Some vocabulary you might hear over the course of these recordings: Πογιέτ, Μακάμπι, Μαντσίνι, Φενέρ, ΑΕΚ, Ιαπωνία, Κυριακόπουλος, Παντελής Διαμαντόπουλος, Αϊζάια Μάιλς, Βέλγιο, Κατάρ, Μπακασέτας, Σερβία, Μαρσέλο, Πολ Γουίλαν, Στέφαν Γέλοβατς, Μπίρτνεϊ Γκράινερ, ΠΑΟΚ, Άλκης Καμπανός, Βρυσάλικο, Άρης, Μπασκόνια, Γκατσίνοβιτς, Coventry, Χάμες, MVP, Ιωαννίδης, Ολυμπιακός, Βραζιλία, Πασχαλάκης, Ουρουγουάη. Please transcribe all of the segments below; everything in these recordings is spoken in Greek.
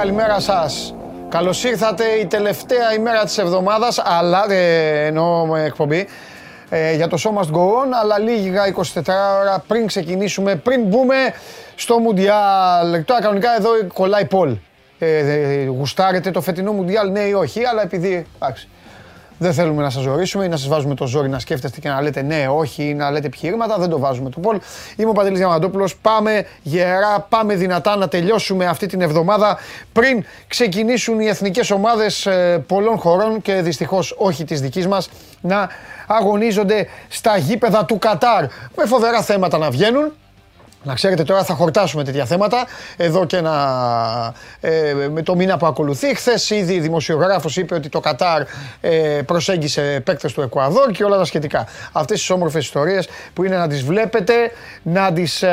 καλημέρα σας. Καλώς ήρθατε, η τελευταία ημέρα της εβδομάδας, αλλά εννοώ εκπομπή για το Show Must Go On, αλλά λίγα 24 ώρα πριν ξεκινήσουμε, πριν μπούμε στο Μουντιάλ. Τώρα κανονικά εδώ κολλάει Πολ. Γουστάρετε το φετινό Μουντιάλ, ναι ή όχι, αλλά επειδή εντάξει, δεν θέλουμε να σας ζορίσουμε ή να σας βάζουμε το ζόρι να σκέφτεστε και να λέτε ναι, όχι ή να λέτε επιχειρήματα, δεν το βάζουμε το Πολ. Είμαι ο Παντελής Διαμαντόπουλος, πάμε γερά, πάμε δυνατά να τελειώσουμε αυτή την εβδομάδα πριν ξεκινήσουν οι εθνικές ομάδες πολλών χωρών και δυστυχώς όχι της δικής μας να αγωνίζονται στα γήπεδα του Κατάρ με φοβερά θέματα να βγαίνουν. Να ξέρετε, τώρα θα χορτάσουμε τέτοια θέματα, εδώ και με το μήνα που ακολουθεί. Χθες ήδη η δημοσιογράφος είπε ότι το Κατάρ προσέγγισε παίκτες του Εκουαδόρ και όλα τα σχετικά. Αυτές τις όμορφες ιστορίες που είναι να τις βλέπετε, να τις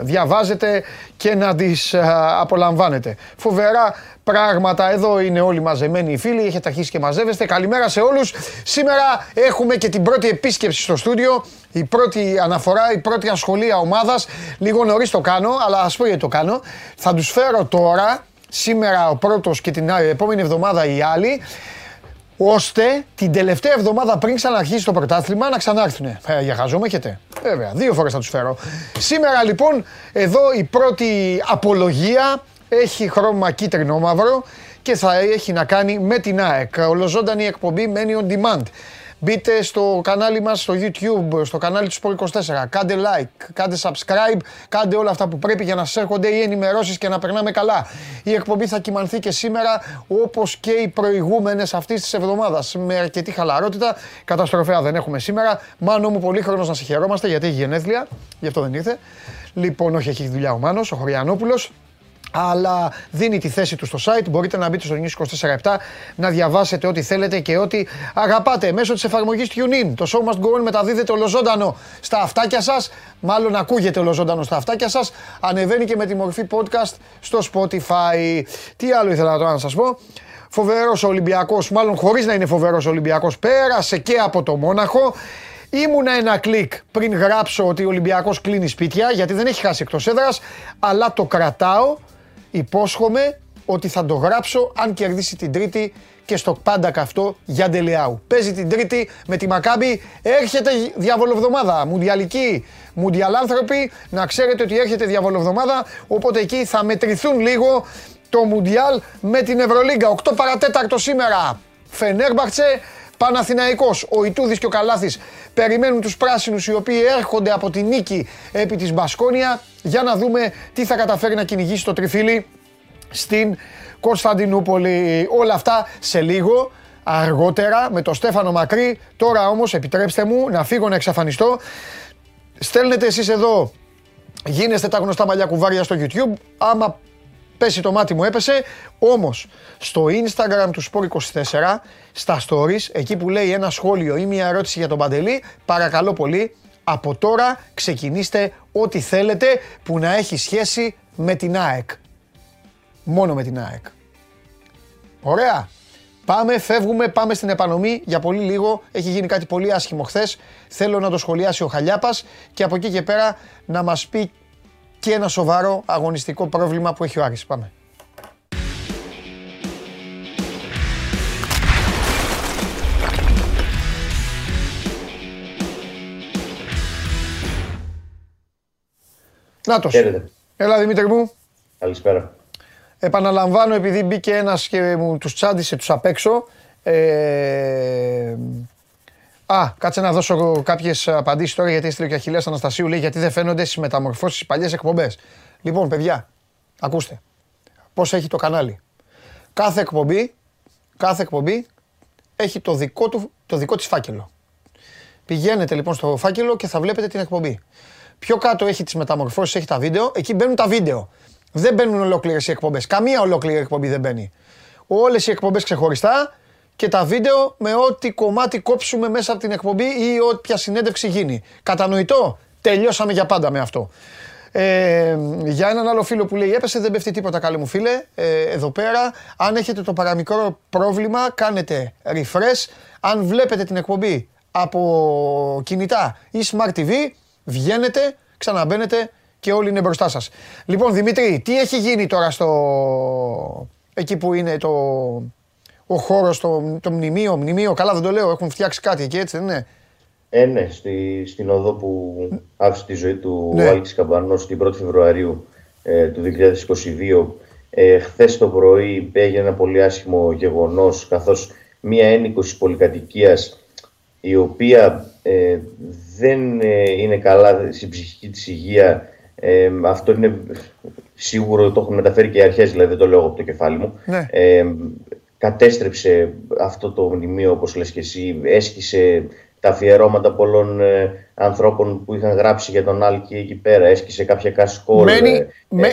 διαβάζετε και να τις απολαμβάνετε. Φοβερά πράγματα, εδώ είναι όλοι μαζεμένοι οι φίλοι, έχετε αρχίσει και μαζεύεστε. Καλημέρα σε όλους. Σήμερα έχουμε και την πρώτη επίσκεψη στο στούντιο, η πρώτη αναφορά, η πρώτη ασχολία ομάδας. Λίγο νωρίς το κάνω, αλλά ας πω γιατί το κάνω. Θα τους φέρω τώρα, σήμερα ο πρώτος και την επόμενη εβδομάδα οι άλλοι, ώστε την τελευταία εβδομάδα πριν ξαναρχίσει το πρωτάθλημα να ξανάρθουν. Για χαζό με έχετε. Βέβαια, δύο φορές θα τους φέρω. Σήμερα λοιπόν, εδώ η πρώτη απολογία. Έχει χρώμα κίτρινο μαύρο και θα έχει να κάνει με την ΑΕΚ. Ολοζώντανη εκπομπή μένει on demand. Μπείτε στο κανάλι μας στο YouTube, στο κανάλι του Sport24. Κάντε like, κάντε subscribe, κάντε όλα αυτά που πρέπει για να σας έρχονται οι ενημερώσεις και να περνάμε καλά. Η εκπομπή θα κυμανθεί και σήμερα όπως και οι προηγούμενες αυτής της εβδομάδας. Με αρκετή χαλαρότητα. Καταστροφέα δεν έχουμε σήμερα. Μάνο μου, πολύ χρόνος να σε χαιρόμαστε γιατί έχει γενέθλια. Γι' αυτό δεν ήρθε. Λοιπόν, όχι, έχει δουλειά ο Μάνος, ο Χωριανόπουλος. Αλλά δίνει τη θέση του στο site, μπορείτε να μπείτε στο news24/7, να διαβάσετε ό,τι θέλετε και ό,τι αγαπάτε. Μέσω της εφαρμογής TuneIn, το Show Must Go On μεταδίδεται ολοζώντανο στα αυτάκια σας, μάλλον ακούγεται ολοζώντανο στα αυτάκια σας, ανεβαίνει και με τη μορφή podcast στο Spotify. Τι άλλο ήθελα τώρα να σας πω. Φοβερός ο Ολυμπιακός, μάλλον χωρίς να είναι φοβερός ο Ολυμπιακός, πέρασε και από το Μόναχο. Ήμουνα ένα κλικ πριν γράψω ότι ο Ολυμπιακός κλείνει σπίτια, γιατί δεν έχει χάσει εκτός έδρας, αλλά το κρατάω. Υπόσχομαι ότι θα το γράψω αν κερδίσει την Τρίτη και στο πάντα καυτό για Ντελεάου. Παίζει την Τρίτη με τη Μακάμπι, έρχεται διαβολοβδομάδα. Μουντιαλική, μουντιαλάνθρωποι, να ξέρετε ότι έρχεται διαβολοβδομάδα, οπότε εκεί θα μετρηθούν λίγο το Μουντιάλ με την Ευρωλίγκα. 8 παρατέταρτο σήμερα, Φενέρ Παναθηναϊκός, ο Ιτούδης και ο Καλάθης περιμένουν τους πράσινους οι οποίοι έρχονται από τη νίκη επί της Μπασκόνια για να δούμε τι θα καταφέρει να κυνηγήσει το τριφύλι στην Κωνσταντινούπολη. Όλα αυτά σε λίγο αργότερα με τον Στέφανο Μακρύ. Τώρα όμως επιτρέψτε μου να φύγω να εξαφανιστώ. Στέλνετε εσείς εδώ, γίνεστε τα γνωστά μαλλιά κουβάρια στο YouTube. Άμα πέσει το μάτι μου έπεσε, όμως στο Instagram του Sport24, στα stories, εκεί που λέει ένα σχόλιο ή μια ερώτηση για τον Παντελή, παρακαλώ πολύ, από τώρα ξεκινήστε ό,τι θέλετε που να έχει σχέση με την ΑΕΚ. Μόνο με την ΑΕΚ. Ωραία. Πάμε, φεύγουμε, πάμε στην επανομή για πολύ λίγο. Έχει γίνει κάτι πολύ άσχημο χθες. Θέλω να το σχολιάσει ο Χαλιάπας και από εκεί και πέρα να μας πει και ένα σοβαρό αγωνιστικό πρόβλημα που έχει ο Άρης. Πάμε. Νάτος. Έλα Δημήτρη μου. Καλησπέρα. Επαναλαμβάνω, επειδή μπήκε ένας και μου τους τσάντισε τους απ' έξω. Κάτσε να δώσω κάποιες απαντήσεις τώρα, γιατί έστειλε και ο Αχιλλέας Αναστασίου, λέει γιατί δεν φαίνονται στις μεταμορφώσεις στις παλιές εκπομπές. Λοιπόν, παιδιά, ακούστε πώς έχει το κανάλι. Κάθε εκπομπή έχει το δικό της φάκελο. Πηγαίνετε λοιπόν στο φάκελο και θα βλέπετε την εκπομπή. Πιο κάτω έχει τις μεταμορφώσεις, έχει τα βίντεο, εκεί μπαίνουν τα βίντεο. Δεν μπαίνουν ολόκληρες οι εκπομπές. Καμία ολόκληρη εκπομπή δεν μπαίνει. Όλες οι εκπομπές ξεχωριστά. Και τα βίντεο με ό,τι κομμάτι κόψουμε μέσα από την εκπομπή ή όποια συνέντευξη γίνει. Κατανοητό, τελειώσαμε για πάντα με αυτό. Για έναν άλλο φίλο που λέει έπεσε, δεν πέφτει τίποτα καλέ μου φίλε. Εδώ πέρα, αν έχετε το παραμικρό πρόβλημα, κάνετε refresh. Αν βλέπετε την εκπομπή από κινητά ή Smart TV, βγαίνετε, ξαναμπαίνετε και όλοι είναι μπροστά σας. Λοιπόν, Δημήτρη, τι έχει γίνει τώρα στο... εκεί που είναι το... ο χώρος, το μνημείο, καλά δεν το λέω, έχουν φτιάξει κάτι εκεί, έτσι δεν είναι? Ναι, στην οδό που άφησε τη ζωή του ο Άλκης Καμπανός την 1η Φεβρουαρίου του 2022. Χθες το πρωί έγινε ένα πολύ άσχημο γεγονός, καθώς μία ένοικος πολυκατοικίας, η οποία δεν είναι καλά στην ψυχική της υγεία. Αυτό είναι σίγουρο, το έχουν μεταφέρει και οι αρχές, δηλαδή δεν το λέω εγώ από το κεφάλι μου. Ναι. Κατέστρεψε αυτό το μνημείο, όπως λες και εσύ, έσκησε τα αφιερώματα πολλών ανθρώπων που είχαν γράψει για τον Άλκη εκεί πέρα, έσκησε κάποια κασκόλ.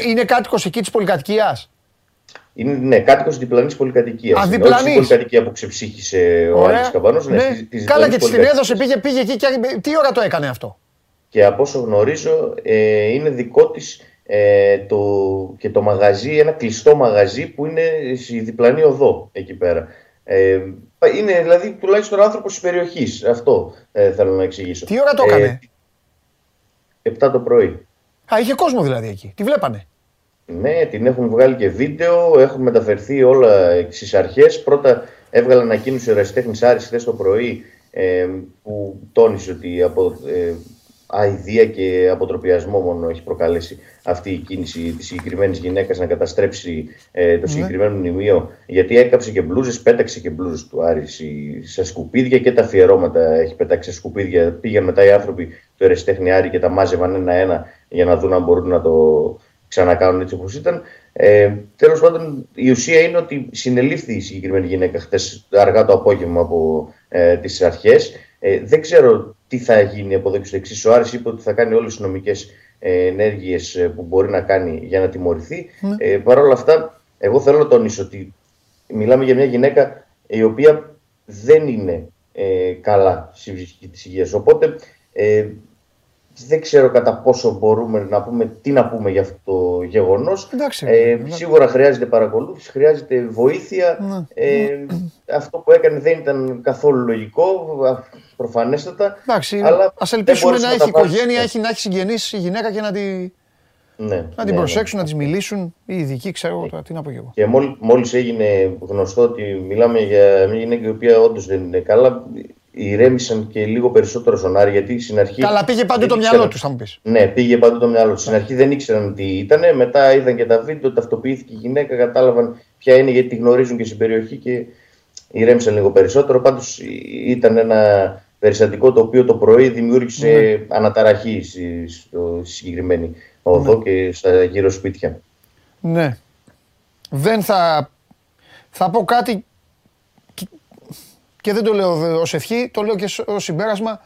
Είναι κάτοικος εκεί της πολυκατοικίας? Ναι, κάτοικος διπλανής πολυκατοικίας. Αδιπλανής. Όχι η πολυκατοικία που ξεψύχησε ο Άλκης Καμπανός. Ναι. Καλά, και της την έδωσε, πήγε εκεί και τι ώρα το έκανε αυτό? Και από όσο γνωρίζω είναι δικό της και το μαγαζί, ένα κλειστό μαγαζί που είναι στη διπλανή οδό εκεί πέρα. Είναι δηλαδή τουλάχιστον άνθρωπος της περιοχής. Αυτό θέλω να εξηγήσω. Τι ώρα το έκανε? 7 το πρωί. Α, είχε κόσμο δηλαδή εκεί. Τη βλέπανε? Ναι, την έχουν βγάλει και βίντεο. Έχουν μεταφερθεί όλα στις αρχές. Πρώτα έβγαλε ανακοίνωση ο ερασιτέχνης Άρης χθες το πρωί, που τόνισε ότι από αηδία και αποτροπιασμό μόνο έχει προκαλέσει αυτή η κίνηση της συγκεκριμένης γυναίκας να καταστρέψει το συγκεκριμένο μνημείο, γιατί έκαψε και μπλούζες, πέταξε και μπλούζες του Άρη σε σκουπίδια και τα αφιερώματα έχει πετάξει σε σκουπίδια. Πήγαν μετά οι άνθρωποι του ερασιτέχνη Άρη και τα μάζευαν ένα-ένα για να δουν αν μπορούν να το ξανακάνουν έτσι όπως ήταν. Τέλος πάντων, η ουσία είναι ότι συνελήφθη η συγκεκριμένη γυναίκα χτες αργά το απόγευμα από τις αρχές. Δεν ξέρω τι θα γίνει από εδώ και στο εξής. Ο Άρης είπε ότι θα κάνει όλες τις νομικές ενέργειες που μπορεί να κάνει για να τιμωρηθεί. Παρ' όλα αυτά, εγώ θέλω να τονίσω ότι μιλάμε για μια γυναίκα η οποία δεν είναι καλά στη ψυχική της υγείας. Οπότε δεν ξέρω κατά πόσο μπορούμε να πούμε τι να πούμε για αυτό το γεγονός. Σίγουρα χρειάζεται παρακολούθηση, χρειάζεται βοήθεια. Αυτό που έκανε δεν ήταν καθόλου λογικό, προφανέστατα. Εντάξει, αλλά ας ελπίσουμε να έχει οικογένεια, να έχει συγγενείς η γυναίκα και να τη... να την προσέξουν, να τις μιλήσουν οι ειδικοί, ξέρω εγώ τι να πω εγώ. Και μόλις έγινε γνωστό ότι μιλάμε για μια γυναίκα η οποία όντως δεν είναι καλά, ηρέμησαν και λίγο περισσότερο στον Άρη, γιατί στην αρχή... Καλά, πήγε παντού το μυαλό του, θα μου πεις. Ναι, πήγε παντού το μυαλό του. Στην αρχή δεν ήξεραν τι ήταν, μετά είδαν και τα βίντεο, ταυτοποιήθηκε η γυναίκα, κατάλαβαν ποια είναι, γιατί τη γνωρίζουν και στην περιοχή και ηρέμησαν λίγο περισσότερο. Πάντως ήταν ένα περιστατικό το οποίο το πρωί δημιούργησε αναταραχή στη συγκεκριμένη οδό και στα γύρω σπίτια. Ναι. Δεν θα πω κάτι... Και δεν το λέω ως ευχή, το λέω και ως συμπέρασμα.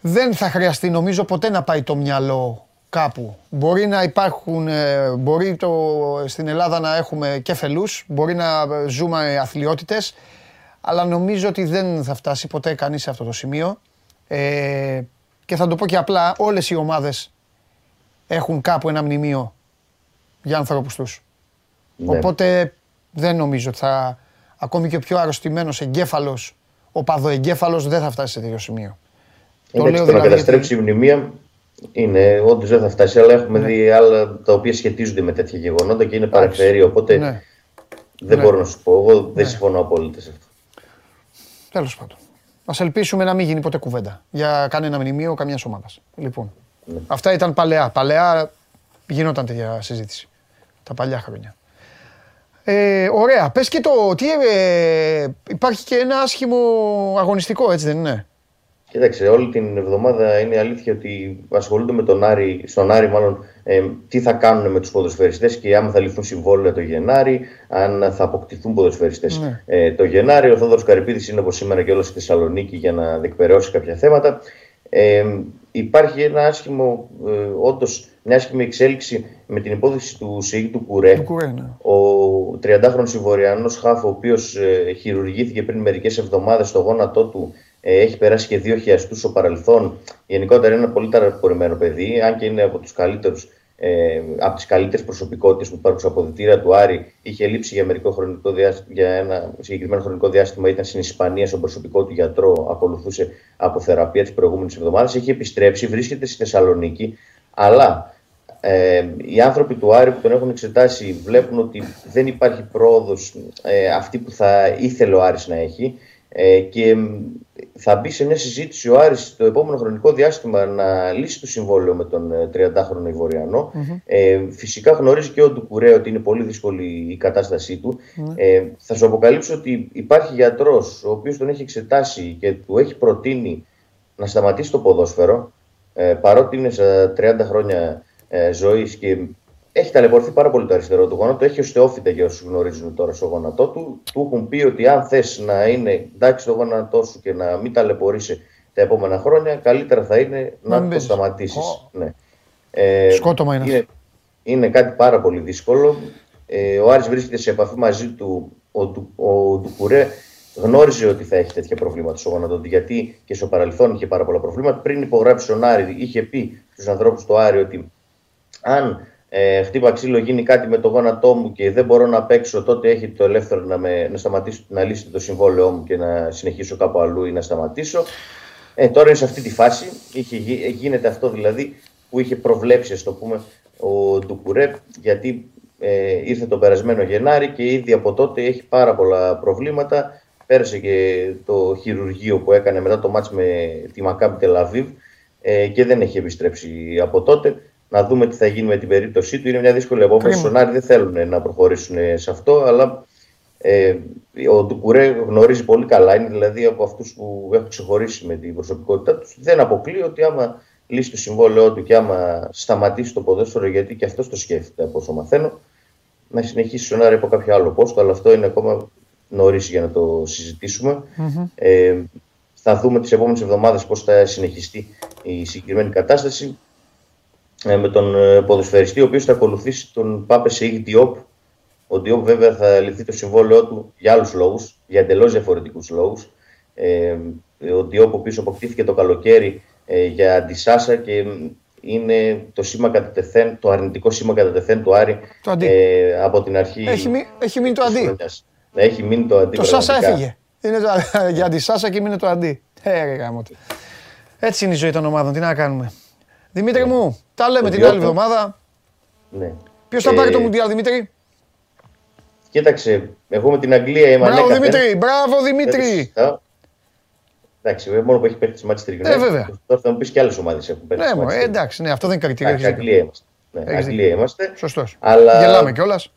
Δεν θα χρειαστεί, νομίζω, ποτέ να πάει το μυαλό κάπου. Μπορεί να υπάρχουν, μπορεί στην Ελλάδα να έχουμε κεφαλούς, μπορεί να ζούμε αθλιότητες, αλλά νομίζω ότι δεν θα φτάσει ποτέ κανείς σε αυτό το σημείο. Και θα το πω και απλά, όλες οι ομάδες έχουν κάπου ένα μνημείο για ανθρώπους τους. Οπότε δεν νομίζω ότι θα... Ακόμη και ο πιο αρρωστημένος εγκέφαλος, ο παδοεγκέφαλος, δεν θα φτάσει σε τέτοιο σημείο. Το να καταστρέψει η μνημεία είναι, όντως δεν θα φτάσει, αλλά έχουμε δει άλλα τα οποία σχετίζονται με τέτοια γεγονότα και είναι παρεμφερή. Οπότε δεν μπορώ να σου πω. Εγώ δεν συμφωνώ απόλυτα σε αυτό. Τέλος πάντων. Ας ελπίσουμε να μην γίνει ποτέ κουβέντα για κανένα μνημείο καμιά ομάδα. Λοιπόν, αυτά ήταν παλαιά. Παλαιά γινόταν τέτοια συζήτηση. Τα παλιά χρόνια. Ωραία, πες και το ότι υπάρχει και ένα άσχημο αγωνιστικό, έτσι δεν είναι? Κοίταξε, όλη την εβδομάδα είναι η αλήθεια ότι ασχολούνται με τον Άρη, τι θα κάνουν με τους ποδοσφαιριστές και άμα θα ληφθούν συμβόλαια το Γενάρη, αν θα αποκτηθούν ποδοσφαιριστές το Γενάρη. Ο Θόδωρος Καρυπίδης είναι από σήμερα και όλος στη Θεσσαλονίκη για να διεκπεραιώσει κάποια θέματα. Υπάρχει ένα άσχημο, όντως μια άσχημη εξέλιξη με την υπόθεση του Σεϊκ του Κουρέ. Ο 30χρονος Βορειανός χάφ, ο οποίος χειρουργήθηκε πριν μερικές εβδομάδες στο γόνατό του, έχει περάσει και 2 χιαστούς στο παρελθόν. Γενικότερα είναι ένα πολύ ταραχωρημένο παιδί, αν και είναι από τους καλύτερους, από τις καλύτερες προσωπικότητες που υπάρχουν στα αποδυτήρια του Άρη. Είχε λείψει για ένα συγκεκριμένο χρονικό διάστημα, ήταν στην Ισπανία στον προσωπικό του γιατρό, ακολουθούσε από θεραπεία τις προηγούμενες εβδομάδες. Έχει επιστρέψει, βρίσκεται στη Θεσσαλονίκη. Αλλά οι άνθρωποι του Άρη που τον έχουν εξετάσει βλέπουν ότι δεν υπάρχει πρόοδος αυτή που θα ήθελε ο Άρης να έχει και θα μπει σε μια συζήτηση ο Άρης το επόμενο χρονικό διάστημα να λύσει το συμβόλαιο με τον 30χρονο Ivoriano. Mm-hmm. Φυσικά γνωρίζει και ο Ντουκουρέ ότι είναι πολύ δύσκολη η κατάστασή του. Mm-hmm. Θα σου αποκαλύψω ότι υπάρχει γιατρός ο οποίος τον έχει εξετάσει και του έχει προτείνει να σταματήσει το ποδόσφαιρο παρότι είναι στα 30 χρόνια ζωής και έχει ταλαιπωρηθεί πάρα πολύ το αριστερό του γόνατο. Έχει οστεόφυτα για όσους γνωρίζουν τώρα στο γόνατό του. Του έχουν πει ότι αν θες να είναι εντάξει το γόνατό σου και να μην ταλαιπωρήσει τα επόμενα χρόνια, καλύτερα θα είναι να το σταματήσεις. Ναι. Σκότωμα είναι κάτι πάρα πολύ δύσκολο. Ο Άρης βρίσκεται σε επαφή μαζί του. Ο Ντουκουρέ γνώριζε ότι θα έχει τέτοια προβλήματα στο γόνατο του, γιατί και στο παρελθόν είχε πάρα πολλά προβλήματα. Πριν υπογράψει τον Άρη, είχε πει στους ανθρώπους του Άρη ότι αν χτύπα ξύλο γίνει κάτι με το γόνατό μου και δεν μπορώ να παίξω, τότε έχει το ελεύθερο να σταματήσει, να λύσει το συμβόλαιό μου και να συνεχίσω κάπου αλλού ή να σταματήσω. Τώρα είναι σε αυτή τη φάση. Γίνεται αυτό δηλαδή που είχε προβλέψει, ας το πούμε, ο Ντουκουρέ, γιατί ήρθε τον περασμένο Γενάρη και ήδη από τότε έχει πάρα πολλά προβλήματα. Πέρασε και το χειρουργείο που έκανε μετά το μάτς με τη Μακάμπι Τελαβίβ και δεν έχει επιστρέψει από τότε. Να δούμε τι θα γίνει με την περίπτωσή του. Είναι μια δύσκολη απόφαση. Οι Σονάρι δεν θέλουν να προχωρήσουν σε αυτό, αλλά ο Ντουκουρέ γνωρίζει πολύ καλά. Είναι δηλαδή από αυτούς που έχουν ξεχωρίσει με την προσωπικότητά τους. Δεν αποκλείω ότι άμα λύσει το συμβόλαιό του και άμα σταματήσει το ποδόσφαιρο, γιατί και αυτός το σκέφτεται από όσο μαθαίνω, να συνεχίσει Σονάρι από κάποιο άλλο πόστο. Αλλά αυτό είναι ακόμα νωρίς για να το συζητήσουμε. Mm-hmm. Θα δούμε τις επόμενες εβδομάδες πώς θα συνεχιστεί η συγκεκριμένη κατάσταση. Με τον ποδοσφαιριστή, ο οποίος θα ακολουθήσει τον Πάπε Σεϊχ Ντιόπ. Ο Ντιόπ βέβαια θα ληφθεί το συμβόλαιό του για άλλους λόγους, για εντελώς διαφορετικούς λόγους. Ο Ντιόπ, ο οποίος αποκτήθηκε το καλοκαίρι για αντισάσα και είναι το σήμα κατατεθέν, το αρνητικό σήμα κατατεθέν του Άρη το από την αρχή. Έχει μείνει το αντί. Έχει μείνει το αντί. Το Σάσα έφυγε. Είναι για αντισάσα και μείνει το αντί. Έτσι είναι η ζωή των ομάδων. Τι να κάνουμε. Δημήτρη μου, τα λέμε την άλλη εβδομάδα. Ναι. Ποιος θα πάρει το Μουντιάλ, Δημήτρη? Κοίταξε, εγώ με την Αγγλία είμαι ανέκαθεν. Μπράβο Δημήτρη, μπράβο Δημήτρη. Εντάξει, μόνο που έχει παίξει τις μάτς τριγνώμη. Βέβαια. Τώρα θα μου πεις και άλλες ομάδες έχουν παίξει τις μάτς. Εντάξει, αυτό δεν είναι κριτήριο. Αγγλία είμαστε. Σωστός. Γελάμε κιόλας.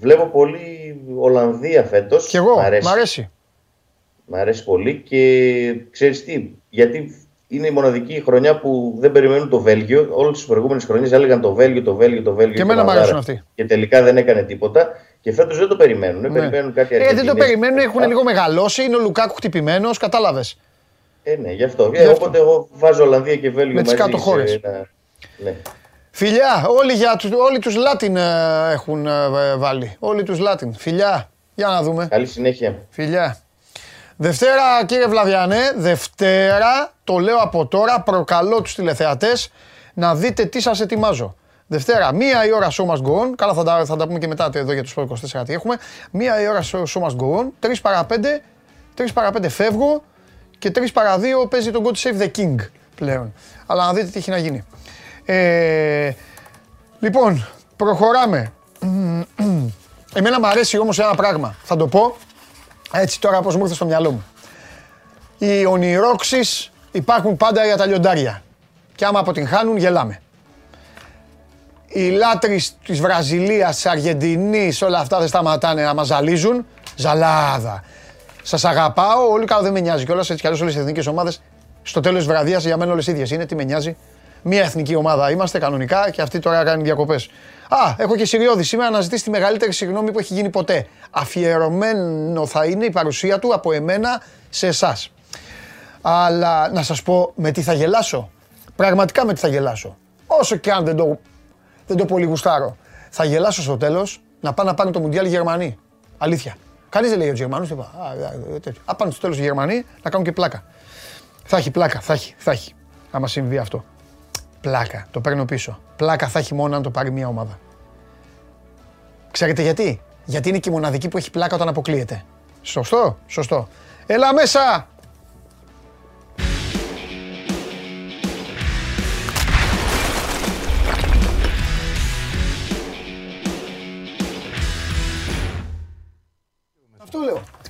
Βλέπω πολύ Ολλανδία φέτος. Κι εγώ, μ' αρέσει. Μ' αρέσει πολύ και ξέρεις τι, γιατί είναι η μοναδική χρονιά που δεν περιμένουν το Βέλγιο. Όλες τις προηγούμενες χρονιές έλεγαν το Βέλγιο. Και εμένα μου αρέσουν αυτοί. Και τελικά δεν έκανε τίποτα. Και φέτος δεν το περιμένουν. Ναι. Περιμένουν κάτι Αργεντινή. Δεν το περιμένουν, έχουν λίγο μεγαλώσει. Είναι ο Λουκάκου χτυπημένος, κατάλαβες. Ναι, γι' αυτό. Οπότε εγώ βάζω Ολλανδία και Βέλγιο. Με τις κάτω χώρες. Ναι. Φιλιά, όλοι τους Λάτιν έχουν βάλει. Όλοι τους Λάτιν. Φιλιά, για να δούμε. Καλή συνέχεια. Φιλιά. Δευτέρα, κύριε Βλαβιανέ, Δευτέρα, το λέω από τώρα, προκαλώ τους τηλεθεατές να δείτε τι σας ετοιμάζω. Δευτέρα, 1 η ώρα show must go on, καλά θα τα πούμε και μετά εδώ για τους 24 τι έχουμε, 1 η ώρα show must go on, 3 παρά 5 φεύγω και 3 παρά 2 παίζει τον God Save the King πλέον. Αλλά να δείτε τι έχει να γίνει. Λοιπόν, προχωράμε. Εμένα μου αρέσει όμως ένα πράγμα, θα το πω. Έτσι τώρα πως μου ήρθε στο μυαλό μου. Οι ονειρώξεις υπάρχουν πάντα για τα λιοντάρια. Και άμα αποτυγχάνουν γελάμε. Οι λάτρεις της Βραζιλίας, της Αργεντινής, όλα αυτά δεν σταματάνε να μας ζαλίζουν. Ζαλάδα. Σας αγαπάω, όλοι καλά δεν με νοιάζει κιόλας, έτσι κι αλλιώς όλες οι εθνικές ομάδες στο τέλος της βραδιάς για μένα όλες ίδιες είναι, τι με νοιάζει. Μια εθνική ομάδα είμαστε κανονικά και αυτή τώρα κάνει διακοπές. Έχω και Συριώδη σήμερα να ζητήσει τη μεγαλύτερη συγγνώμη που έχει γίνει ποτέ. Αφιερωμένο θα είναι η παρουσία του από εμένα σε εσάς. Αλλά να σας πω με τι θα γελάσω. Πραγματικά με τι θα γελάσω. Όσο και αν δεν το πολύ γουστάρω. Θα γελάσω στο τέλος να πάνε να πάρουν το Μουντιάλ οι Γερμανοί. Αλήθεια. Κανείς δεν λέει τους Γερμανούς. Α, πάνε στο τέλος οι Γερμανοί να κάνουν και πλάκα. Θα έχει πλάκα, θα έχει. Άμα συμβεί αυτό. Πλάκα, το παίρνω πίσω. Πλάκα θα έχει μόνο αν το πάρει μια ομάδα. Ξέρετε γιατί? Γιατί είναι και η μοναδική που έχει πλάκα όταν αποκλείεται. Σωστό, σωστό. Έλα μέσα!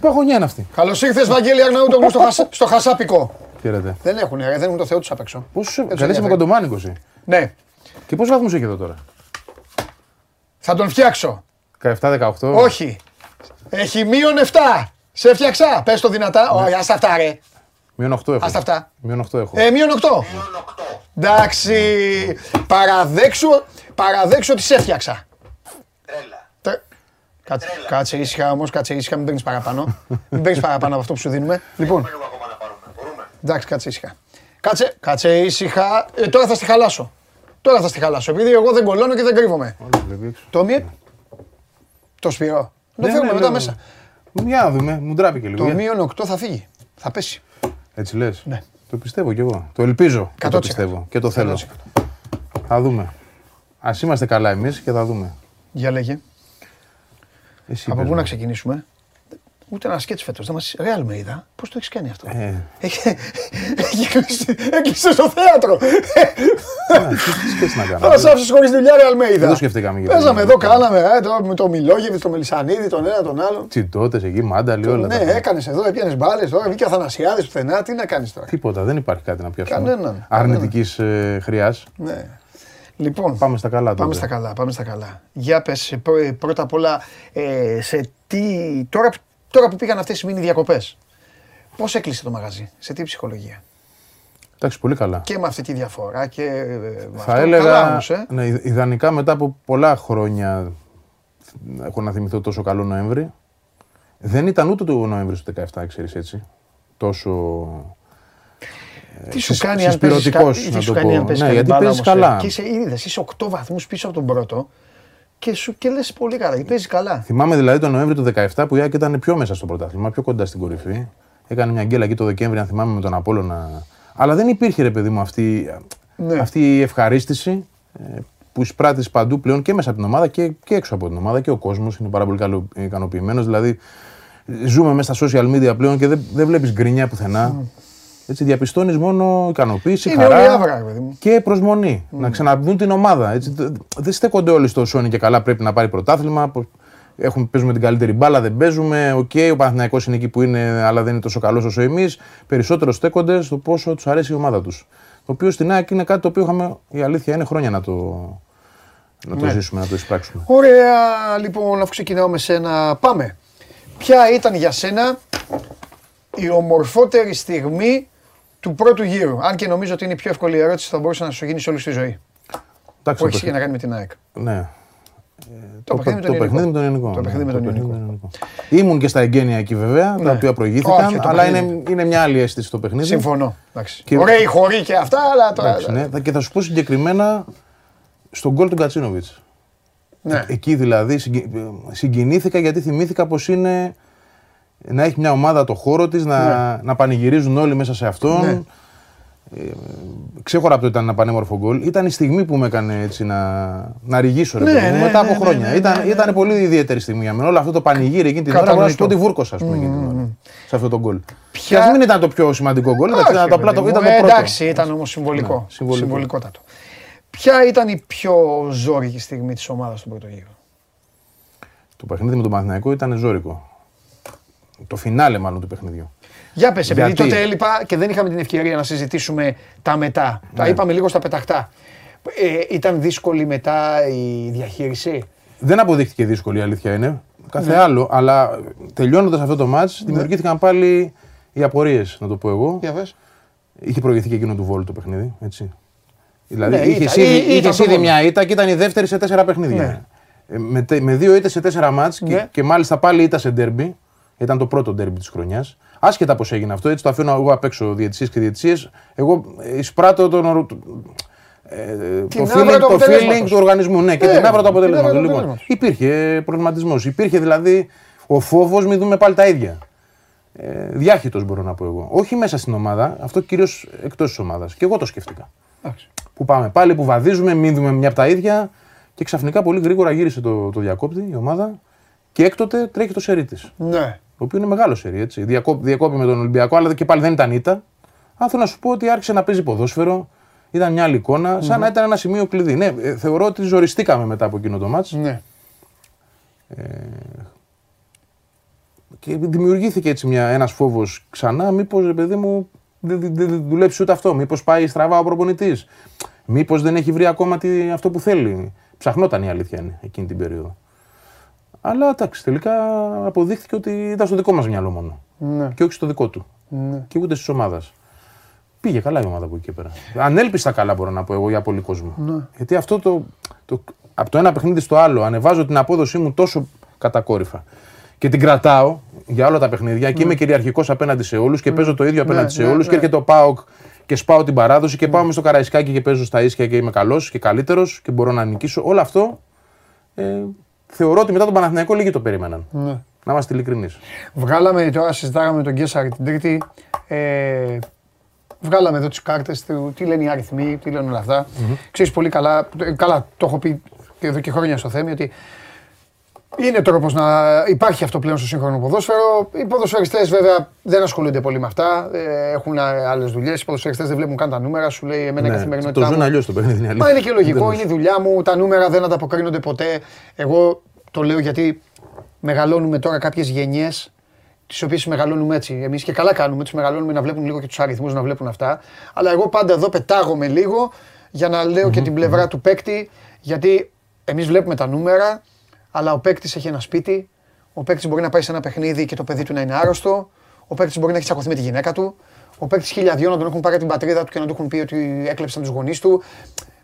Ποια γωνιά είναι αυτή. Καλώς ήρθες, Βαγγέλη Αρναούτογλου, στο χασάπικο. Χαίρετε. Δεν έχουν το Θεό τους απ' έξω. Καλέσαι από Κοντομάνικο. Ναι. Και πόσους βαθμούς έχει εδώ τώρα. Θα τον φτιάξω. 17-18. Όχι. Έχει μείον 7. Σε φτιάξα. Πες το δυνατά. Ας αυτά ρε. Μείον 8 έχω. Ας αυτά. Μείον 8 έχω. Μείον 8. Εντάξει. Παραδέξω ότι σε έφτιαξα. Κάτσε ήσυχα όμως, μην παίρνεις παραπάνω. Μην παίρνεις παραπάνω από αυτό που σου δίνουμε. Λοιπόν. Εντάξει, κάτσε ήσυχα. Κάτσε ήσυχα. Τώρα θα στη χαλάσω. Επειδή εγώ δεν κολλώνω και δεν κρύβομαι. Το μη... Το σπυρό. Το φέρουμε μετά μέσα. Για να δούμε, μου ντράπηκε λίγο. Το μείον 8 θα φύγει. Θα πέσει. Έτσι λες. Ναι. Το πιστεύω κι εγώ. Το ελπίζω. Το πιστεύω και το θέλω. Θα δούμε. Ας είμαστε καλά εμείς και θα δούμε. Για λέγε. Από πού να ξεκινήσουμε. Ούτε ένα σκέτς φέτος. Ρεάλ με είδα. Πώς το έχεις κάνει αυτό. Έκλεισε στο θέατρο. Θα σ' άφησες χωρίς δουλειά Ρεάλ με είδα. Παίζαμε εδώ, κάναμε το Μιλόγεβιτ, το Μελισανίδη, τον ένα τον άλλο. Τσιτώτες εκεί, Μάνταλη, όλα. Ναι, έκανες εδώ, έπιανες μπάλες. Τώρα βγήκε ο Αθανασιάδης πουθενά. Τι να κάνεις τώρα. Τίποτα, δεν υπάρχει κάτι να πιάσουμε. Αρνητικής χρειάς. Λοιπόν, πάμε στα καλά. Πάμε στα καλά. Για πες πρώτα απ' όλα σε τι. Τώρα που πήγαν αυτές οι μήνυ διακοπές, πώς έκλεισε το μαγαζί, σε τι ψυχολογία. Εντάξει, πολύ καλά. Και με αυτή τη διαφορά και με θα αυτό, έλεγα, καλά όμως, ναι, ιδανικά μετά από πολλά χρόνια έχω να θυμηθώ τόσο καλό Νοέμβρη. Δεν ήταν ούτε το Νοέμβρη του 17, ξέρεις έτσι, τόσο... Τι σου κάνει αν παίζεις καλά. Είσαι 8 βαθμούς πίσω από τον πρώτο. Και σου και λες πολύ καλά, παίζει καλά. Θυμάμαι δηλαδή τον Νοέμβρη του 17 που η ΑΕΚ ήταν πιο μέσα στο πρωτάθλημα, πιο κοντά στην κορυφή. Έκανε μια γκέλα εκεί το Δεκέμβρη, αν θυμάμαι, με τον Απόλλωνα. Αλλά δεν υπήρχε ρε παιδί μου αυτή η ευχαρίστηση που εισπράττεις παντού πλέον και μέσα από την ομάδα και έξω από την ομάδα και ο κόσμος είναι πάρα πολύ ικανοποιημένος. Δηλαδή ζούμε μέσα στα social media πλέον και δεν βλέπεις γκρινιά πουθενά. Έτσι διαπιστώνεις μόνο ικανοποίηση, χαρά και προσμονή. Να ξαναμπούν την ομάδα. Έτσι, δεν στέκονται όλοι στο Σόνι και καλά πρέπει να πάρει πρωτάθλημα. Παίζουμε την καλύτερη μπάλα, δεν παίζουμε. Ο Παναθηναϊκός είναι εκεί που είναι, αλλά δεν είναι τόσο καλός όσο εμείς. Περισσότερο στέκονται στο πόσο τους αρέσει η ομάδα τους. Το οποίο στην ΑΕΚ είναι κάτι το οποίο είχαμε, η αλήθεια είναι, χρόνια να το ζήσουμε, να το εισπράξουμε. Ωραία, λοιπόν, αφού ξεκινάω με σένα, πάμε. Ποια ήταν για σένα η ομορφότερη στιγμή του πρώτου γύρου, αν και νομίζω ότι είναι η πιο εύκολη ερώτηση θα μπορούσε να σου γίνει σε όλη τη ζωή. Που έχει να κάνει με την ΑΕΚ. Ναι. Το παιχνίδι με τον Ελληνικό. Ήμουν και στα εγγένεια εκεί βέβαια, τα οποία προηγήθηκαν, αλλά είναι μια άλλη αίσθηση το παιχνίδι. Συμφωνώ. Ωραίοι χοροί και αυτά, αλλά τώρα. Και θα σου πω συγκεκριμένα στον γκολ του Γκατσίνοβιτς. Εκεί δηλαδή συγκινήθηκα γιατί θυμήθηκα πως είναι. Να έχει μια ομάδα το χώρο της, να πανηγυρίζουν όλοι μέσα σε αυτόν. Ναι. Ξέχωρα από το ήταν ένα πανέμορφο γκολ. Ήταν η στιγμή που με έκανε έτσι να ρηγήσω, μετά από χρόνια. Ήταν πολύ ιδιαίτερη στιγμή για μένα. Όλο αυτό το πανηγύρι εκείνη την ώρα μπορώ να σου πω ότι βούρκωσα σε αυτό το γκολ. Και ας μην ήταν το πιο σημαντικό γκολ, ήταν το πρώτο. Εντάξει, ήταν όμως συμβολικό. Συμβολικότατο. Ποια ήταν η πιο ζώρικη στιγμή της ομάδας στον πρώτο γύρο. Το παιχνίδι με τον Παναθηναϊκό ήταν ζώρικο. Το φινάλε μάλλον του παιχνιδιού. Για πες, επειδή τότε έλειπα και δεν είχαμε την ευκαιρία να συζητήσουμε τα μετά. Ναι. Τα είπαμε λίγο στα πεταχτά. Ήταν δύσκολη μετά η διαχείριση. Δεν αποδείχθηκε δύσκολη, η αλήθεια είναι. Κάθε άλλο, αλλά τελειώνοντας αυτό το μάτς, δημιουργήθηκαν πάλι οι απορίες, να το πω εγώ. Για πες. Είχε προηγηθεί και εκείνο του Βόλου το παιχνίδι, έτσι. Δηλαδή, είχε ήδη μια ήττα και ήταν η δεύτερη σε 4 παιχνίδια. Με 2 ήττες σε 4 μάτς και μάλιστα πάλι ήττα σε ντέρμπι. Ήταν το πρώτο ντέρμπι της χρονιάς. Άσχετα πώς έγινε αυτό, έτσι το αφήνω εγώ απ' έξω διαιτησίες και διαιτησίες. Εγώ εισπράττω το feeling του οργανισμού. Ναι, και την άβρα το αποτέλεσμα. Λοιπόν, υπήρχε προβληματισμός. Υπήρχε δηλαδή ο φόβος, μην δούμε πάλι τα ίδια. Διάχυτος μπορώ να πω εγώ. Όχι μέσα στην ομάδα, αυτό κυρίως εκτός της ομάδας. Και εγώ το σκέφτηκα. Που πάμε πάλι, που βαδίζουμε, μην δούμε μια από τα ίδια. Και ξαφνικά πολύ γρήγορα γύρισε το διακόπτη η ομάδα. Και έκτοτε τρέχει το σερί της. Ναι. Το οποίο είναι μεγάλο σερί, έτσι. Διακόπη με τον Ολυμπιακό, αλλά και πάλι δεν ήταν ήττα. Αν θέλω να σου πω ότι άρχισε να παίζει ποδόσφαιρο, ήταν μια άλλη εικόνα, σαν να ήταν ένα σημείο κλειδί. Ναι, θεωρώ ότι ζοριστήκαμε μετά από εκείνο το μάτς. Ναι. Και δημιουργήθηκε έτσι ένας φόβος ξανά, μήπως, παιδί μου, δεν δουλέψει ούτε αυτό, μήπως πάει στραβά ο προπονητής, μήπως δεν έχει βρει ακόμα αυτό που θέλει. Ψαχνόταν, η αλήθεια είναι, εκείνη την περίοδο. Αλλά εντάξει, τελικά αποδείχθηκε ότι ήταν στο δικό μας μυαλό μόνο. Ναι. Και όχι στο δικό του. Ναι. Και ούτε της ομάδας. Πήγε καλά η ομάδα από εκεί και πέρα. Ανέλπιστα καλά, μπορώ να πω εγώ, για πολύ κόσμο. Ναι. Γιατί αυτό από το ένα παιχνίδι στο άλλο, ανεβάζω την απόδοσή μου τόσο κατακόρυφα. Και την κρατάω για όλα τα παιχνίδια και είμαι κυριαρχικός απέναντι σε όλους και παίζω το ίδιο απέναντι σε όλους. Και έρχεται ο ΠΑΟΚ και σπάω την παράδοση και πάω μες στο Καραϊσκάκι και παίζω στα ίσια και είμαι καλός και καλύτερος και μπορώ να νικήσω. Όλο αυτό θεωρώ ότι μετά τον Παναθηναϊκό λίγοι το περίμεναν. Ναι. Να είμαστε ειλικρινείς. Βγάλαμε τώρα, συζητάγαμε τον Γκέσσαρη την Τρίτη. Βγάλαμε εδώ τις κάρτες του, τι λένε οι αριθμοί, τι λένε όλα αυτά. Ξέρεις πολύ καλά, το έχω πει εδώ και χρόνια στο θέμα, ότι είναι τρόπος να υπάρχει αυτό πλέον στο σύγχρονο ποδόσφαιρο. Οι ποδοσφαιριστές βέβαια δεν ασχολούνται πολύ με αυτά. Έχουν άλλες δουλειές. Οι ποδοσφαιριστές δεν βλέπουν καν τα νούμερα. Σου λέει εμένα η καθημερινότητά μου. Το ζουν αλλιώς το παιχνίδι. Μα είναι και λογικό, είναι η δουλειά μου. Τα νούμερα δεν ανταποκρίνονται ποτέ. Εγώ το λέω γιατί μεγαλώνουμε τώρα κάποιες γενιές, τις οποίες μεγαλώνουμε έτσι. Εμείς και καλά κάνουμε, τους μεγαλώνουμε να βλέπουν λίγο και τους αριθμούς, να βλέπουν αυτά. Αλλά εγώ πάντα εδώ πετάγομαι λίγο για να λέω και την πλευρά του παίκτη, γιατί εμείς βλέπουμε τα νούμερα. Αλλά ο παίκτης έχει ένα σπίτι, ο παίκτης μπορεί να πάει σε ένα παιχνίδι και το παιδί του να είναι άρρωστο, ο παίκτης μπορεί να έχει τσακωθεί με τη γυναίκα του, ο παίκτης χιλιαδιών να τον έχουν πάρει την πατρίδα του και να του έχουν πει ότι έκλεψαν τους γονείς του.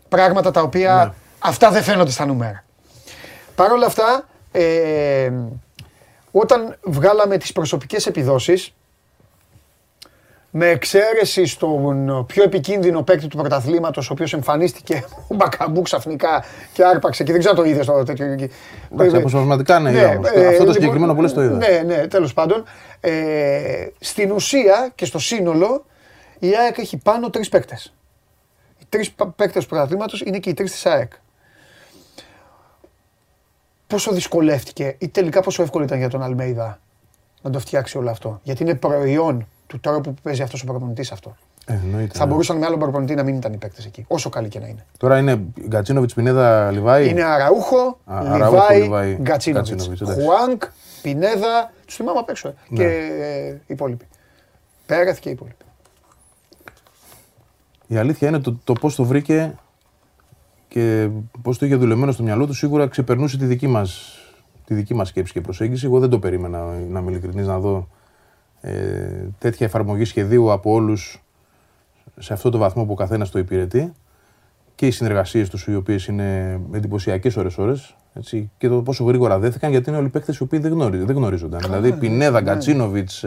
Πράγματα τα οποία αυτά δεν φαίνονται στα νούμερα. Παρ' όλα αυτά, όταν βγάλαμε τις προσωπικές επιδόσεις, με εξαίρεση στον πιο επικίνδυνο παίκτη του πρωταθλήματος, ο οποίος εμφανίστηκε ο Μπακαμπού ξαφνικά και άρπαξε και δεν ξέρω το είδες τώρα τέτοιο εκεί. Αποσπασματικά ναι, αυτό το συγκεκριμένο που λες το είδα. Ναι, τέλος πάντων. Στην ουσία και στο σύνολο η ΑΕΚ έχει πάνω τρεις παίκτες. Οι τρεις παίκτες του πρωταθλήματος είναι και οι τρεις της ΑΕΚ. Πόσο δυσκολεύτηκε ή τελικά πόσο εύκολο ήταν για τον Αλμέιδα να το φτιάξει όλο αυτό? Γιατί είναι προϊόν του τρόπου που παίζει αυτός ο προπονητής αυτό. Θα μπορούσαν με άλλον προπονητή να μην ήταν οι παίκτες εκεί, όσο καλή και να είναι. Τώρα είναι Γκατσίνοβιτς, Πινέδα, Λιβάη. Είναι Αραούχο, Λιβάη, Γκατσίνοβιτς. Χουάνκ, Πινέδα, τους θυμάμαι απ' έξω. Και οι υπόλοιποι. Πέραθ και οι υπόλοιποι. Η αλήθεια είναι το πώς το βρήκε και πώς το είχε δουλεμένο στο μυαλό του, σίγουρα ξεπερνούσε τη δική μας σκέψη και προσέγγιση. Εγώ δεν το περίμενα, να είμαι ειλικρινής, να δω τέτοια εφαρμογή σχεδίου από όλους σε αυτό το βαθμό που ο καθένας το υπηρετεί και οι συνεργασίες τους, οι οποίες είναι εντυπωσιακές ώρες-ώρες, έτσι, και το πόσο γρήγορα δέθηκαν, γιατί είναι όλοι παίκτες οι οποίοι δεν γνωρίζονταν. Δηλαδή Πινέδα, Γκατσίνοβιτς,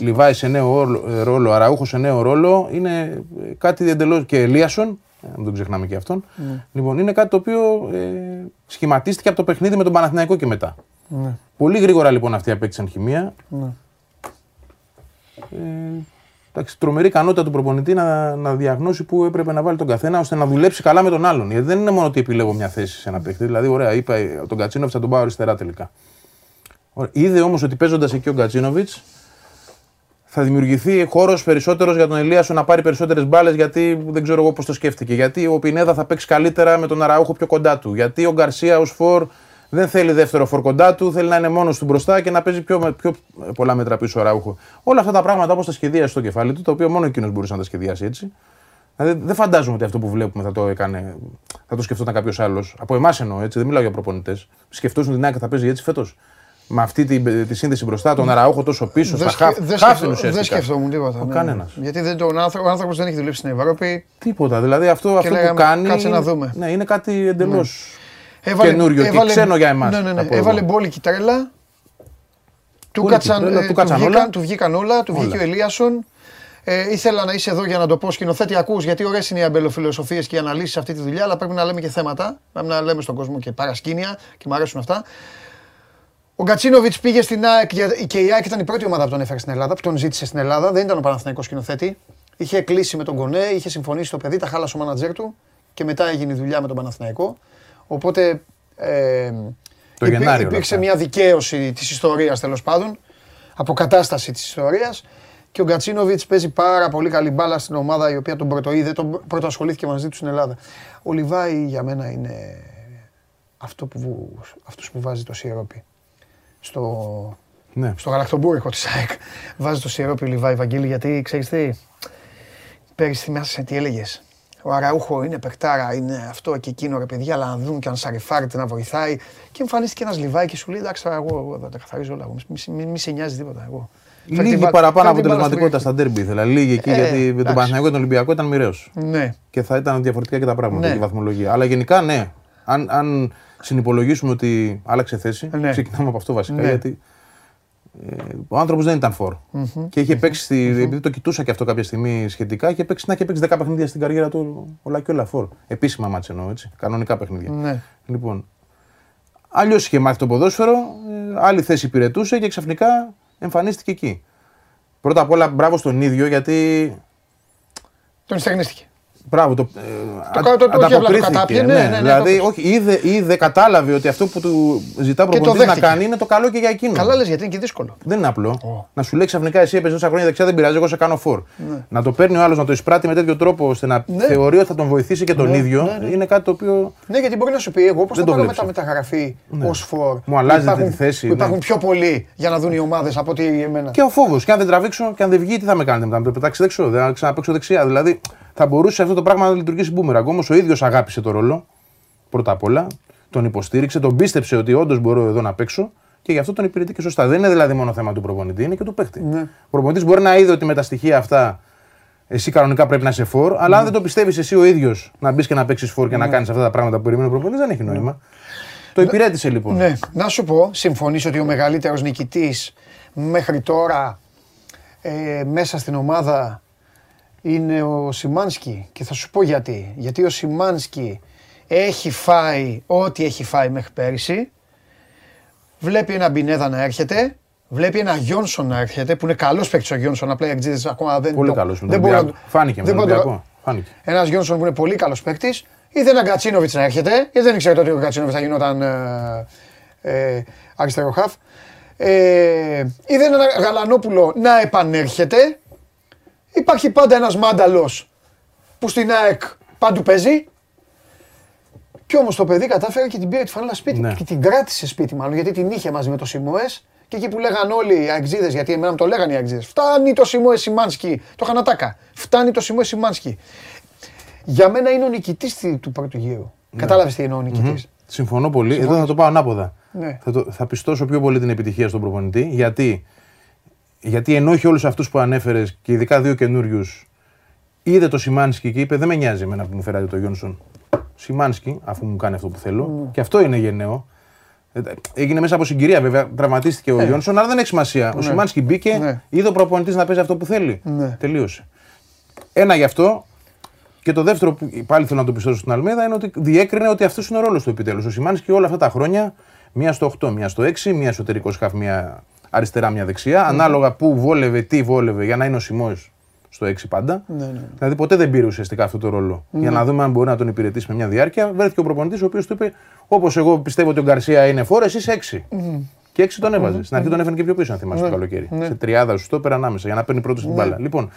Λιβάη σε νέο ρόλο, Αραούχο σε νέο ρόλο, είναι κάτι εντελώς, και Ελίασον, να τον ξεχνάμε και αυτόν. Λοιπόν, είναι κάτι το οποίο σχηματίστηκε από το παιχνίδι με τον Παναθηναϊκό και μετά. Ναι. Πολύ γρήγορα λοιπόν αυτοί απέκτησαν χημεία. Ναι. Εντάξει, τρομερή ικανότητα του προπονητή να διαγνώσει που έπρεπε να βάλει τον καθένα ώστε να δουλέψει καλά με τον άλλον. Γιατί δεν είναι μόνο ότι επιλέγω μια θέση σε ένα παίχτη. Δηλαδή, ωραία, είπα τον Γκατσίνοβιτς θα τον πάω αριστερά τελικά. Ωραία. Είδε όμως ότι παίζοντας εκεί ο Γκατσίνοβιτς θα δημιουργηθεί χώρος περισσότερος για τον Ελίασο να πάρει περισσότερες μπάλες, γιατί δεν ξέρω εγώ πώς το σκέφτηκε. Γιατί ο Πινέδα θα παίξει καλύτερα με τον Αραούχο πιο κοντά του. Γιατί ο Γκαρσία ως φορ. Δεν θέλει δεύτερο φορ κοντά του, θέλει να είναι μόνος του μπροστά και να παίζει πιο πολλά μέτρα πίσω ο Ράουχο. Όλα αυτά τα πράγματα όπως τα σχεδίασε στο κεφάλι του, τα οποία μόνο εκείνος μπορούσε να τα σχεδιάσει έτσι. Δηλαδή, δεν φαντάζομαι ότι αυτό που βλέπουμε θα το σκεφτόταν κάποιος άλλος. Από εμάς εννοώ, έτσι, δεν μιλάω για προπονητές. Σκεφτόσουν την ΑΕΚ θα παίζει έτσι φέτος. Με αυτή τη σύνδεση μπροστά, τον Αραούχο τόσο πίσω, στα χαφ. Δεν σκεφτόμουν τίποτα. Κανένας. Γιατί ο άνθρωπος δεν έχει δουλέψει στην Ευρώπη. Τίποτα. Δηλαδή αυτό που κάνει. Κάτσε να δούμε. Ναι, είναι κάτι εντελώς. Καινούριο και ξένο για εμάς. Ναι. Έβαλε μπόλικη τρέλα, του βγήκαν όλα, του βγήκε ο Ελίασον. Ήθελα να είσαι εδώ για να το πω, σκηνοθέτη, ακούς, γιατί ωραίες είναι οι αμπελοφιλοσοφίες και οι αναλύσεις σε αυτή τη δουλειά, αλλά πρέπει να λέμε και θέματα, να λέμε στον κόσμο και παρασκήνια και μου αρέσουν αυτά. Ο Γκατσίνοβιτς πήγε στην ΑΕΚ και η ΑΕΚ ήταν η πρώτη ομάδα που τον έφερε στην Ελλάδα, που τον ζήτησε στην Ελλάδα, δεν ήταν ο Παναθηναϊκός σκηνοθέτη. Είχε κλείσει με τον Κονέ, είχε συμφωνήσει το παιδί, τα χάλασε ο μάνατζερ του και μετά έγινε η δουλειά με τον Παναθηναϊκό. Οπότε υπήρξε μια δικαίωση της ιστορίας, τέλος πάντων, αποκατάσταση της ιστορίας και ο Γκατσίνοβιτς παίζει πάρα πολύ καλή μπάλα στην ομάδα η οποία τον πρωτοείδε, τον πρωτοασχολήθηκε μαζί του στην Ελλάδα. Ο Λιβάη για μένα είναι αυτός που βάζει το σιρόπι στο, ναι. στο γαλακτομπούρικο της ΑΕΚ. Βάζει το σιρόπι Λιβάη, Βαγγέλη, γιατί ξέρεις τι, πέρυσι θυμάσαι τι έλεγες. Ο Αραούχο είναι παιχτάρα, είναι αυτό και εκείνο ρε παιδιά, αλλά να δουν και αν σαριφάρεται να βοηθάει. Και εμφανίστηκε ένας Λιβάη και σου λέει εντάξει, εγώ θα τα καθαρίζω όλα. Μη σε νοιάζει τίποτα εγώ. Λίγη παραπάνω αποτελεσματικότητα στα ντέρμπι ήθελα. Λίγη εκεί, γιατί με τον Παναθηναϊκό και τον Ολυμπιακό ήταν μοιραίος. Ναι. Και θα ήταν διαφορετικά και τα πράγματα και η βαθμολογία. Αλλά γενικά ναι. Αν συνυπολογίσουμε ότι άλλαξε θέση, ξεκινάμε από αυτό βασικά. Γιατί ο άνθρωπος δεν ήταν φορ. Και είχε παίξει, επειδή το κοιτούσα και αυτό κάποια στιγμή σχετικά, είχε παίξει 10 παιχνίδια στην καριέρα του όλα και όλα φορ. Επίσημα μάτς εννοώ έτσι. Κανονικά παιχνίδια. Λοιπόν. Αλλιώς είχε μάθει το ποδόσφαιρο, άλλη θέση υπηρετούσε και ξαφνικά. Εμφανίστηκε εκεί. Πρώτα απ' όλα, μπράβο στον ίδιο γιατί. Τον εισαγνίστηκε. Μπράβο. Ανταποκρίθηκε. Ναι, δηλαδή, όχι, είδε, κατάλαβε ότι αυτό που του ζητά προπονητής να κάνει είναι το καλό και για εκείνο. Καλά λες γιατί είναι και δύσκολο. Δεν είναι απλό. Να σου λέει ξαφνικά εσύ έπαιζε τόσα χρόνια δεξιά, δεν πειράζει, εγώ σε κάνω φορ. Να το παίρνει ο άλλος, να το εισπράττει με τέτοιο τρόπο ώστε να θεωρεί ότι θα τον βοηθήσει και τον ίδιο. Είναι κάτι το οποίο. Ναι, γιατί μπορεί να σου πει εγώ πώς θα κάνω μετά μεταγραφή ως φορ. Μου αλλάζετε τη θέση. Υπάρχουν πιο πολλοί για να δουν οι ομάδες από ότι εμένα. Και ο φόβος. Και αν δεν τραβήξω και αν δεν βγει, τι θα με κάνετε μετά, να το πετάξει δεξιό, να ξαναπαίξω δεξιά. Δηλαδή θα μπορούσε αυτό το πράγμα να λειτουργήσει μπούμεραγκ. Όμως ο ίδιος αγάπησε το ρόλο πρώτα απ' όλα, τον υποστήριξε, τον πίστεψε ότι όντως μπορώ εδώ να παίξω και γι' αυτό τον υπηρετεί και σωστά. Δεν είναι δηλαδή μόνο θέμα του προπονητή, είναι και του παίχτη. Ναι. Ο προπονητής μπορεί να είδε ότι με τα στοιχεία αυτά εσύ κανονικά πρέπει να είσαι φορ, αλλά αν δεν το πιστεύεις εσύ ο ίδιος να μπεις και να παίξεις φορ και να κάνεις αυτά τα πράγματα που περιμένει ο προπονητής, δεν έχει νόημα. Το υπηρέτησε λοιπόν. Ναι. Να σου πω, συμφωνείς ότι ο μεγαλύτερος νικητής μέχρι τώρα μέσα στην ομάδα. Είναι ο Σιμάνσκι και θα σου πω γιατί. Γιατί ο Σιμάνσκι έχει φάει ό,τι έχει φάει μέχρι πέρυσι. Βλέπει ένα Μπινέδα να έρχεται, βλέπει ένα Γιόνσον να έρχεται, που είναι καλός παίκτης ο Γιόνσον, απλά οι Αγγλίδες ακόμα δεν πολύ καλός με τον Ολυμπιακό. Φάνηκε με τον Ολυμπιακό. Ένας Γιόνσον που είναι πολύ καλός παίκτης, είδε ένα Γκατσίνοβιτς να έρχεται, γιατί δεν ήξερε ότι ο Γκατσίνοβιτς θα γινόταν αριστερό χαφ. Είδε ένα Γαλανόπουλο να επανέρχεται. Υπάρχει πάντα ένας Μάνταλος που στην ΑΕΚ πάντου παίζει. Κι όμως το παιδί κατάφερε και την πήρε τη φανέλα σπίτι. Ναι. Και την κράτησε σπίτι μάλλον, γιατί την είχε μαζί με το Σιμόες. Και εκεί που λέγαν όλοι οι Αγγλίδες, γιατί εμένα μου το λέγανε οι Αγγλίδες, φτάνει το Σιμόες Σιμάνσκι. Το χανατάκα. Φτάνει το Σιμόες Σιμάνσκι. Για μένα είναι ο νικητής του πρώτου γύρου. Ναι. Κατάλαβες τι είναι ο νικητής. Mm-hmm. Συμφωνώ πολύ. Εδώ θα το πάω ανάποδα. Ναι. Θα πιστώσω πιο πολύ την επιτυχία στον προπονητή, γιατί ενώ είχε όλους αυτούς που ανέφερες και ειδικά δύο καινούριους, είδε το Σιμάνσκι και είπε: δεν με νοιάζει εμένα που μου φέρατε το Γιόνσον. Σιμάνσκι, αφού μου κάνει αυτό που θέλω. Και αυτό είναι γενναίο. Έγινε μέσα από συγκυρία, βέβαια. Τραυματίστηκε ο Γιόνσον, αλλά δεν έχει σημασία. Ο Σιμάνσκι μπήκε, είδε ο προπονητής να παίζει αυτό που θέλει. Τελείωσε. Ένα γι' αυτό. Και το δεύτερο που πάλι θέλω να το πιστώσω στην Αλμέδα είναι ότι διέκρινε ότι αυτός είναι ο ρόλος του επιτέλους. Ο Σιμάνσκι όλα αυτά τα χρόνια, μία στο 8, μία στο 6, μία εσωτερικός χαφ, μία. Αριστερά, μια δεξιά, ανάλογα που βόλευε, τι βόλευε, για να είναι ο Σιμόες στο 6 πάντα. Δηλαδή, ποτέ δεν πήρε ουσιαστικά αυτό το ρόλο. Για να δούμε αν μπορεί να τον υπηρετήσει με μια διάρκεια. Βρέθηκε ο προπονητής, ο οποίος του είπε: όπως εγώ πιστεύω ότι ο Γκαρσία είναι φόρο, εσύ είσαι 6. Και 6 τον έβαζε. Στην αρχή τον έφερε και πιο πίσω, αν θυμάσαι το καλοκαίρι. Σε 30, στο πέρα ανάμεσα, για να παίρνει πρώτο την μπάλα. Λοιπόν.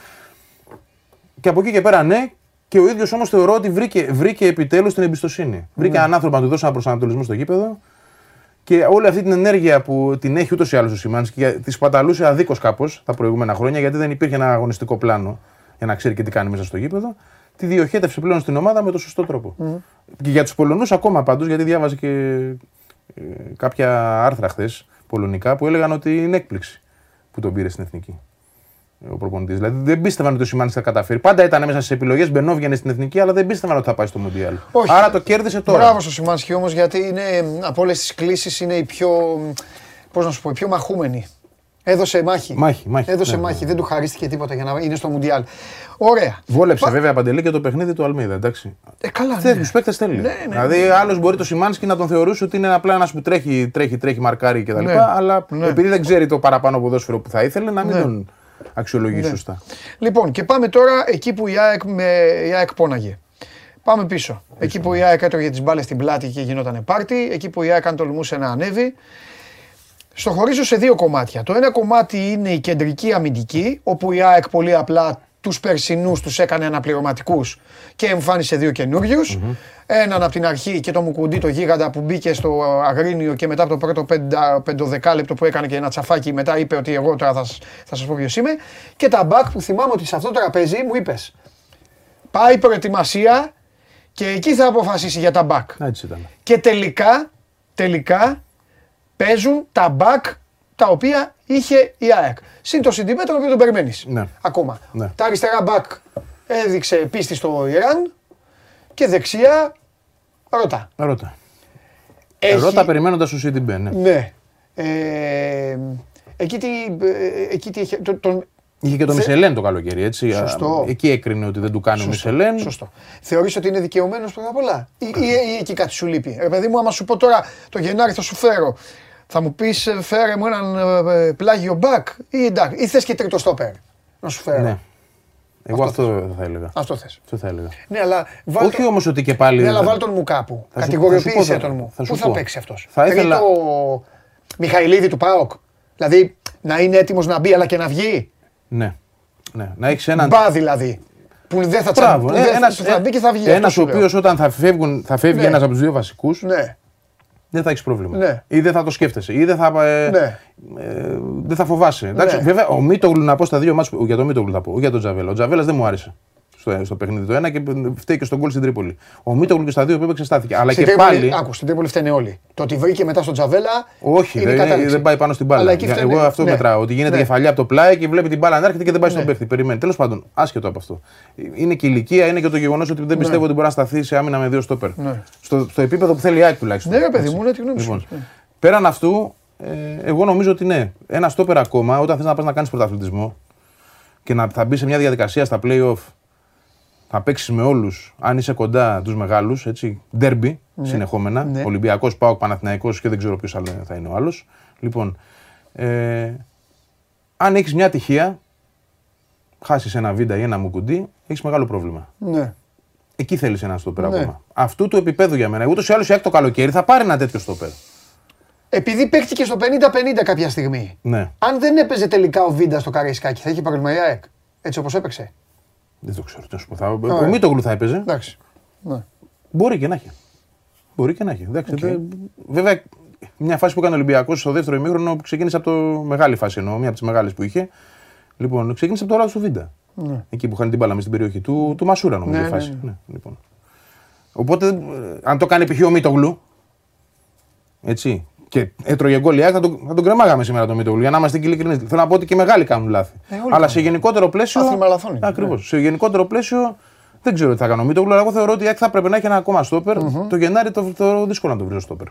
Και από εκεί και πέρα, ναι, και ο ίδιος όμως θεωρώ ότι βρήκε επιτέλους την εμπιστοσύνη. Βρήκε έναν άνθρωπο να του δώσει ένα προσανατολισμό στο γήπεδο. Και όλη αυτή την ενέργεια που την έχει ούτως ή άλλως ο Σιμάνσκι και τη σπαταλούσε αδίκως κάπως τα προηγούμενα χρόνια, γιατί δεν υπήρχε ένα αγωνιστικό πλάνο για να ξέρει και τι κάνει μέσα στο γήπεδο, τη διοχέτευσε πλέον στην ομάδα με τον σωστό τρόπο. Και για τους Πολωνούς ακόμα πάντως, γιατί διάβαζε και κάποια άρθρα χθες πολωνικά που έλεγαν ότι είναι έκπληξη που τον πήρε στην εθνική ο προπονητής. Δηλαδή δεν πίστευαν ότι ο Σιμάνσκι θα καταφέρει. Πάντα ήταν μέσα στις επιλογές, μπαινό βγαινε στην εθνική, αλλά δεν πίστευαν ότι θα πάει στο Μουντιάλ. Άρα το κέρδισε τώρα. Μπράβο στο Σιμάνσκι όμως, γιατί είναι, από όλες τις κλήσεις είναι η πιο, πώς να σου πω, η πιο μαχούμενη. Έδωσε μάχη. Έδωσε μάχη. Δεν του χαρίστηκε τίποτα για να είναι στο Μουντιάλ. Ωραία. Βόλεψε βέβαια Παντελή και το παιχνίδι του Αλμίδα, εντάξει. Καλά. Τους παίκτες θέλει. Δηλαδή άλλος μπορεί το Σιμάνσκι να τον θεωρούσε ότι είναι απλά ένας που τρέχει, μαρκάρει κτλ. Αλλά επειδή δεν ξέρει το παραπάνω ποδόσφαιρο που θα ήθελε, να μην τον αξιολογεί σωστά. Λοιπόν, και πάμε τώρα εκεί που η ΑΕΚ πόναγε. Πάμε πίσω. Εκεί που η ΑΕΚ έτρωγε τις μπάλες στην πλάτη και γινότανε πάρτι, εκεί που η ΑΕΚ αν τολμούσε να ανέβει. Στο χωρίζω σε δύο κομμάτια. Το ένα κομμάτι είναι η κεντρική αμυντική, όπου η ΑΕΚ πολύ απλά τους περσινούς τους έκανε αναπληρωματικούς και εμφάνισε δύο καινούριους. Mm-hmm. Έναν από την αρχή και το Μουκουντή, το γίγαντα που μπήκε στο Αγρίνιο και μετά από το πρώτο 5-10 λεπτό που έκανε και ένα τσαφάκι, μετά είπε ότι εγώ τώρα θα σας πω ποιος είμαι. Και τα μπακ που θυμάμαι ότι σε αυτό το τραπέζι μου είπες πάει προετοιμασία και εκεί θα αποφασίσει για τα μπακ. Και τελικά παίζουν τα μπακ τα οποία είχε η ΑΕΚ. Συν το συντημέτρο που τον περιμένεις. Ναι. Ακόμα. Ναι. Τα αριστερά μπακ έδειξε πίστη στο Ιράν και δεξιά Ρώτα. Ρώτα περιμένοντας το Σιντιμπέ, ναι. Ναι. Εκεί τι είχε... Είχε και το Μισελέν το καλοκαίρι, έτσι. Σωστό. Εκεί έκρινε ότι δεν του κάνει ο Μισελέν. Σωστό. Θεωρείς ότι είναι δικαιωμένος πρώτα απ' όλα? Ή εκεί κάτι σου λείπει? Ρε παιδί μου, άμα σου πω τώρα το Γενάρη θα σου φέρω, θα μου πεις φέρε μου έναν πλάγιο μπακ ή εντάξει, ή θες και τρίτο στόπερ να σου φέρω? Ναι. Εγώ αυτό θα έλεγα. Αυτό θες. Αυτό θα έλεγα. Ναι, αλλά βάλ... Όχι όμως ότι και πάλι... Ναι, αλλά βάλ τον μου κάπου. Κατηγοριοποίησε τον μου. Πού θα παίξει αυτός? Θα ήθελα... το Μιχαηλίδη του ΠΑΟΚ. Δηλαδή να είναι έτοιμος να μπει αλλά και να βγει. Ναι. Ναι. Να έχεις έναν... Μπα δηλαδή. Που δεν θα τσαμπεί και θα βγει. Ένας ο οποίος όταν θα φεύγει ένας από τους δύο βασικούς... Δεν θα έχεις πρόβλημα. Ναι. Ή δεν θα το σκέφτεσαι. Ή δεν θα, ναι. Δεν θα φοβάσαι. Ναι. Εντάξει, βέβαια, ο Μίτογλου να πω στα δύο μάτς. Για τον Μίτογλου θα πω. Για τον Τζαβέλα. Ο Τζαβέλας δεν μου άρεσε στο παιχνίδι. Το ένα και φταίει και στον γκολ στην Τρίπολη. Ο Μίτογλου και στα δύο που έπαιξε στάθηκε. Αλλά στην και Τρίπολη, πάλι. Άκου, στην Τρίπολη φταίνε όλοι. Το ότι βρήκε μετά στον Τζαβέλα. Όχι, δεν πάει πάνω στην μπάλα. Εγώ αυτό μετράω. Ότι γίνεται κεφαλιά από το πλάι και βλέπει την μπάλα να έρχεται και δεν πάει στον παίχτη. Περιμένει. Τέλος πάντων, άσχετο από αυτό. Είναι και η ηλικία, είναι και το γεγονός ότι δεν πιστεύω ότι μπορεί να σταθεί σε άμυνα με δύο στόπερ. Στο επίπεδο που θέλει η ΑΕΚ τουλάχιστον. Ναι, παιδί μου, τι γνώμη. Πέραν αυτού, εγώ νομίζω ότι ναι. Ένα στόπερ ακόμα όταν θες να πα να κάνει πρωταθλητισμό και να μπει σε μια διαδικασία στα playoff. Θα παίξεις με όλους, αν είσαι κοντά τους μεγάλους, έτσι, ντέρμπι, ναι, συνεχόμενα. Ναι. Ολυμπιακός, ΠΑΟΚ, Παναθηναϊκός και δεν ξέρω ποιος άλλο θα είναι ο άλλος. Λοιπόν, αν έχεις μια τυχεία, χάσεις ένα Βίντα ή ένα Μουκουντή, έχεις μεγάλο πρόβλημα. Ναι. Εκεί θέλεις ένα στόπερ, ναι, ακόμα. Αυτού του επίπεδου για μένα. Ούτως ή άλλως, το καλοκαίρι θα πάρει ένα τέτοιο στόπερ. Επειδή παίχτηκε στο 50-50 κάποια στιγμή. Ναι. Αν δεν έπαιζε τελικά ο Βίντα στο Καραϊσκάκι, θα είχε πρόβλημα η ΑΕΚ, έτσι όπως έπαιξε? Δεν το ξέρω τι να σου πω. Ο Μίτογλου θα έπαιζε. Εντάξει. Μπορεί και να έχει. Μπορεί και να έχει. Βέβαια, μια φάση που έκανε ο Ολυμπιακός στο δεύτερο ημίχρονο ξεκίνησε από το μεγάλη φάση, εννοώ, μια από τις μεγάλες που είχε. Λοιπόν, ξεκίνησε από το λάθος του Βίντα. Εκεί που χάνει την μπάλα μες στην περιοχή του Μασούρα, νομίζω η φάση. Οπότε, αν το κάνει π.χ. ο Μίτογλου. Έτσι. Και έτρωγε γκολ η ΑΕΚ, θα τον κρεμάγαμε σήμερα το Μίτογλου. Για να είμαστε ειλικρινείς. Θέλω να πω ότι και μεγάλοι κάνουν λάθη. Αλλά σε γενικότερο πλαίσιο. Ακριβώς. Σε γενικότερο πλαίσιο δεν ξέρω τι θα κάνω ο Μίτογλου. Αλλά εγώ θεωρώ ότι η ΑΕΚ θα πρέπει να έχει ένα ακόμα στόπερ. Το Γενάρη το θεωρώ δύσκολο να το βρει ο στόπερ.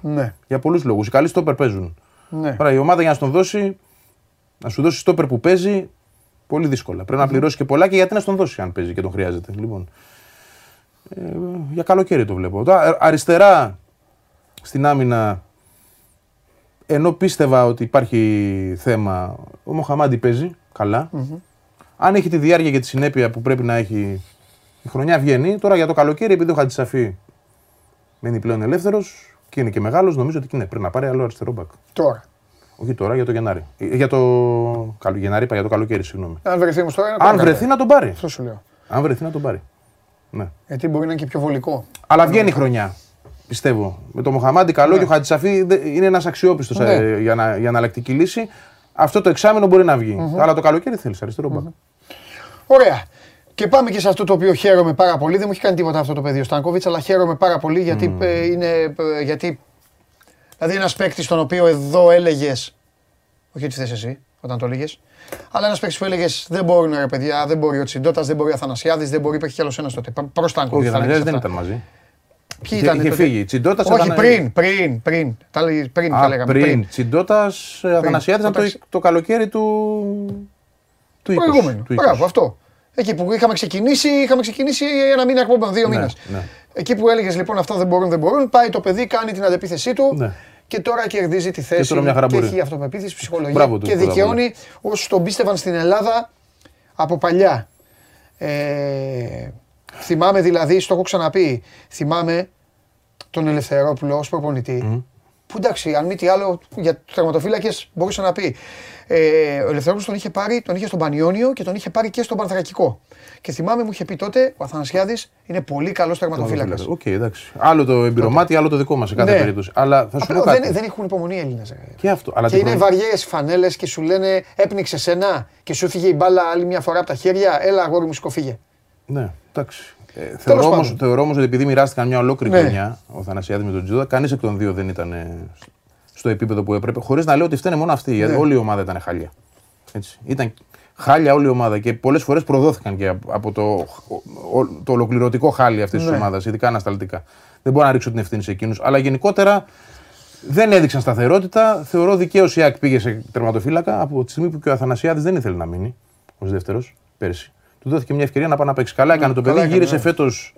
Για πολλούς λόγους. Οι καλοί στόπερ παίζουν. Τώρα η ομάδα για να τον δώσει, να σου δώσει στόπερ που παίζει, πολύ δύσκολα. Πρέπει να πληρώσει και πολλά και γιατί να τον δώσει αν παίζει και τον χρειάζεται. Για καλοκαίρι το βλέπω. Αριστερά στην άμυνα. Ενώ πίστευα ότι υπάρχει θέμα, ο Μοχαμάντι παίζει καλά. Αν έχει τη διάρκεια και τη συνέπεια που πρέπει να έχει, η χρονιά βγαίνει. Τώρα για το καλοκαίρι, επειδή ο Χατζησαφή μένει πλέον ελεύθερος και είναι και μεγάλος, νομίζω ότι είναι, πρέπει να πάρει άλλο αριστερό μπακ. Τώρα. Όχι τώρα, για το Γενάρη. Για το Γενάρη, είπα για το καλοκαίρι, συγγνώμη. Αν βρεθεί όμως τώρα, αν βρεθεί να τον πάρει. Αυτό σου λέω. Αν βρεθεί να τον πάρει. Ναι. Γιατί μπορεί να είναι και πιο βολικό. Αλλά βγαίνει η χρονιά. Πιστεύω. Με τον Μοχαμάντι καλό, ναι, και ο Χατζησαφή είναι ένας αξιόπιστος, ναι, για εναλλακτική λύση. Αυτό το εξάμηνο μπορεί να βγει. Αλλά το καλοκαίρι θέλεις αριστερό μπακ. Ωραία. Και πάμε και σε αυτό το οποίο χαίρομαι πάρα πολύ. Δεν μου έχει κάνει τίποτα αυτό το παιδί ο Στάνκοβιτς, αλλά χαίρομαι πάρα πολύ γιατί είναι. Γιατί, δηλαδή, ένας παίκτης τον οποίο εδώ έλεγες. Όχι ότι θες εσύ όταν το έλεγες. Αλλά ένας παίκτης που έλεγες δεν μπορούν, ρε παιδιά, δεν μπορεί ο Τσιντώτας, δεν μπορεί ο Αθανασιάδης, δεν μπορεί. Υπήρχε κι άλλος ένας τότε. Προ Στάνκοβιτς. Ο Αθανασιάδης δεν ήταν μαζί. Ποιοι ήταν? Είχε φύγει. Τσιντώτας. Όχι, ήταν... πριν. Τα λέγαμε πριν. Τσιντώτας, Αθανασιάδης, το καλοκαίρι του 20. Προηγούμενο. Μπράβο, αυτό. Εκεί που είχαμε ξεκινήσει ένα μήνα ακόμα, δύο μήνες. Ναι. Εκεί που έλεγες λοιπόν αυτά δεν μπορούν, πάει το παιδί, κάνει την αντεπίθεσή του. Ναι. Και τώρα κερδίζει τη θέση και έχει αυτοπεποίθηση, ψυχολογία. Μπράβο, και δικαιώνει όσους τον πίστευαν στην Ελλάδα από παλιά. Θυμάμαι δηλαδή, στο έχω ξαναπεί, θυμάμαι τον Ελευθερόπουλο ως προπονητή που εντάξει, αν μη τι άλλο για τους τερματοφύλακες μπορούσε να πει. Ο Ελευθερόπουλος τον είχε πάρει, τον είχε στον Πανιόνιο και τον είχε πάρει και στον Πανθρακικό. Και θυμάμαι μου είχε πει τότε ο Αθανασιάδης είναι πολύ καλός τερματοφύλακας. Οκ, εντάξει. Άλλο το εμπειρομάτι, άλλο το δικό μας σε κάθε περίπτωση. Αλλά θα σου πω κάτι. Δεν έχουν υπομονή οι Έλληνες. Και αυτό. Και είναι βαριές φανέλες και σου λένε έπνιξε σένα και σου φύγε η μπάλα άλλη μια φορά από τα χέρια. Έλα, αγόρι μου, σκοφύγε. Ναι, εντάξει. Θεωρώ όμως ότι επειδή μοιράστηκαν μια ολόκληρη χρονιά ο Αθανασιάδης με τον Τζούδα, κανείς εκ των δύο δεν ήταν στο επίπεδο που έπρεπε. Χωρίς να λέω ότι φταίνε μόνο αυτοί, γιατί όλη η ομάδα ήταν χάλια. Έτσι. Ήταν χάλια όλη η ομάδα και πολλές φορές προδόθηκαν και από το ολοκληρωτικό χάλι αυτής της ομάδας, ειδικά ανασταλτικά. Δεν μπορώ να ρίξω την ευθύνη σε εκείνους, αλλά γενικότερα δεν έδειξαν σταθερότητα. Θεωρώ δικαίως η ΑΕΚ πήγε σε τερματοφύλακα από τη στιγμή που και ο Αθανασιάδης δεν ήθελε να μείνει ως δεύτερος πέρσι. Του δόθηκε μια ευκαιρία να πάει να παίξει. Καλά έκανε το παιδί, γύρισε φέτος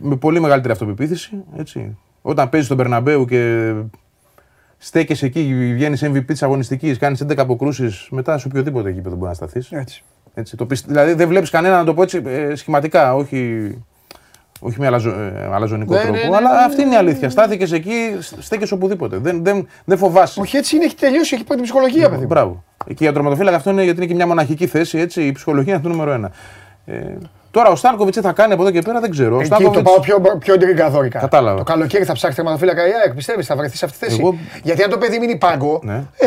με πολύ μεγαλύτερη αυτοπεποίθηση. Έτσι. Όταν παίζεις στον Μπερναμπέου και στέκεσαι εκεί, βγαίνεις MVP της αγωνιστικής, κάνεις 11 αποκρούσεις, μετά σε οποιοδήποτε γήπεδο μπορεί να σταθείς. Έτσι. Έτσι, δηλαδή δεν βλέπεις κανένα να το πω έτσι σχηματικά, όχι με αλαζονικό τρόπο, αλλά αυτή είναι η αλήθεια. Στάθηκες εκεί, στέκεσαι οπουδήποτε. Δεν φοβάσαι. Όχι, έτσι είναι, έχει τελειώσει, έχει πάει την ψυχολογία, παιδί. Μπράβο. Και για τερματοφύλακα αυτό είναι γιατί είναι και μια μοναχική θέση, έτσι, η ψυχολογία είναι το νούμερο ένα. Τώρα ο Στάνκοβιτς τι θα κάνει από εδώ και πέρα δεν ξέρω. Στάνκοβιτς... το πάω πιο ντρικαδόρικα. Κατάλαβα. Το καλοκαίρι θα ψάξει τερματοφύλακα η ΑΕΚ, πιστεύεις, θα βρεθεί σε αυτή τη θέση. Γιατί αν το παιδί μείνει πάγκο,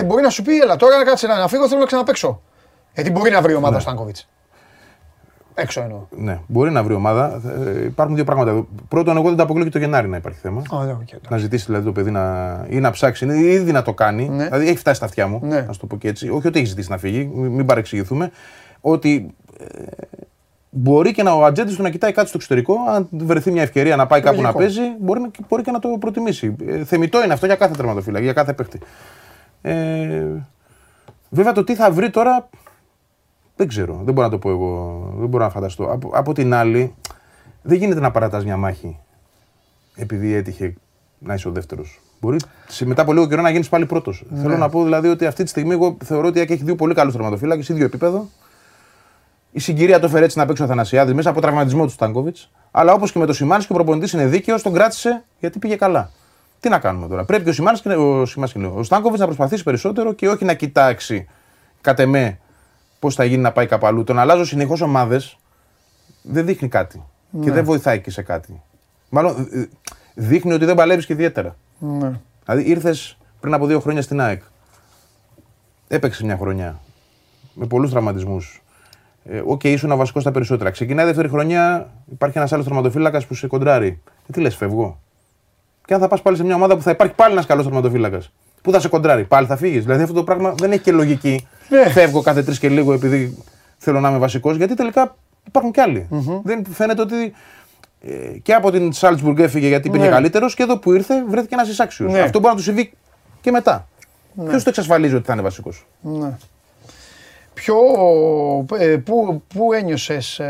μπορεί να σου πει, έλα τώρα κάτσε να φύγω, θέλω να ξαναπαίξω. Γιατί μπορεί να βρει ομάδα ο Στάνκοβιτς. Έξω εννοώ. Ναι, μπορεί να βρει ομάδα. Υπάρχουν δύο πράγματα εδώ. Πρώτον, εγώ δεν τα αποκλείω και το Γενάρη να υπάρχει θέμα. Να ζητήσει δηλαδή το παιδί ή να ψάξει ή ήδη να το κάνει. Δηλαδή έχει φτάσει στα αυτιά μου, να το πω και έτσι. Όχι ότι έχει ζητήσει να φύγει, μην παρεξηγηθούμε. Ότι μπορεί και ο ατζέντης του να κοιτάει κάτι στο εξωτερικό. Αν βρεθεί μια ευκαιρία να πάει κάπου να παίζει, μπορεί και να το προτιμήσει. Θεμιτό είναι αυτό για κάθε τερματοφύλακα, για κάθε παίκτη. Βέβαια το τι θα βρει τώρα. Δεν ξέρω, δεν μπορώ να το πω εγώ, δεν μπορώ να φανταστώ. Από την άλλη, δεν γίνεται να παρατάς μια μάχη επειδή έτυχε να είσαι ο δεύτερος. Μπορεί μετά από λίγο καιρό να γίνεις πάλι πρώτος. Ναι. Θέλω να πω δηλαδή ότι αυτή τη στιγμή εγώ θεωρώ ότι έχει δύο πολύ καλούς τερματοφύλακες, ίδιο επίπεδο. Η συγκυρία το φέρε έτσι να παίξει ο Αθανασιάδης μέσα από τραυματισμό του Στάνκοβιτς. Αλλά όπως και με το Σιμάνσκι, ο προπονητής είναι δίκαιος, τον κράτησε γιατί πήγε καλά. Τι να κάνουμε τώρα. Πρέπει και ο Στάνκοβιτς να προσπαθήσει περισσότερο και όχι να κοιτάξει κατ' εμέ. Πώς θα γίνει να πάει κάπου αλλού. Το να αλλάζω συνεχώς ομάδες δεν δείχνει κάτι. Ναι. Και δεν βοηθάει και σε κάτι. Μάλλον δείχνει ότι δεν παλεύεις και ιδιαίτερα. Ναι. Δηλαδή ήρθες πριν από 2 χρόνια στην ΑΕΚ. Έπαιξε μια χρονιά. Με πολλούς τραυματισμούς. Οκ, ήσουν βασικός στα περισσότερα. Ξεκινάει δεύτερη χρονιά, υπάρχει ένας άλλος τερματοφύλακας που σε κοντράρει. Τι λες, φεύγω. Και αν θα πας πάλι σε μια ομάδα που θα υπάρχει πάλι ένας καλός τερματοφύλακας. Πού θα σε κοντράρει, πάλι θα φύγεις. Δηλαδή αυτό το πράγμα δεν έχει και λογική. Φεύγω κάθε 3 και λίγο επειδή θέλω να είμαι βασικός, γιατί τελικά υπάρχουν κι άλλοι. Δεν φαίνεται ότι και από την Σάλτσμπουργκ έφυγε γιατί υπήρχε καλύτερος και εδώ που ήρθε βρέθηκε ένας εισάξιος. Αυτό μπορεί να του συμβεί και μετά. Ποιος το εξασφαλίζει ότι θα είναι βασικός. Πού ένιωσες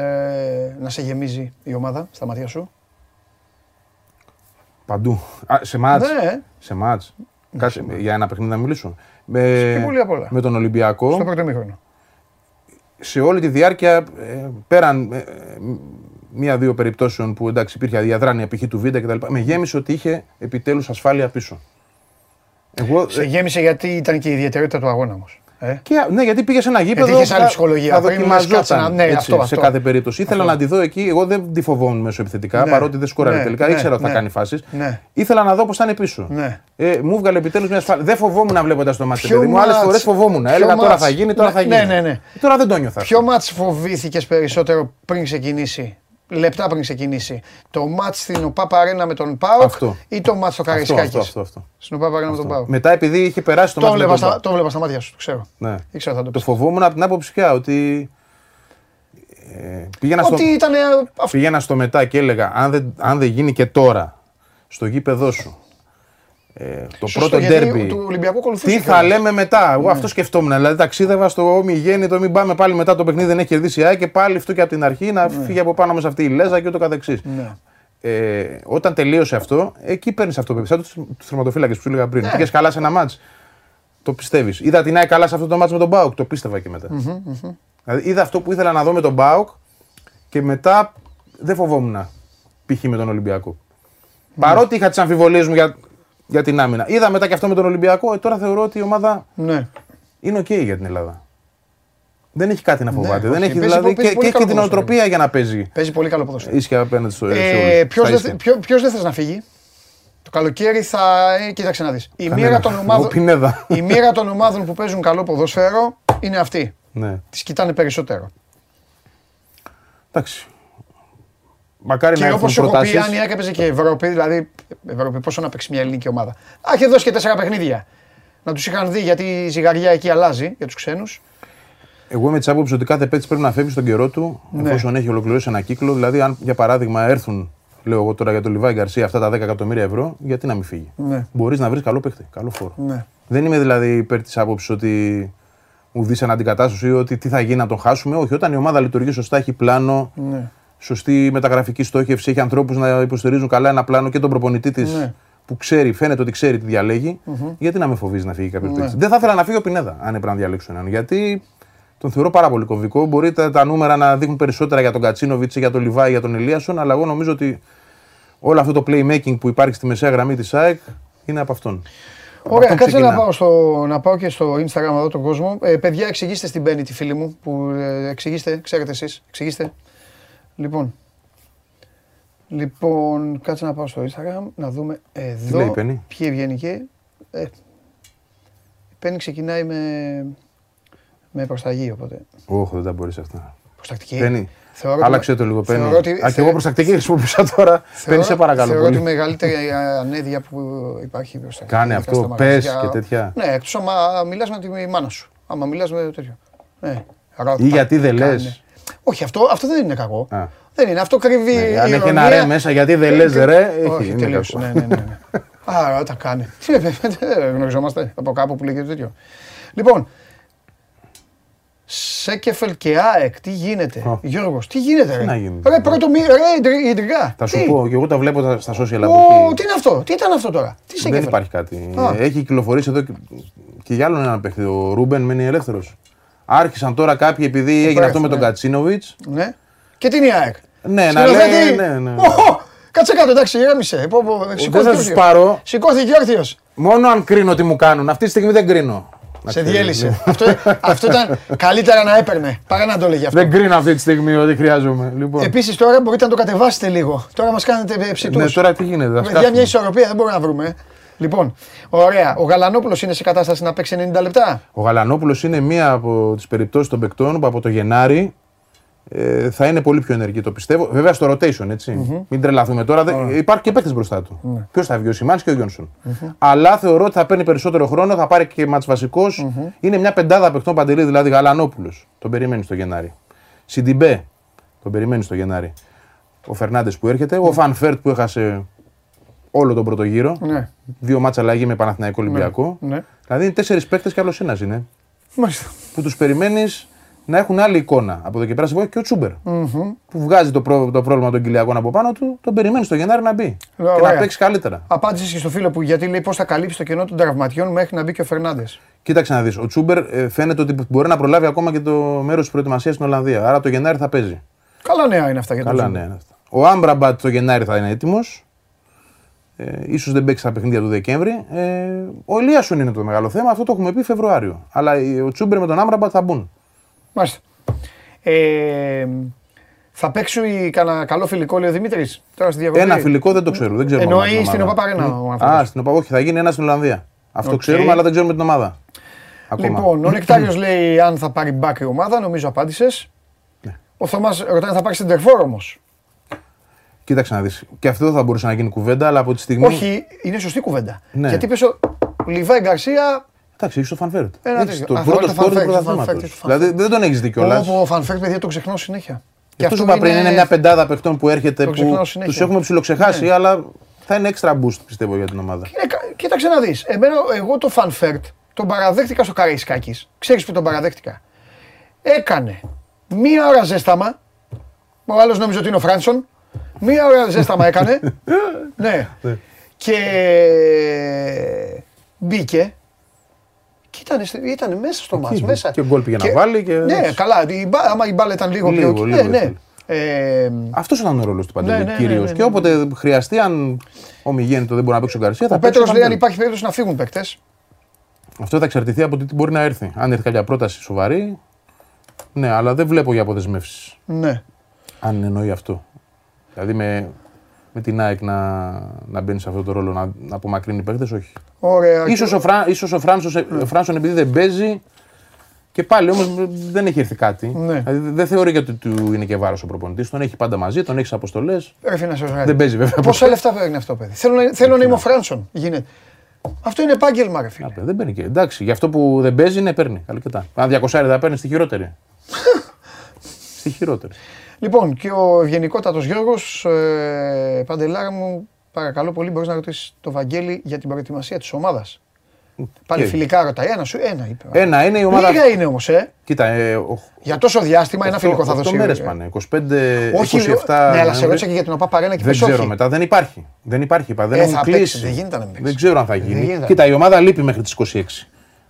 να σε γεμίζει η ομάδα στα μάτια σου? Παντού. Σε μάτς. Κάτσε, για ένα παιχνίδι να μιλήσω. Με τον Ολυμπιακό. Στο πρώτο ημίχρονο. Σε όλη τη διάρκεια, πέραν μία-δύο περιπτώσεων που εντάξει υπήρχε αδιαδράνεια π.χ. του Βίντα κτλ. Με γέμισε ότι είχε επιτέλους ασφάλεια πίσω. Σε γέμισε γιατί ήταν και η ιδιαιτερότητα του αγώνα όμως. Ναι, γιατί πήγε σε ένα γήπεδο. Δεν είχε άλλη ψυχολογία. Θα δοκιμαζόταν σε κάθε περίπτωση. Ήθελα να τη δω εκεί. Εγώ δεν τη φοβόμουν μέσω επιθετικά, παρότι δεν σκόραρε τελικά. Ήξερα ότι θα κάνει φάσεις. Ήθελα να δω πώς θα είναι πίσω. Μου βγάλε επιτέλους μια ασφάλεια. Δεν φοβόμουν βλέποντας το μάτι. Άλλες φορές φοβόμουν. Έλεγα τώρα θα γίνει, τώρα θα γίνει. Τώρα δεν το νιώθω. Ποιο μάτς φοβήθηκες περισσότερο πριν ξεκινήσει? Λεπτά πριν ξεκινήσει. Το μάτς στην ΟΠΑΠΑ Αρένα με τον ΠΑΟΚ ή το μάτς στο Καραϊσκάκης? Αυτό. Στην ΟΠΑΠΑ Αρένα με τον ΠΑΟΚ. Μετά επειδή είχε περάσει το μάτς με τον ΠΑΟΚ. Το βλέπα στα μάτια σου, το ξέρω. Ναι. Ήξερα θα το πω. Το φοβόμουν από την άποψη πια ότι. Πήγαινα στο μετά και έλεγα αν δεν γίνει και τώρα στο γήπεδό σου. Το πρώτο ντέρμπι. Τι θα λέμε μετά. Εγώ αυτό σκεφτόμουν. Δηλαδή ταξίδευα στο μη γέννη, το μην πάμε πάλι μετά το παιχνίδι, δεν έχει κερδίσει η ΑΕΚ και πάλι αυτό και από την αρχή να φύγει από πάνω μας αυτή η λέζα και ούτω καθεξής. Όταν τελείωσε αυτό, εκεί παίρνεις αυτοπεποίθηση. Σαν τους τερματοφύλακες που σου έλεγα πριν. Πήγες καλά σε ένα μάτς. Το πιστεύεις. Είδα την ΑΕΚ καλά σε αυτό το μάτς με τον ΠΑΟΚ. Το πίστευα και μετά. Δηλαδή είδα αυτό που ήθελα να δω με τον ΠΑΟΚ και μετά δεν φοβόμουν π.χ. με τον Ολυμπιακό. Παρότι είχα τις αμφιβολίες μου για. για την άμυνα. Είδα μετά και αυτό με τον Ολυμπιακό. Τώρα θεωρώ ότι η ομάδα ναι. είναι ok για την Ελλάδα. Δεν έχει κάτι να φοβάται. Ναι, δεν έχει, δηλαδή, και έχει την οτροπία για να παίζει. Παίζει πολύ καλό ποδόσφαιρο. Ίσια απέναντι στο ποιος δεν θες να φύγει. Το καλοκαίρι θα. Κοίταξε να δεις. Η μοίρα των ομάδων που παίζουν καλό ποδόσφαιρο είναι αυτή. Ναι. Τις κοιτάνε περισσότερο. Εντάξει. Μακάρι να έχουν προτάσεις. Και όπως έχω πει, αν η ΑΕΚ έπαιζε και η Ευρώπη, δηλαδή Ευρώπη, πόσο να παίξει μια ελληνική ομάδα. Α, είχε δώσει και 4 παιχνίδια. Να τους είχαν δει, γιατί η ζυγαριά εκεί αλλάζει για τους ξένους. Εγώ είμαι τη άποψη ότι κάθε παίκτης πρέπει να φεύγει στον καιρό του, εφόσον έχει ολοκληρώσει ένα κύκλο. Δηλαδή, αν για παράδειγμα έρθουν, λέω εγώ τώρα για τον Λιβάη Γκαρσία, αυτά τα 10 εκατομμύρια ευρώ, γιατί να μην φύγει. Ναι. Μπορείς να βρεις καλό παίκτη, καλό φόρο. Ναι. Δεν είμαι δηλαδή υπέρ τη άποψη ότι ουδείς αντικατάσταση ή ότι τι θα γίνει να τον χάσουμε. Όχι, όταν η ομάδα λειτουργεί σωστά, έχει πλάνο, ναι. σωστή μεταγραφική στόχευση, έχει ανθρώπους να υποστηρίζουν καλά ένα πλάνο και τον προπονητή της. Ναι. Που ξέρει, φαίνεται ότι ξέρει τι διαλέγει, γιατί να με φοβίζει να φύγει κάποιο παίκτη. Δεν θα ήθελα να φύγει ο Πινέδα, αν έπρεπε να διαλέξω έναν. Γιατί. Τον θεωρώ πάρα πολύ κομβικό. Μπορεί τα νούμερα να δείχνουν περισσότερα για τον Γκατσίνοβιτς, για τον Λιβάη, για τον Ηλίασον, αλλά εγώ νομίζω ότι όλο αυτό το playmaking που υπάρχει στη μεσαία γραμμή της ΑΕΚ είναι από αυτόν. Ωραία, κάτσε να πάω και στο Instagram εδώ τον κόσμο. Παιδιά, εξηγήστε στην Μπέννη τη φίλη μου που εξηγήστε, ξέρετε εσείς, εξηγήστε. Λοιπόν, κάτσε να πάω στο Instagram να δούμε εδώ ποιοι βγαίνει και. Η Μπέννη ξεκινάει με προσταγή, οπότε. Όχι, δεν τα μπορείς αυτά. Προστακτική. Άλλαξε το λίγο Πέννη. Α, και εγώ προστακτική χρησιμοποιούσα τώρα. Πέννη, σε παρακαλώ. Θεωρώ ότι μεγαλύτερη ανέδεια που υπάρχει προστακτική. Κάνε αυτό, πες και τέτοια. Ναι, εκτός άμα μιλάς με τη μάνα σου. Άμα μιλάς με τέτοιο. Ή γιατί δεν λες. Όχι, αυτό δεν είναι κακό. Δεν είναι, αυτό κρύβει. Αν έχει ένα ρε μέσα, γιατί δεν λες ρε. Όχι, τελείως. Άρα τα κάνει. Δεν γνωριζόμαστε από κάπου που λέγεται τέτοιο. Λοιπόν. Σέκεφελ και ΑΕΚ, τι γίνεται, Γιώργος, τι γίνεται ρε. Ρε, πρώτο μήνα, ρε, ιντρικά. Θα σου πω, και εγώ τα βλέπω στα social. Τι είναι αυτό, τι ήταν αυτό τώρα, τι Σέκεφελ. Δεν υπάρχει κάτι. Έχει κυκλοφορήσει εδώ και για άλλον ένα παίχτη, ο Ρούμπεν μένει ελεύθερος. Άρχισαν τώρα κάποιοι, επειδή έγινε αυτό με τον Γκατσίνοβιτς. Ναι. Και τι είναι η ΑΕΚ. Ναι, να λέει, ναι. Κάτσε κάτω, εντάξει, γράμισε. Δεν θα τους πάρω. Σηκώθηκε όρθιος. Μόνο αν κρίνω τι μου κάνουν, αυτή τη στιγμή δεν κρίνω. Σε διέλυσε. Αυτό ήταν καλύτερα να έπαιρνε. Παρά να το λέγει αυτό. Δεν κρίνω αυτή τη στιγμή ότι χρειάζομαι. Επίσης τώρα μπορείτε να το κατεβάσετε λίγο. Τώρα μας κάνετε ψητούς. Ναι, τώρα τι γίνεται. Για μια ισορροπία δεν μπορούμε να βρούμε. Λοιπόν, ωραία. Ο Γαλανόπουλος είναι σε κατάσταση να παίξει 90 λεπτά. Ο Γαλανόπουλος είναι μία από τις περιπτώσεις των παικτών που από το Γενάρη θα είναι πολύ πιο ενεργή, το πιστεύω. Βέβαια στο rotation, έτσι. Μην τρελαθούμε τώρα. Υπάρχει και παίκτης μπροστά του. Ποιος θα βγει, ο Σιμάνς και ο Γιόνσον. Αλλά θεωρώ ότι θα παίρνει περισσότερο χρόνο, θα πάρει και μάτς βασικός. Είναι μια πεντάδα παικτών, Παντελή, δηλαδή Γαλανόπουλος. Τον περιμένει στο Γενάρη. Σιντιμπέ, τον περιμένει στο Γενάρη. Ο Φερνάντες που έρχεται. Ο Φανφέρτ που έχασε όλο τον πρώτο γύρο. 2 μάτς αλλαγή με Παναθηναϊκό Ολυμπιακό. Δηλαδή είναι 4 παίκτες κι άλλος ένας είναι. Που τους περιμένει. Να έχουν άλλη εικόνα από εδώ και πέρα. Σε βοήθεια και ο Τσούμπερ. Που βγάζει το πρόβλημα των κοιλιακών από πάνω του, τον περιμένει στο Γενάρη να μπει. Και να παίξει καλύτερα. Απάντησε και στο φίλο που γιατί λέει πώς θα καλύψει το κενό των τραυματιών μέχρι να μπει και ο Φερνάντες. Κοίταξε να δεις. Ο Τσούμπερ φαίνεται ότι μπορεί να προλάβει ακόμα και το μέρος της προετοιμασίας στην Ολλανδία. Άρα το Γενάρη θα παίζει. Καλά νέα είναι αυτά για τον Τσούμπερ. Ο Άμπραμπατ το Γενάρη θα είναι έτοιμος. Ίσως δεν παίξει τα παιχνίδια του Δεκέμβρη. Ο Ηλίασον είναι το μεγάλο θέμα. Αυτό το έχουμε πει Φεβρουάριο. Αλλά ο Τσούμπερ με τον Άμπραμπατ θα μπουν. Μάλιστα. Θα παίξει κανένα καλό φιλικό, λέει ο Δημήτρης. Ένα φιλικό δεν το ξέρω. Δεν ξέρω. Εννοεί στην ΟΠΑΠ Αρένα. Α, στην ΟΠΑΠ, όχι, θα γίνει ένα στην Ολλανδία. Αυτό ξέρουμε, αλλά δεν ξέρουμε την ομάδα. Λοιπόν, ο Νεκτάριος λέει αν θα πάρει μπακ η ομάδα, νομίζω απάντησες. Ο Θωμάς ρωτάει αν θα πάρει σεντερφόρ όμως. Κοίταξε να δεις. Και αυτό θα μπορούσε να γίνει κουβέντα, αλλά από τη στιγμή. Όχι, είναι σωστή κουβέντα. Γιατί πίσω Λιβάη Γκαρσία. Εντάξει, έχεις το Φανφέρτ. Το πρώτο σκόρ του πρωταθλήματος. Δηλαδή δεν τον έχεις δει κιόλας. Ο Φανφέρτ, παιδιά, το ξεχνάω συνέχεια. Και αυτό που είπα πριν είναι μια πεντάδα παιχτών που έρχεται που τους έχουμε ψιλοξεχάσει, αλλά θα είναι extra boost πιστεύω για την ομάδα. Κοίταξε να δεις. Εγώ το Φανφέρτ τον παραδέχτηκα στο Καραϊσκάκης. Ξέρεις που τον παραδέχτηκα. Έκανε μία ώρα ζέσταμα. Ο άλλος νόμιζε ότι είναι ο Φράνσον. Μία ώρα ζέσταμα έκανε. Ναι. Και μπήκε. Ήταν μέσα στο μάτς. Και γκολ πήγε να βάλει. Ναι, καλά. Άμα η μπάλα ήταν λίγο πιο. Αυτός ήταν ο ρόλος του Παντελή, κυρίως. Και όποτε χρειαστεί, αν ομιγέννητο δεν μπορεί να παίξει ο Γκαρσία, θα παίξει. Ο Πέτρος λέει: αν υπάρχει περίπτωση να φύγουν παίκτες. Αυτό θα εξαρτηθεί από τι μπορεί να έρθει. Αν έρθει κάποια πρόταση σοβαρή. Ναι, αλλά δεν βλέπω για αποδεσμεύσεις. Ναι. Αν εννοεί αυτό. Δηλαδή με την ΑΕΚ να μπαίνει σε αυτό το ρόλο, να απομακρύνει παίκτες, όχι. Ωραία. Ίσως ο Φράνσον επειδή δεν παίζει. Και πάλι όμως δεν έχει έρθει κάτι. Ναι. Δηλαδή, δεν θεωρεί γιατί του είναι και βάρος ο προπονητής. Τον έχει πάντα μαζί, τον έχει αποστολές. Δεν παίζει βέβαια. Πόσα λεφτά παίρνει αυτό, παιδί. Θέλω να είμαι ο Φράνσον. Γίνεται. Αυτό είναι επάγγελμα, ρε φίλε. Δεν παίρνει και. Εντάξει, γι' αυτό που δεν παίζει, ναι, παίρνει. Αρκετά. Αν 200 θα παίρνει, στη χειρότερη. Στη χειρότερη. Λοιπόν, και ο ευγενικότατος Γιώργος, Παντελάρα μου, παρακαλώ πολύ, μπορείς να ρωτήσεις το Βαγγέλη για την προετοιμασία της ομάδας. Πάλι φιλικά ρωτάει, ένα είπε. Ένα είναι η ομάδα. Λίγα είναι όμως, Κοίτα, για τόσο διάστημα ένα φιλικό θα δώσει. 8 μέρες πάνε, 25, 27... Ναι, αλλά σε ρώτησα και για την ΟΠΑ Παρένα και πες όχι. Δεν ξέρω μετά, δεν υπάρχει. Δεν υπάρχει, δεν έχουν κλείσει. Δεν γίνεται να μην παίξει. Δεν ξέρω αν θα γίνει. Κοίτα, η ομάδα λείπει μέχρι τις 26.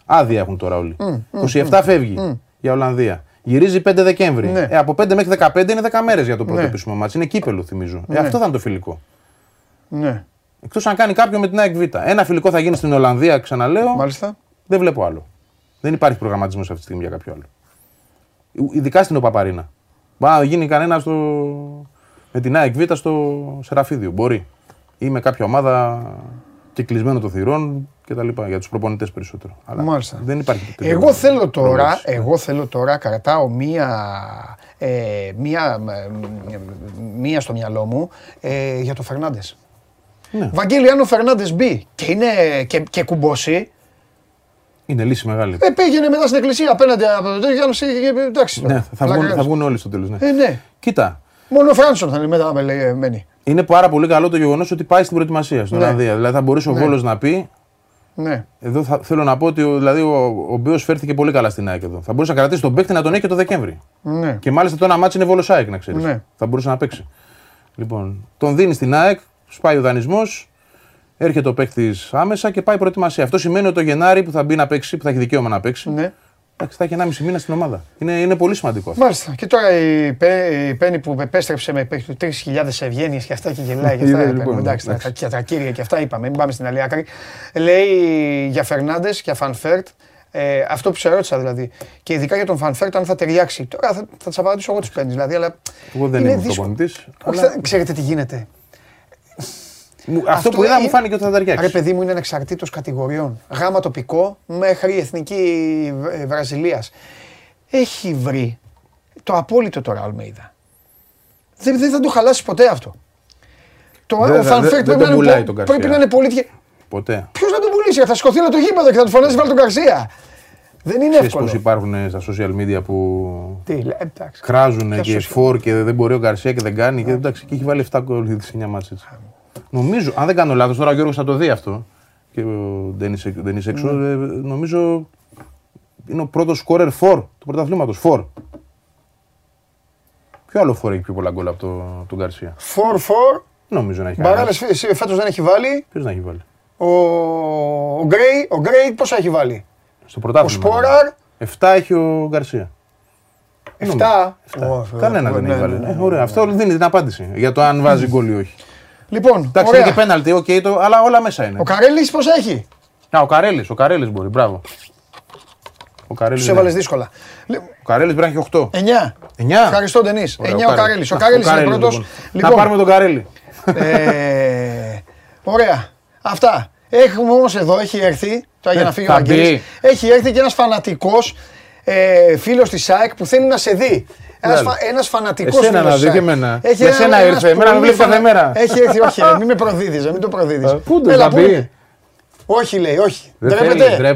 Άδεια έχουν τώρα όλοι. 27 φεύγει για Ολλανδία. Γυρίζει 5 Δεκέμβρη. Από 5 μέχρι 15 είναι 10 μέρες για το πρώτο επίσημο ματς. Είναι κύπελλο, θυμίζω. Αυτό θα είναι το φιλικό. Ναι. Εκτός αν κάνει κάποιο με την ΑΕΚ Β. Ένα φιλικό θα γίνει στην Ολλανδία, ξαναλέω. Μάλιστα. Δεν βλέπω άλλο. Δεν υπάρχει προγραμματισμός αυτή τη στιγμή για κάποιο άλλο. Ειδικά στην Οπαπαρίνα. Μπορεί να γίνει κανένα με την ΑΕΚ Β στο Σεραφίδιο. Μπορεί. Ή με κάποια ομάδα κυκλισμένο των θυρών κτλ. Για τους προπονητές περισσότερο. Αλλά μάλιστα. Δεν υπάρχει. Εγώ θέλω τώρα, κρατάω μία στο μυαλό μου για τον Φερνάντες. Ναι. Βαγγέλη, αν ο Φερνάντες μπει και κουμπώσει. Είναι λύση μεγάλη. Πήγαινε μετά στην εκκλησία απέναντι από το τέλος. Ναι, θα βγουν όλοι στο τέλος. Ναι. Κοίτα. Μόνο ο Φράνσον θα είναι μετά με λέει. Είναι πάρα πολύ καλό το γεγονός ότι πάει στην προετοιμασία στην Ολλανδία. Δηλαδή θα μπορούσε ο Βόλος να πει. Ναι. Εδώ θέλω να πω ότι δηλαδή, ο Μπέος φέρθηκε πολύ καλά στην ΑΕΚ εδώ. Θα μπορούσε να κρατήσει τον παίκτη να τον έχει και το Δεκέμβρη. Ναι. Και μάλιστα το ένα μάτσι είναι Βόλος ΑΕΚ, να ξέρεις. Ναι. Θα μπορούσε να παίξει. Λοιπόν, τον δίνει στην ΑΕΚ. Σπάει ο δανεισμός, έρχεται ο παίκτης άμεσα και πάει προετοιμασία. Αυτό σημαίνει ότι το Γενάρη που θα μπει να παίξει, που θα έχει δικαίωμα να παίξει, ναι. Θα έχει 1,5 μήνα στην ομάδα. Είναι πολύ σημαντικό αυτό. Μάλιστα. Και τώρα η Πέννη που επέστρεψε με 3.000 ευγένειες και αυτά και γελάει και αυτά. Λοιπόν, εντάξει, τα κύρια και αυτά είπαμε, μην πάμε στην άλλη άκρη. Λέει για Φερνάντες, για Φανφέρτ, αυτό που σε ρώτησα δηλαδή. Και ειδικά για τον Φανφέρτ, αν θα ταιριάξει. Τώρα θα της απαντήσω εγώ τους Πέννης. Δηλαδή, αλλά εγώ δεν είμαι προπονητής. Ξέρετε τι γίνεται. Αυτό που είδα μου φάνηκε ότι θα ταιριάξει. Ρε παιδί μου, είναι ανεξαρτήτως κατηγοριών. Γάμα τοπικό μέχρι εθνική Βραζιλίας. Έχει βρει το απόλυτο τώρα Αλμέιδα. Δεν θα το χαλάσει ποτέ αυτό. Ο Φανφέρτ πρέπει να είναι πολύ. Ποτέ. Ποιος να τον πουλήσει, θα σηκωθεί όλο το γήπεδο και θα του φωνάζει βάλει τον Γκαρσία. Δεν είναι εύκολο. Πώς υπάρχουν στα social media που κράζουν και φορ και δεν μπορεί ο Γκαρσία και δεν κάνει. Και έχει βάλει 7 γκολ σε 9 μάτς. Νομίζω, αν δεν κάνω λάθος, τώρα ο Γιώργος θα το δει αυτό και ο Ντένις έξω, νομίζω είναι ο πρώτος σκόρερ φορ του πρωταθλήματος, φορ. Ποιο άλλο φορ έχει πιο πολλά γκολ από τον Γκαρσία. Φορ. Νομίζω να έχει κάνει. Μπαράλες φέτος δεν έχει βάλει. Ποιος να έχει βάλει. Ο Γκρέι πόσα έχει βάλει. Στο πρωτάθλημα. Ο Σπόραρ. 7 έχει ο Γκαρσία. 7. Κανένα δεν έχει βάλει. Ωραία, αυτό δίνει την απάντηση για το αν βάζει γκολ ή όχι. Λοιπόν, εντάξει, είναι και πέναλτι, αλλά όλα μέσα είναι. Ο Καρέλης πώς έχει. Να, ο Καρέλης μπορεί, μπράβο. Τους έβαλες δύσκολα. Ο Καρέλης πρέπει να έχει 8. 9. Ευχαριστώ, Ντενής. 9 ο Καρέλης. Ο Καρέλης είναι πρώτος. Λοιπόν, να πάρουμε τον Καρέλη. Ωραία. Αυτά. Έχουμε όμως εδώ, έχει έρθει, τώρα για να φύγει ο Αγγέλης, έχει έρθει και ένας φανατικός φίλος της ΑΕΚ που θέλει να σε δει. Ένας φανατικός φίλος. Εσένα να δει και εμένα. Με σένα ήρθε, εμένα με βλέπει κάθε μέρα. Έχει έρθει, όχι, μην με προδίδεις, μην το προδίδεις. Πού το θα πει. Όχι λέει, όχι. Ντρέπεται.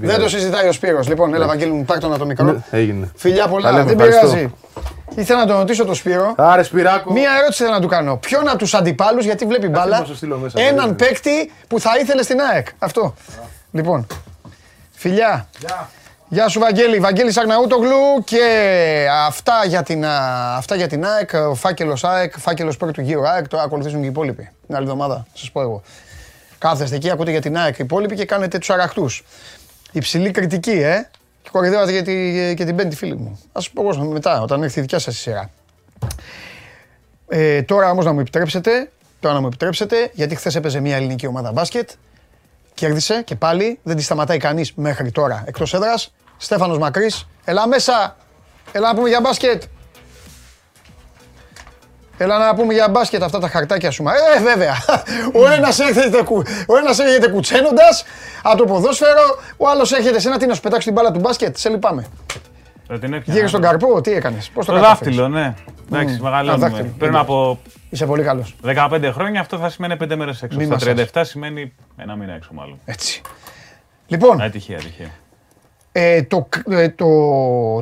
Δεν το συζητάει ο Σπύρος. Λοιπόν, έλα Βαγγέλη μου, πάρ' το να το μικρό. Έγινε. Φιλιά πολλά, δεν πειράζει. Ήθελα να τον ρωτήσω τον Σπύρο. Άρε Σπυράκο. Μία ερώτηση θέλω να του κάνω. Ποιον από τους αντιπάλους, γιατί βλέπει μπάλα, έναν παίκτη που θα ήθελε στην ΑΕΚ. Αυτό. Λοιπόν, φιλιά. Γεια σου Βαγγέλη, Βαγγέλης Αρναούτογλου και αυτά για την ΑΕΚ, ο φάκελος ΑΕΚ, φάκελος πρώτου γύρου ΑΕΚ, τώρα ακολουθήσουν και οι υπόλοιποι. Την άλλη εβδομάδα, σας πω εγώ. Κάθεστε εκεί, ακούτε για την ΑΕΚ οι υπόλοιποι και κάνετε τους αραχτούς. Υψηλή κριτική, Και κορυδεύατε και την πέμπτη φίλη μου. Ας πω εγώ μετά, όταν έρθει η δικιά σας η σειρά. Τώρα όμως να μου επιτρέψετε, γιατί χθες έπαιζε μια ελληνική ομάδα μπάσκετ, κέρδισε και πάλι, δεν τη σταματάει κανείς μέχρι τώρα εκτός έδρας. Στέφανος Μακρύς, έλα μέσα, έλα να πούμε για μπάσκετ. Έλα να πούμε για μπάσκετ αυτά τα χαρτάκια σου. Βέβαια. Ο ένας έρχεται κουτσένοντας από το ποδόσφαιρο, ο άλλος έρχεται σε ένα τι να σου πετάξει την μπάλα του μπάσκετ. Σε λυπάμαι. Γύρω στον καρπό, τι έκανες, πώς το κατάφερες. Το δάχτυλο, ναι. Εντάξει, μεγαλώνουμε. Πριν από. Είσαι πολύ καλός. 15 χρόνια, αυτό θα σημαίνει 5 μέρες έξω. Στα 37 σημαίνει ένα μήνα έξω, μάλλον. Έτσι. Λοιπόν. Ατυχία, ατυχία.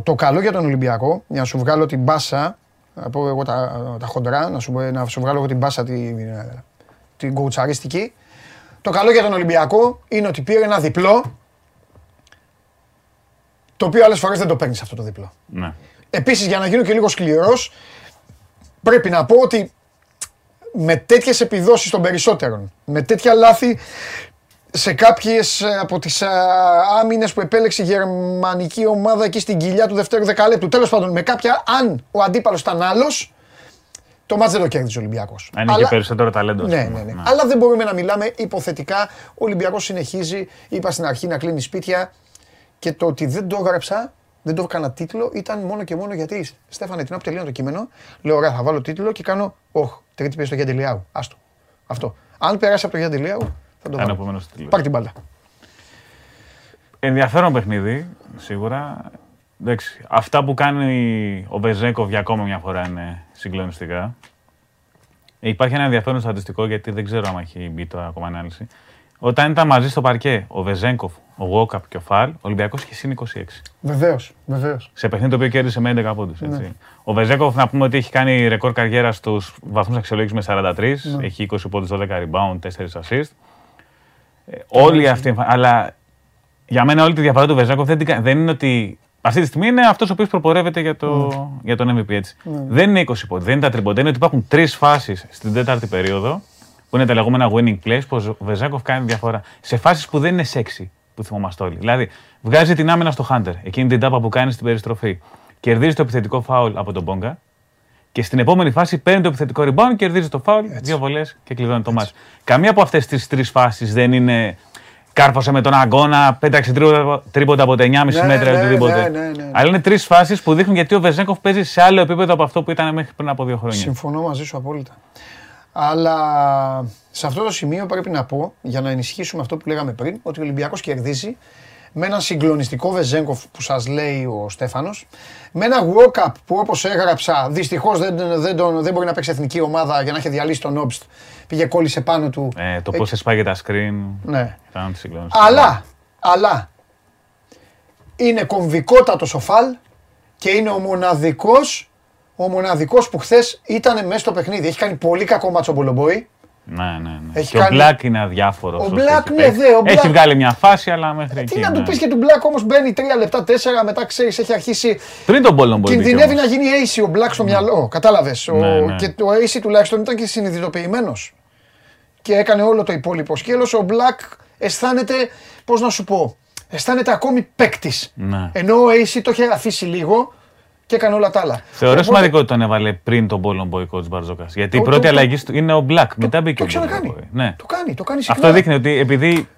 Το καλό για τον Ολυμπιακό, για να σου βγάλω την μπάσα. Να πω εγώ τα χοντρά, να σου βγάλω εγώ την μπάσα την κοουτσαρίστικη. Το καλό για τον Ολυμπιακό είναι ότι πήρε ένα διπλό, το οποίο άλλες φορές δεν το παίρνεις αυτό το διπλό. Ναι. Επίσης, για να γίνω και λίγο σκληρός, πρέπει να πω ότι με τέτοιες επιδόσεις των περισσότερων, με τέτοια λάθη σε κάποιες από τις άμυνες που επέλεξε η γερμανική ομάδα εκεί στην κοιλιά του δευτέρου δεκαλέπτου. Τέλος πάντων, με κάποια, αν ο αντίπαλος ήταν άλλος, το μάτς δεν το κέρδιζε ο Ολυμπιακός. Αν είχε περισσότερο ταλέντο. Ναι. Αλλά δεν μπορούμε να μιλάμε υποθετικά. Ο Ολυμπιακός συνεχίζει, είπα στην αρχή, να κλείνει σπίτια. Και το ότι δεν το έγραψα, δεν το έκανα τίτλο, ήταν μόνο και μόνο γιατί, Στέφανε, την ώρα που τελειώνω το κείμενο, λέω: ωραία, θα βάλω τίτλο και κάνω. Όχι, τρίτη πίεση στο Γιαντελιάου. Άστο. Αυτό. Αν περάσει από το Γιαντελιάου. Πάρ' την μπάλα. Ενδιαφέρον παιχνίδι, σίγουρα. Εντάξει, αυτά που κάνει ο Μπεζέκοβ για ακόμα μια φορά είναι συγκλονιστικά. Υπάρχει ένα ενδιαφέρον στατιστικό, γιατί δεν ξέρω αν έχει μπει τώρα ακόμα ανάλυση. Όταν ήταν μαζί στο παρκέ ο Βεζέγκοφ, ο Γουόκαπ και ο Φαλ, ο Ολυμπιακός είχε συν 26. Βεβαίως. Σε παιχνίδι το οποίο κέρδισε με 11 πόντους. Ναι. Ο Βεζέγκοφ, να πούμε ότι έχει κάνει ρεκόρ καριέρα στους βαθμούς αξιολόγηση με 43. Ναι. Έχει 20 πόντους, 12 rebound, 4 assist. Όλοι αυτοί. Αλλά για μένα όλη τη διαφορά του Βεζέγκοφ δεν είναι ότι. Αυτή τη στιγμή είναι αυτός ο οποίος προπορεύεται για τον MVP. Έτσι. Ναι. Δεν είναι 20 πόντους, δεν είναι τα τριμποντά. Είναι ότι υπάρχουν τρεις φάσεις στην τέταρτη περίοδο. Που είναι τα λεγόμενα winning plays, πως ο Βεζέγκοφ κάνει διαφορά. Σε φάσεις που δεν είναι sexy, που θυμόμαστε όλοι. Δηλαδή, βγάζει την άμυνα στο Χάντερ, εκείνη την τάπα που κάνει στην περιστροφή. Κερδίζει το επιθετικό φάουλ από τον Μπόγκα. Και στην επόμενη φάση παίρνει το επιθετικό rebound, κερδίζει το φάουλ, δύο βολές και κλειδώνει το μάτς. Καμία από αυτές τις τρεις φάσεις δεν είναι κάρφωσε με τον αγώνα, πέταξε τρίποντα από τα 9,5 μέτρα ή οτιδήποτε. Αλλά είναι τρεις φάσεις που δείχνουν γιατί ο Βεζέγκοφ παίζει σε άλλο επίπεδο από αυτό που ήταν μέχρι πριν από 2 χρόνια. Συμφωνώ μαζί σου απόλυτα. Αλλά σε αυτό το σημείο πρέπει να πω, για να ενισχύσουμε αυτό που λέγαμε πριν, ότι ο Ολυμπιακός κερδίζει με ένα συγκλονιστικό Βεζέγκοφ που σας λέει ο Στέφανος, με ένα walk-up που όπως έγραψα, δυστυχώς δεν μπορεί να παίξει εθνική ομάδα για να έχει διαλύσει τον Όμπστ, πήγε κόλλησε πάνω του. Το πώς έσπαγε τα screen, ναι. Ήταν συγκλονιστικό. Αλλά, είναι κομβικότατος ο Φαλ και είναι ο μοναδικός που χθες ήταν μέσα στο παιχνίδι. Έχει κάνει πολύ κακό μάτσο ο Μπολομπόη. Ναι. Έχει και κάνει... ο Black είναι αδιάφορο. Έχει βγάλει μια φάση, αλλά μέχρι εκεί. Τι να του πεις και του Black όμως μπαίνει 3 λεπτά, 4, μετά ξέρεις, έχει αρχίσει. Πριν τον Μπολομπόη. Κινδυνεύει να γίνει AC ο Black στο μυαλό. Κατάλαβες. Ναι. Και το AC τουλάχιστον ήταν και συνειδητοποιημένος. Και έκανε όλο το υπόλοιπο σκέλος. Ο Black αισθάνεται, πώς να σου πω, αισθάνεται ακόμη παίκτης. Ναι. Ενώ ο AC το είχε αφήσει λίγο. Και έκανε όλα τα άλλα. Θεωρώ σημαντικό ότι τον έβαλε πριν τον Πόλον Μποϊκό τη Μπαρζόκα. Γιατί η πρώτη αλλαγή είναι ο Black. Μετά μπήκε ο Μπολομπόη. Το κάνει συχνά. Αυτό δείχνει ότι επειδή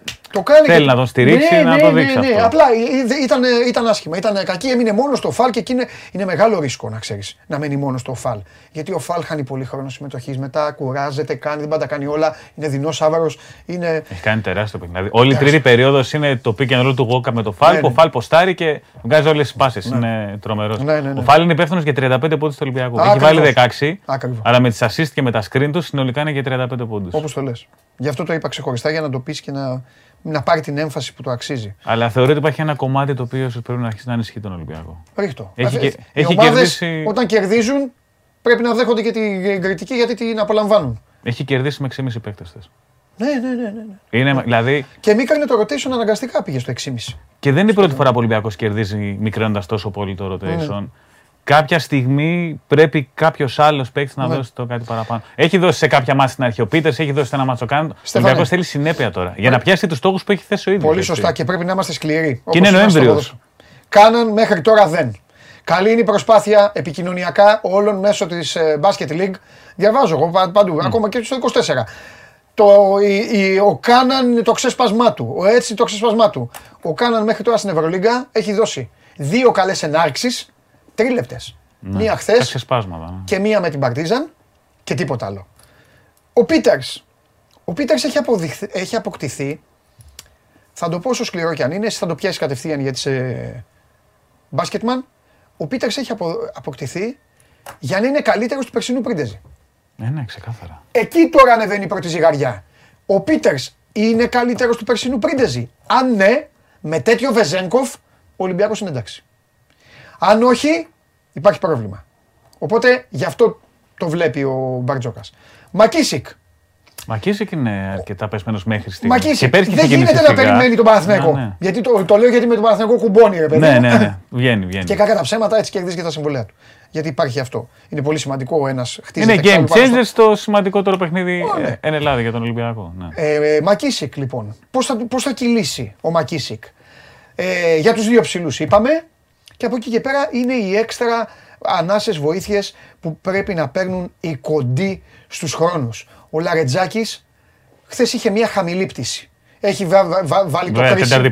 θέλει να τον στηρίξει, να το δείξει. Ναι. Απλά ήταν άσχημα. Ήταν κακή. Έμεινε μόνο στο Φαλ και εκεί είναι μεγάλο ρίσκο να ξέρεις. Να μένει μόνο στο Φαλ. Γιατί ο Φαλ χάνει πολύ χρόνο συμμετοχή. Μετά κουράζεται, δεν πάντα κάνει όλα. Είναι δεινόσαυρο. Έχει κάνει τεράστιο παιχνίδι. Όλη η τρίτη περίοδο είναι το pick and roll του Γόκα με το Φαλ. Ο Φαλ ποστάρει και βγάζει όλε τι πάσε. Είναι τρομερό. Ο Φάλ είναι υπεύθυνος για 35 πόντους του Ολυμπιακού. Έχει βάλει 16, αλλά με τις assist και με τα screen του συνολικά είναι για 35 πόντους. Όπως το λες. Γι' αυτό το είπα ξεχωριστά για να το πεις και να πάρει την έμφαση που το αξίζει. Αλλά θεωρώ ότι υπάρχει ένα κομμάτι το οποίο πρέπει να αρχίσει να ανησυχεί τον Ολυμπιακό. Ρίχτο. Οι ομάδες όταν κερδίζουν πρέπει να δέχονται και την κριτική γιατί την απολαμβάνουν. Έχει κερδίσει με 6,5 παίκτες. Ναι. Δηλαδή... Και μήκα είναι το rotation αναγκαστικά πήγε στο 6,5. Και δεν είναι η πρώτη φορά που ο Ολυμπιακός κερδίζει μικραίνοντας τόσο πολύ το rotation. Κάποια στιγμή πρέπει κάποιος άλλος παίκτης να δώσει το κάτι παραπάνω. Έχει δώσει σε κάποια μάτς στην αρχή ο Πίτερς, έχει δώσει ένα ματσοκάνο. Ο Ολυμπιακός θέλει συνέπεια τώρα για να πιάσει τους στόχους που έχει θέσει ο ίδιος. Πολύ σωστά και πρέπει να είμαστε σκληροί. Και είναι Νοέμβριος. Κάναν μέχρι τώρα δεν. Καλή είναι η προσπάθεια επικοινωνιακά όλων μέσω της Basket League. Διαβάζω εγώ παντού, ακόμα και στο 24. Ο Κάναν το ξέσπασμά του, ο Έτσι το ξέσπασμά του. Ο Κάναν μέχρι τώρα στην Ευρωλίγκα έχει δώσει 2 καλές ενάρξεις, 3 λεπτές. Ναι, μία χθες και μία με την Παρτίζαν και τίποτα άλλο. Ο Πίτερς έχει αποκτηθεί, θα το πω όσο σκληρό κι αν είναι, εσύ θα το πιάσεις κατευθείαν γιατί είσαι μπάσκετμαν. Ο Πίτερς έχει αποκτηθεί για να είναι καλύτερος του περσινού Πρίντεζη. Ναι, ξεκάθαρα. Εκεί τώρα ανεβαίνει η πρώτη ζυγαριά. Ο Πίτερς είναι καλύτερος του περσινού Πρίντεζη. Αν ναι, με τέτοιο Βεζένκοφ, ο Ολυμπιακός είναι εντάξει. Αν όχι, υπάρχει πρόβλημα. Οπότε γι' αυτό το βλέπει ο Μπαρτζόκας. Μακίσικ είναι αρκετά πεσμένος μέχρι στιγμή. Μακίσικ, δεν γίνεται να περιμένει τον Παναθηναϊκό. Ναι. Γιατί το λέω γιατί με τον Παναθηναϊκό κουμπώνει, ρε παιδί. Ναι. Βγαίνει. Και κακά τα ψέματα έτσι κερδίζει και τα συμβολέα του. Γιατί υπάρχει αυτό. Είναι πολύ σημαντικό ένας χτίζεται. Είναι game changer στο σημαντικότερο παιχνίδι εν Ελλάδα για τον Ολυμπιακό. Ναι. Μακίσικ λοιπόν. Πώς θα κυλήσει ο Μακίσικ. Για τους 2 ψηλούς είπαμε. Και από εκεί και πέρα είναι οι έξτρα ανάσες βοήθειες που πρέπει να παίρνουν οι κοντοί στους χρόνους. Ο Λαρετζάκης χθες είχε μια χαμηλή πτήση. Έχει βάλει το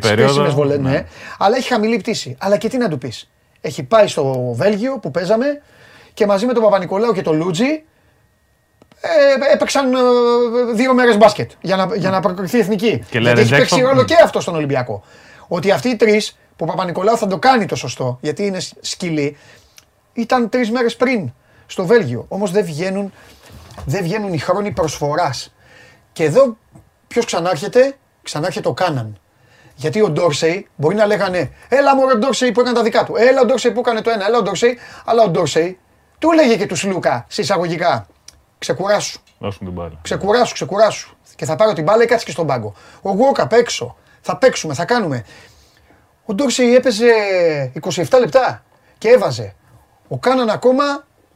κρίσιμες βολές, ναι. Αλλά έχει χαμηλή πτήση. Αλλά και τι να του πεις. Έχει πάει στο Βέλγιο που παίζαμε και μαζί με τον Παπα-Νικολάου και τον Λούτζι έπαιξαν 2 μέρες μπάσκετ για να προκριθεί η εθνική. Και γιατί έχει παίξει ρόλο και αυτό στον Ολυμπιακό. Ότι αυτοί οι 3 που ο Παπα-Νικολάου θα το κάνει το σωστό, γιατί είναι σκυλή, ήταν 3 μέρες πριν στο Βέλγιο. Όμως δεν βγαίνουν οι χρόνοι προσφοράς. Και εδώ ποιος ξανάρχεται ο Κάναν. Γιατί ο Ντόρσεϊ μπορεί να λέγανε «Έλα μωρέ ο Ντόρσεϊ που έκανε τα δικά του, έλα ο Ντόρσεϊ που έκανε το ένα, έλα ο Ντόρσεϊ». Αλλά ο Ντόρσεϊ του λέγε και τους Λούκα, σε εισαγωγικά, «Ξεκουράσου, ξεκουράσου και θα πάρω την μπάλα και κάτσε και στον πάγκο. Ο Γουόκ απ' έξω, θα παίξουμε, θα κάνουμε». Ο Ντόρσεϊ έπαιζε 27 λεπτά και έβαζε. Ο Κάναν ακόμα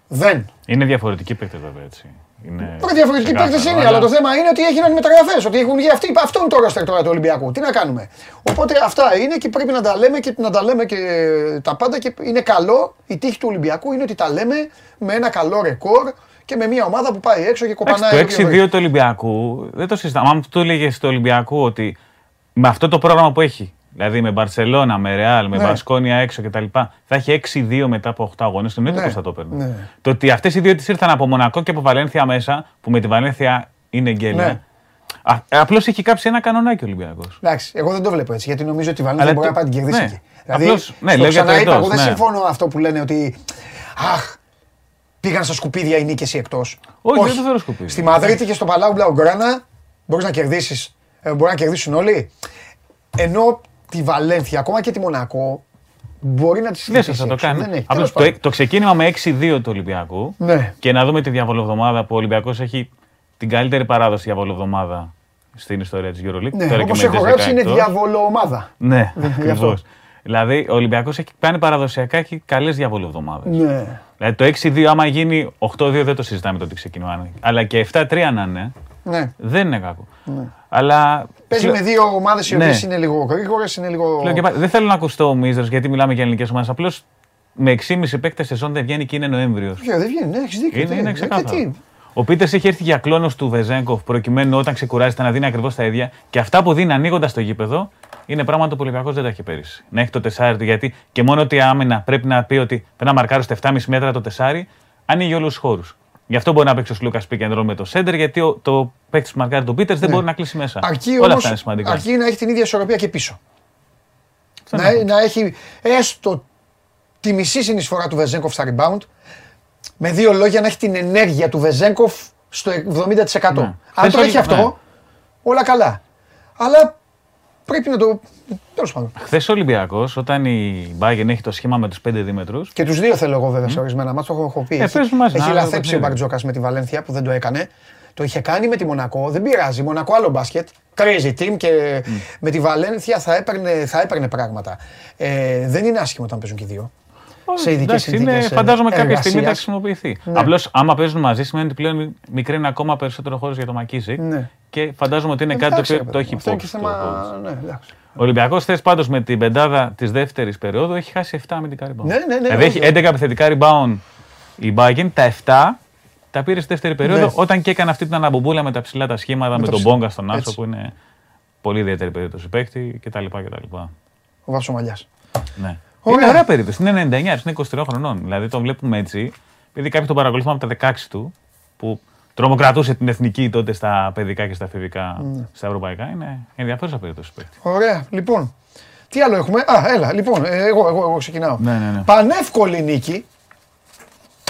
δεν. Είναι διαφορετική παίκτες βέβαια έτσι. Τώρα διαφορετική παίκτες είναι, αλλά το θέμα είναι ότι έγιναν μεταγραφές. Ότι έχουν γίνει αυτοί. Αυτό είναι το ρόστερ τώρα του Ολυμπιακού. Τι να κάνουμε. Οπότε αυτά είναι και πρέπει να τα λέμε και τα πάντα. Και είναι καλό. Η τύχη του Ολυμπιακού είναι ότι τα λέμε με ένα καλό ρεκόρ και με μια ομάδα που πάει έξω και κοπανάει. Το 6-2 του Ολυμπιακού δεν το συζητάμε. Αν του έλεγε στο Ολυμπιακού ότι με αυτό το πρόγραμμα που έχει. Δηλαδή με Μπαρσελόνα, με Ρεάλ, με Μπασκόνια έξω κτλ. Θα έχει 6-2 μετά από 8 αγώνες. Τον έτοιμο θα το παίρνει. Ναι. Το ότι αυτές οι 2 τις ήρθαν από Μονακό και από Βαλένθια μέσα, που με τη Βαλένθια είναι γκέλια. Ναι. Απλώς έχει κάψει ένα κανονάκι ο Ολυμπιακός. Εντάξει, εγώ δεν το βλέπω έτσι, γιατί νομίζω ότι η Βαλένθια μπορεί να πάει την κερδίσει εκεί. Δηλαδή, απλώς, εγώ δεν συμφωνώ αυτό που λένε ότι. Αχ, πήγαν στα σκουπίδια οι νίκες ή εκτός. Όχι, δεν το θεωρώ σκουπίδι. Στη Μαδρίτη και στο Παλάου Μπλαουγκράνα μπορεί να κερδίσει. Μπορεί να κερδίσουν όλοι. Ενώ τη Βαλένθια, ακόμα και τη Μονακό, μπορεί να τη συνεχίσει. Δεν θα το κάνει. Απλώς το ξεκίνημα με 6-2 του Ολυμπιακού και να δούμε τη διαβολοβδομάδα που ο Ολυμπιακός έχει την καλύτερη παράδοση διαβολοβδομάδα στην ιστορία της EuroLeague. Ναι, όπως έχω γράψει είναι διαβολοβδομάδα. Ναι, ακριβώς. Δηλαδή ο Ολυμπιακός έχει κάνει παραδοσιακά, έχει καλές διαβολοβδομάδες. Ναι. Δηλαδή το 6-2 άμα γίνει 8-2 δεν το συζητάμε το ότι ξεκινάμε. Αλλά και 7-3 να είναι. Ναι. Δεν είναι κακό. Ναι. Αλλά παίζει με 2 ομάδες οι οποίες είναι λίγο γρήγορες, είναι λίγο. Δεν θέλω να ακουστώ ο μίζερος γιατί μιλάμε για ελληνικές ομάδες. Απλώς με 6,5 παίκτες σεζόν δεν βγαίνει και είναι Νοέμβριος. Δεν βγαίνει, έχεις δίκιο. Είναι ξεκάθαρο. Ο Πίτερς έχει έρθει για κλόνος του Βεζένκοφ προκειμένου όταν ξεκουράζεται να δίνει ακριβώς τα ίδια και αυτά που δίνει ανοίγοντας το γήπεδο είναι πράγματα που ο Ολυμπιακός δεν τα έχει πέρυσι. Να έχει το 4 του γιατί και μόνο ότι άμυνα πρέπει να πει ότι πρέπει να μαρκάρει στα 7,5 μέτρα το 4 ανοίγει όλους τους χώρους. Γι' αυτό μπορεί να παίξει ο Σλούκας pick and roll με το center, γιατί το παίκτη του μαρκάρι του Πίτερς δεν μπορεί να κλείσει μέσα. Αρκεί όμως να έχει την ίδια ισορροπία και πίσω. Να έχει έστω τη μισή συνεισφορά του Βεζένκοφ στα rebound. Με 2 λόγια να έχει την ενέργεια του Βεζένκοφ στο 70%. Ναι. Αν το έχει αυτό, όλα καλά. Αλλά πρέπει να το. Τέλος πάντων. Χθες ο Ολυμπιακός, όταν η Μπάγεν έχει το σχήμα με τους 5 δίμετρους. Και τους 2 θέλω εγώ βέβαια σε ορισμένα μάτς, το έχω πει. Έχει λαθέψει ο Μπαρτζόκας με τη Βαλένθια που δεν το έκανε. Το είχε κάνει με τη Μονακό, δεν πειράζει. Μονακό άλλο μπάσκετ. Crazy team και με τη Βαλένθια θα έπαιρνε πράγματα. Δεν είναι άσχημο όταν παίζουν και 2. Σε ειδικές συνθήκες. Φαντάζομαι κάποια στιγμή θα χρησιμοποιηθεί. Απλώς άμα παίζουν μαζί σημαίνει ότι πλέον μικραίνει ακόμα περισσότερο χώρο για το Μακίσικ. Και φαντάζομαι ότι είναι κάτι το οποίο το έχει υπόψη. Ο Ολυμπιακός θες πάντως με την πεντάδα της δεύτερης περίοδου έχει χάσει 7 με την rebound. Ναι. Έχει 11 επιθετικά rebound η Μπάγκεν, τα 7 τα πήρε στη δεύτερη περίοδο, ναι, όταν και έκανε αυτή την αναμπομπούλα με τα ψηλά τα σχήματα, με τον Μπόγκα στον Άσο, που είναι πολύ ιδιαίτερη περίπτωση παίκτη κτλ. Ο Βάσο Μαλιάς. Ναι. Είναι ωραία περίπτωση. Είναι 99, είναι 23 χρονών. Δηλαδή τον βλέπουμε έτσι. Επειδή κάποιοι τον παρακολουθούν από τα 16 του, που τρομοκρατούσε την εθνική τότε στα παιδικά και στα εφηβικά, στα ευρωπαϊκά. Είναι ενδιαφέρουσα περίπτωση παίκτη. Ωραία. Λοιπόν, τι άλλο έχουμε. Έλα, λοιπόν, εγώ ξεκινάω. Ναι. Πανεύκολη νίκη.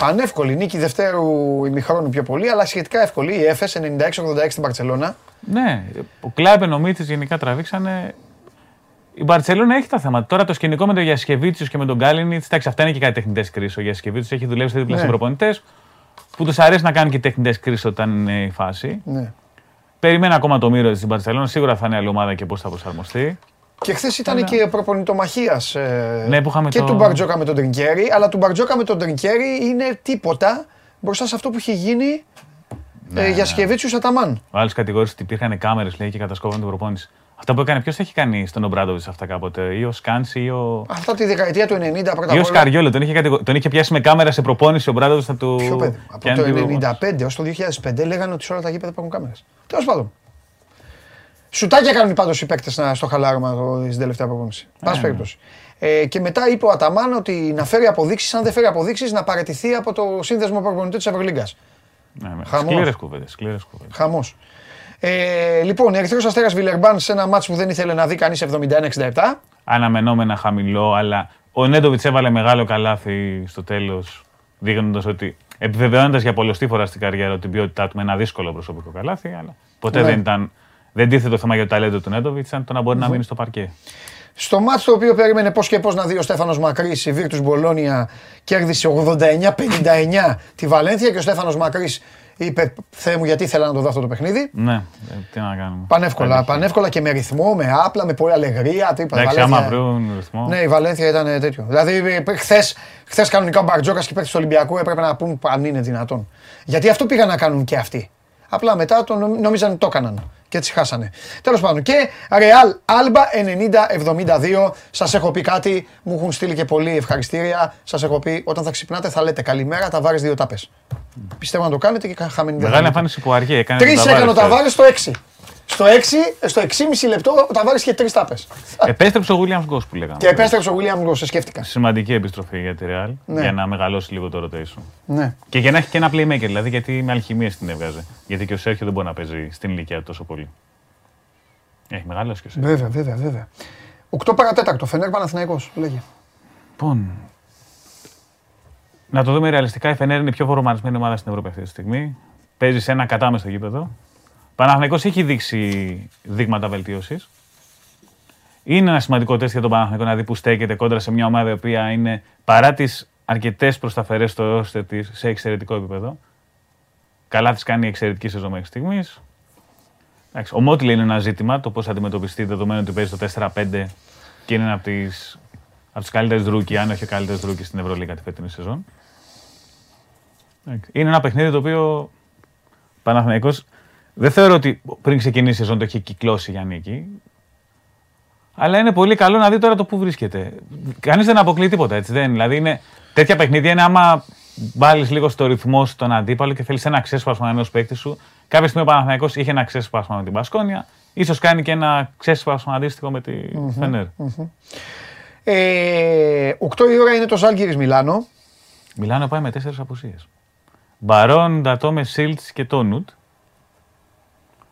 Πανεύκολη νίκη δευτέρου ημιχρόνου πιο πολύ, αλλά σχετικά εύκολη. Η Έφες 96-86 στην Μπαρτσελώνα. Ναι, ο Κλάιμπεν, ο Μίτσης γενικά τραβήξανε. Η Μπαρτσελώνα έχει τα θέματα. Τώρα το σκηνικό με τον Γιασκεβίτσιους και με τον Γκάλινιτς, εντάξει, αυτά είναι και κάτι τεχνητές κρίσεις. Ο Γιασκεβίτσιους έχει δουλέψει σε διπλασίους προπονητές, που τους αρέσει να κάνουν και τεχνητές κρίσεις όταν είναι η φάση. Ναι. Περιμένω ακόμα το μύρο της Μπαρτσελώνα, σίγουρα θα είναι άλλη ομάδα και πώς θα προσαρμοστεί. Και χθες ήταν και προπονητομαχίας και του Μπαρτζόκα με τον Τρινκέρι, αλλά του Μπαρτζόκα με τον Τρινκέρι είναι τίποτα μπροστά σε αυτό που είχε γίνει για Σκεβίτσιους Αταμάν. Ο άλλος κατηγόρησε ότι υπήρχαν κάμερες, λέει, και κατασκόπησαν την προπόνηση. Αυτά που έκανε, ποιος τα έχει κάνει στον Ομπράντοβιτς αυτά κάποτε, ή ο Σκάνση ή ο. Αυτά τη δεκαετία του 90 πρώτα απ' όλα. Ή ο Σκαριόλο, τον είχε πιάσει με κάμερα σε προπόνηση ο Ομπράντοβιτς θα του. Ποιο παιδί. Από το 95 έως το 2005 λέγανε ότι σε όλα τα γήπεδα έχουν κάμερες. Τέλος πάντων. Σουτάκια κάνουν πάντως οι παίκτες στο χαλάρωμα στην τελευταία προπόνηση. Πάση περιπτώσει. Και μετά είπε ο Αταμάν ότι να φέρει αποδείξεις, αν δεν φέρει αποδείξεις, να παραιτηθεί από το σύνδεσμο προπονητών της Ευρωλίγκας. Σκληρές κουβέντες. Χαμός. Λοιπόν, Ερυθρός Αστέρας Βιλερμπάν σε ένα μάτς που δεν ήθελε να δει κανείς 71-67. Αναμενόμενα χαμηλό, αλλά ο Νέντοβιτς έβαλε μεγάλο καλάθι στο τέλος, δείχνοντας ότι. Επιβεβαιώνοντας για πολλωστή φορά στην καριέρα την ποιότητά του με ένα δύσκολο προσωπικό καλάθι, αλλά ποτέ δεν ήταν. Δεν τίθεται το θέμα για το ταλέντο του Νέντοβιτς, σαν το να μπορεί να μείνει στο παρκέ. Στο μάτς το οποίο περίμενε πώς και πώς να δει ο Στέφανος Μακρύς, η Βίρτους Μπολόνια κέρδισε 89-59 τη Βαλένθια και ο Στέφανος Μακρύς είπε: Θεέ μου, γιατί ήθελα να το δω αυτό το παιχνίδι. Ναι, τι να κάνουμε. Πανεύκολα και με ρυθμό, με άπλα, με πολλή αλεγρία. Εντάξει, άμα βρουν ρυθμό. Ναι, η Βαλένθια ήταν τέτοιο. Δηλαδή, χθες κανονικά ο Μπαρτζόκας και παίκτης του Ολυμπιακού έπρεπε να πούν αν είναι δυνατόν. Γιατί αυτό πήγαν να κάνουν και αυτοί. Απλά μετά το νόμιζαν το έκαναν και τις χάσανε. Τέλος πάντων, και Real Alba 90-72. Σας έχω πει κάτι, μου έχουν στείλει και πολλοί ευχαριστήρια. Σας έχω πει, όταν θα ξυπνάτε θα λέτε καλημέρα, τα βάρεις δύο τάπες. Πιστεύω να το κάνετε και χαμένη δεν. Μεγάλη εμφάνιση που αργεί, έκανε τρεις, έκανε τα βάρεις στο 6. Στο 6,5 λεπτό τα βάρεις και τρεις τάπες. Επέστρεψε ο Williams Goss που λέγαμε. Και επέστρεψε ο Williams Goss, σε σκέφτηκα. Σημαντική επιστροφή για τη Real, για να μεγαλώσει λίγο το rotation. Ναι. Και για να έχει και ένα playmaker, δηλαδή, γιατί με αλχημίες την έβγαζε. Γιατί και ο Σέρχιο δεν μπορεί να παίζει στην ηλικία τόσο πολύ. Έχει μεγαλώσει και ο Σέρχιο. Βέβαια. 8 παρά 4, Φενέρ Παναθηναϊκός, λέγε. Λοιπόν. Να το δούμε ρεαλιστικά, η Φενέρ είναι η πιο φορμαρισμένη ομάδα στην Ευρώπη αυτή τη στιγμή. Παίζει σε ένα κατάμεστο γήπεδο. Παναθηναϊκός έχει δείξει δείγματα βελτίωσης. Είναι ένα σημαντικό τεστ για τον Παναθηναϊκό να δει που στέκεται κόντρα σε μια ομάδα η οποία είναι παρά τις αρκετές προσταφερές στο ρόστερ της σε εξαιρετικό επίπεδο. Καλά της κάνει εξαιρετική σεζόν μέχρι στιγμής. Ο Μότλι είναι ένα ζήτημα, το πώς θα αντιμετωπιστεί δεδομένου ότι παίζει το 4-5 και είναι από τους καλύτερες ρούκι, αν όχι ο καλύτερος ρούκι στην Ευρωλίγκα τη φετινή σεζόν. Είναι ένα παιχνίδι το οποίο Παναθηναϊκός. Δεν θεωρώ ότι πριν ξεκινήσει η σεζόν το έχει κυκλώσει για νίκη. Αλλά είναι πολύ καλό να δει τώρα το πού βρίσκεται. Κανείς δεν αποκλεί τίποτα, έτσι δεν. Δηλαδή είναι τέτοια παιχνίδια είναι άμα βάλεις λίγο στο ρυθμό στον αντίπαλο και θέλεις ένα ξέσπασμα με ενός παίκτη σου. Κάποια στιγμή ο Παναθηναϊκός είχε ένα ξέσπασμα με την Μπασκόνια. Ίσως κάνει και ένα ξέσπασμα αντίστοιχο με τη Φενέρ. 8 η ώρα είναι το Ζάλγκιρις Μιλάνο. Μιλάνο πάει με 4 απουσίες. Μπαρόν, Ντατόμε, Σίλτς και Τόνουτ.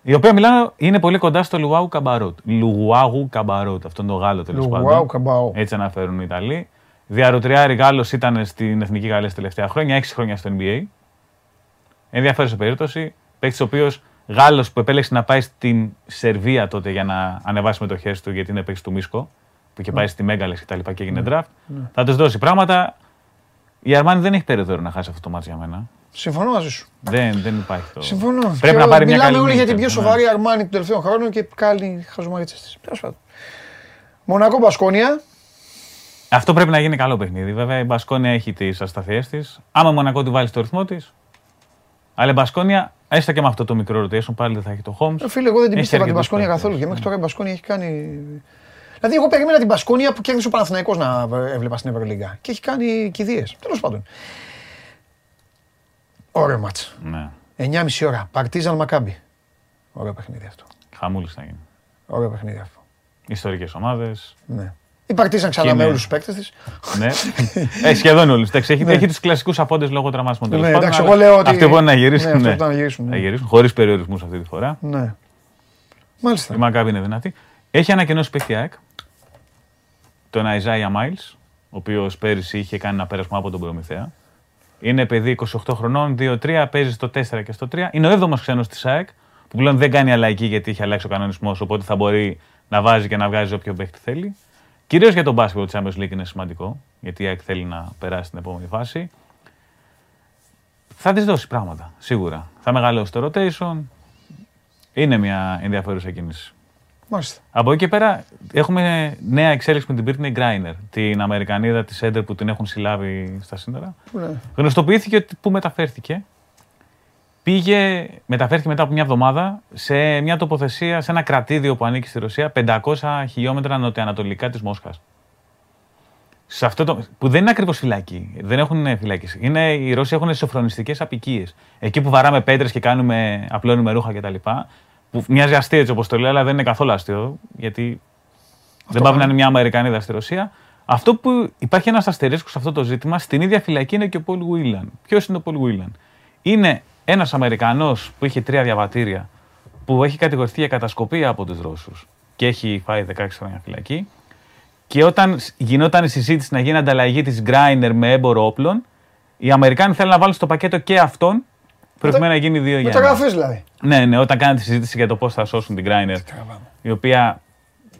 Η οποία μιλάω είναι πολύ κοντά στο Λουάου Καμπαρότ. Λουάου Καμπαρότ, αυτόν τον Γάλλο τέλος πάντων. Έτσι αναφέρουν οι Ιταλοί. Διαρωτριάρη Γάλλος ήταν στην Εθνική Γαλλία στα τελευταία χρόνια, 6 χρόνια στο NBA. Ενδιαφέρουσα περίπτωση. Παίκτης ο οποίος Γάλλος που επέλεξε να πάει στην Σερβία τότε για να ανεβάσει μετοχές του, γιατί είναι παίκτης του Μίσκο, που είχε πάει στη Μέγκαλες κτλ. Και έγινε draft. Θα τους δώσει πράγματα. Η Αρμάνι δεν έχει περιθώριο να χάσει αυτό το μάτς για μένα. Συμφωνώ μαζί σου. Δεν υπάρχει το. Συμφωνώ. Πρέπει να πάρει μια καλή. Μιλάμε όλοι για την πιο σοβαρή Αρμάνι του τελευταίου χρόνου και καλή χαζομαρίτσα της. Μονακό Μπασκόνια. Αυτό πρέπει να γίνει καλό παιχνίδι. Βέβαια η Μπασκόνια έχει τις ασταθίες της. Άμα Μονακό τη βάλει στο ρυθμό της. Αλλά η Μπασκόνια, έστω και με αυτό το μικρό rotation, πάλι δεν θα έχει το Holmes. Φίλε, εγώ δεν την πιστεύω την Μπασκόνια καθόλου. Και μέχρι τώρα η Μπασκόνια έχει κάνει. Δηλαδή, εγώ περίμενα την Μπασκόνια που κέρδισε ο Παναθηναϊκός να έβλεπα στην Ευρωλίγκα. Και έχει κάνει κηδείες. Τέλος πάντων. Ωραίο μάτς. 9.30 ώρα. Παρτίζαν Μακάμπι. Ωραίο παιχνίδι αυτό. Χαμούλης θα γίνει. Ωραίο παιχνίδι αυτό. Ιστορικές ομάδες. Ναι. Η Παρτίζαν ξανά με όλους τους παίκτες της. Ναι. Σχεδόν όλους. Έχει τους κλασικούς απόντες λόγω τραυμάτων. Ναι, εντάξει, εγώ λέω ότι. Αυτοί μπορούν να γυρίσουν. Να γυρίσουν χωρίς περιορισμούς αυτή τη φορά. Ναι. Μάλιστα. Η Μακάμπι είναι δυνατή. Έχει ανακοινώσει παίκτη ΑΕΚ, τον Αϊζάια Μάιλς, ο οποίος πέρυσι είχε κάνει ένα πέρασμα από τον Προμηθέα. Είναι παιδί 28 χρονών, 2-3, παίζει στο 4 και στο 3. Είναι ο 7ος ξένος της ΑΕΚ, που πλέον δεν κάνει αλλαγή γιατί έχει αλλάξει ο κανονισμός, οπότε θα μπορεί να βάζει και να βγάζει όποιον παίκτη θέλει. Κυρίως για τον μπάσκετ του Champions League είναι σημαντικό, γιατί η ΑΕΚ θέλει να περάσει την επόμενη φάση. Θα της δώσει πράγματα, σίγουρα. Θα μεγαλώσει το rotation. Είναι μια ενδιαφέρουσα κίνηση. Μάλιστα. Από εκεί και πέρα έχουμε νέα εξέλιξη με την Μπίρτνεϊ Γκράινερ, την Αμερικανίδα της Έντερ που την έχουν συλλάβει στα σύνορα. Ναι. Γνωστοποιήθηκε ότι πού μεταφέρθηκε. Μεταφέρθηκε μετά από μια εβδομάδα σε μια τοποθεσία, σε ένα κρατήδιο που ανήκει στη Ρωσία, 500 χιλιόμετρα νοτιοανατολικά της Μόσχας. Σε αυτό το, που δεν είναι ακριβώς φυλακή, δεν έχουν φυλακές. Οι Ρώσοι έχουν σοφρονιστικές απικίες. Εκεί που βαράμε πέτρες και απλώνουμε ρούχα κτλ. Που μοιάζει αστείο έτσι όπως το λέω, αλλά δεν είναι καθόλου αστείο, γιατί αυτό δεν πάει να είναι μια Αμερικανίδα στη Ρωσία. Αυτό που υπάρχει ένας αστερίσκος σε αυτό το ζήτημα, στην ίδια φυλακή είναι και ο Πολ Γουίλαν. Ποιος είναι ο Πολ Γουίλαν? Είναι ένας Αμερικανός που είχε 3 διαβατήρια, που έχει κατηγορηθεί για κατασκοπία από τους Ρώσους και έχει φάει 16 χρόνια φυλακή. Και όταν γινόταν η συζήτηση να γίνει ανταλλαγή της Γκράινερ με έμπορο όπλων, οι Αμερικάνοι θέλουν να βάλουν στο πακέτο και αυτόν. Προκειμένου να γίνει 2 μεταγραφές δηλαδή. Ναι, όταν κάνετε τη συζήτηση για το πώς θα σώσουν την Γκράινερ, η οποία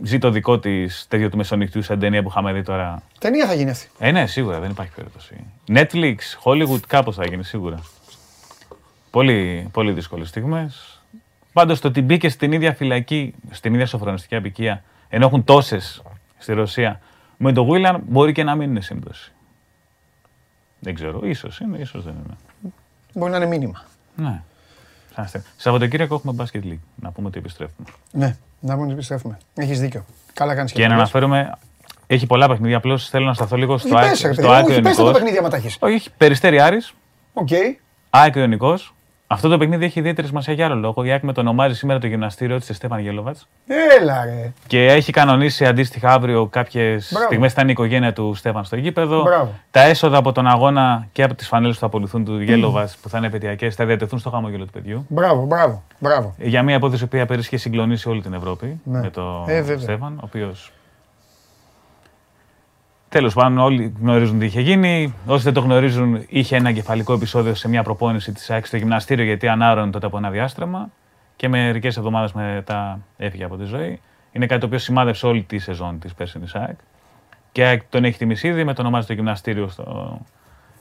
ζει το δικό της τέτοιο του μεσονυχτιού σαν ταινία που είχαμε δει τώρα. Ταινία θα γίνει αυτή. Ναι, σίγουρα, δεν υπάρχει περίπτωση. Netflix, Hollywood, κάπως θα γίνει σίγουρα. Πολύ, πολύ δύσκολες στιγμές. Πάντως το ότι μπήκε στην ίδια φυλακή, στην ίδια σοφρονιστική απικία, ενώ έχουν τόσες στη Ρωσία, με τον Γουίλαν μπορεί και να μην είναι σύμπτωση. Δεν ξέρω, ίσως είναι, ίσως δεν είναι. Μπορεί να είναι μήνυμα. Ναι. Σαββατοκύριακο έχουμε μπάσκετ league. Να πούμε ότι επιστρέφουμε. Ναι, να πούμε ότι επιστρέφουμε. Έχεις δίκιο. Καλά κάνεις και να αναφέρουμε. Έχει πολλά παιχνίδια. Απλώς θέλω να σταθώ λίγο στο ΑΕΚ. Πες τα παιχνίδια άμα τα έχεις. Όχι, Περιστέρι Άρης. Οκ. ΑΕΚ Ιωνικός. Αυτό το παιχνίδι έχει ιδιαίτερη σημασία για άλλο λόγο. Η ΑΕΚ μετονομάζει σήμερα το γυμναστήριό της σε Στέφαν Γέλοβατς. Έλα ρε. Και έχει κανονίσει αντίστοιχα αύριο κάποιες στιγμές. Θα είναι η οικογένεια του Στέφαν στο γήπεδο. Τα έσοδα από τον αγώνα και από τις φανέλες που θα απολυθούν του Γέλοβατς, που θα είναι επαιτειακές, θα διατεθούν στο χαμόγελο του παιδιού. Μπράβο. Για μια υπόθεση που πέρυσι είχε συγκλονίσει όλη την Ευρώπη με τον Στέφαν, ο οποίος. Τέλος πάντων, όλοι γνωρίζουν τι είχε γίνει. Όσοι δεν το γνωρίζουν, είχε ένα εγκεφαλικό επεισόδιο σε μια προπόνηση της ΑΕΚ στο γυμναστήριο, γιατί ανάρρωνε τότε από ένα διάστρεμα και μερικές εβδομάδες μετά έφυγε από τη ζωή. Είναι κάτι το οποίο σημάδευσε όλη τη σεζόν της πέρσινης ΑΕΚ. Και τον έχει τιμήσει ήδη, με το όνομά του γυμναστήριο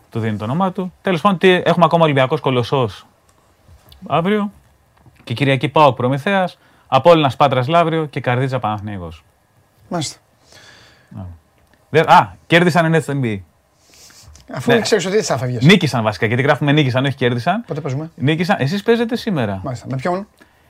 του δίνει το όνομά του. Τέλος πάντων, έχουμε ακόμα Ολυμπιακός Κολοσσός αύριο και Κυριακή ΠΑΟΚ Προμηθέας, Απόλλωνας Πάτρας Λαύριο και Καρδίτσα Παναθηναϊκός. Μάλιστα. Κέρδισαν εν SMB. Αφού δεν ξέρεις ότι δεν θα φεύγεις. Νίκησαν βασικά, γιατί γράφουμε νίκησαν, όχι κέρδισαν. Πότε παίζουμε? Νίκησαν. Εσείς παίζετε σήμερα. Μάλιστα. Με ποιον?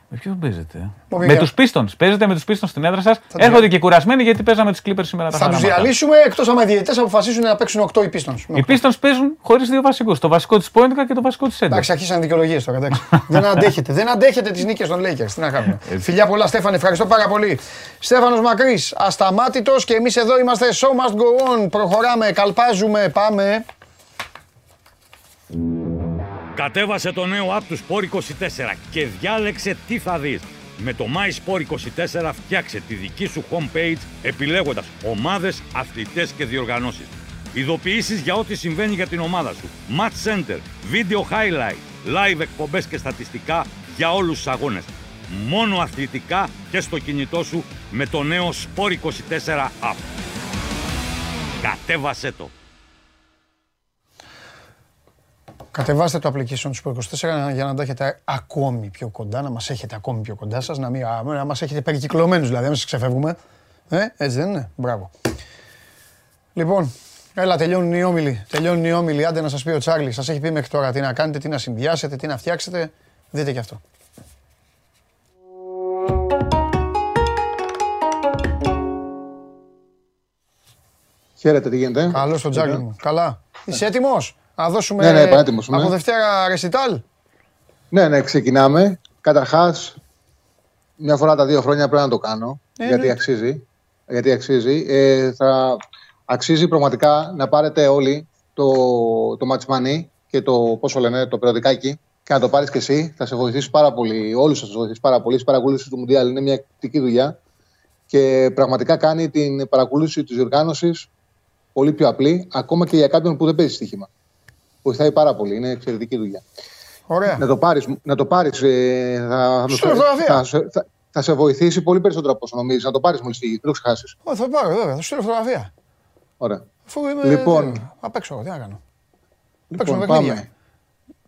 Με ποιον παίζετε? Με τους Pistons. Παίζετε με τους Pistons στην έδρα σας. Έρχονται και κουρασμένοι γιατί παίζαμε τους Clippers σήμερα τα χαράματα. Θα τους διαλύσουμε, εκτός άμα οι διαιτητές αποφασίσουν να παίξουν 8 οι Pistons. Οι Pistons παίζουν χωρίς 2 βασικούς. Το βασικό της Point και το βασικό της Center. Εντάξει, αρχίσαν δικαιολογίες τώρα. Δεν αντέχετε τις νίκες των Lakers. Τι να κάνουμε. Φιλιά πολλά, Στέφανε, ευχαριστώ πάρα πολύ. Στέφανος Μακρύς, ασταμάτητος, και εμείς εδώ είμαστε. So must go on. Προχωράμε, καλπάζουμε, πάμε. Κατέβασε το νέο app του Sport24 και διάλεξε τι θα δεις. Με το My Sport24 φτιάξε τη δική σου homepage επιλέγοντας ομάδες, αθλητές και διοργανώσεις. Ειδοποιήσεις για ό,τι συμβαίνει για την ομάδα σου. Match Center, Video Highlight, Live εκπομπές και στατιστικά για όλους τους αγώνες. Μόνο αθλητικά και στο κινητό σου με το νέο Sport24 app. Κατέβασε το. Κατεβάστε το application του Sport24 για να τα έχετε ακόμη πιο κοντά, να μας έχετε ακόμη πιο κοντά σας, να μας έχετε περικυκλωμένους δηλαδή, να μην σας ξεφεύγουμε. Έτσι δεν είναι? Μπράβο. Λοιπόν, έλα, τελειώνουν οι όμιλοι. Άντε να σας πει ο Τσάρλι, σας έχει πει μέχρι τώρα τι να κάνετε, τι να συνδυάσετε, τι να φτιάξετε. Δείτε και αυτό. Χαίρετε, τι γίνεται. Καλώς τον Τζάκλι μου. Καλά. Είσαι έτοιμος? Να δώσουμε από Δευτέρα ρεσιτάλ. Ναι, ναι, ξεκινάμε. Καταρχάς, μια φορά τα δύο χρόνια πρέπει να το κάνω. Γιατί αξίζει. Γιατί αξίζει. Θα αξίζει πραγματικά να πάρετε όλοι το ματσμανί και το, πόσο λένε, το περιοδικάκι. Και να το πάρεις και εσύ, θα σε βοηθήσει πάρα πολύ. Όλους θα σε βοηθήσει πάρα πολύ. Η παρακολούθηση του Μουντιάλ είναι μια εκπληκτική δουλειά. Και πραγματικά κάνει την παρακολούθηση της διοργάνωσης πολύ πιο απλή, ακόμα και για κάποιον που δεν παίζει στοίχημα. Βοηθάει πάρα πολύ. Είναι εξαιρετική δουλειά. Ωραία. Να το πάρεις. Θα σε βοηθήσει πολύ περισσότερο από όσο νομίζεις. Να το πάρεις μόλις φύγει. Δεν το ξεχάσεις. Όχι, θα πάρω, βέβαια. Θα σου στείλω φωτογραφία. Ωραία. Αφού είμαι. Λοιπόν. Απ' έξω, τι να κάνω. Λοιπόν, πάμε.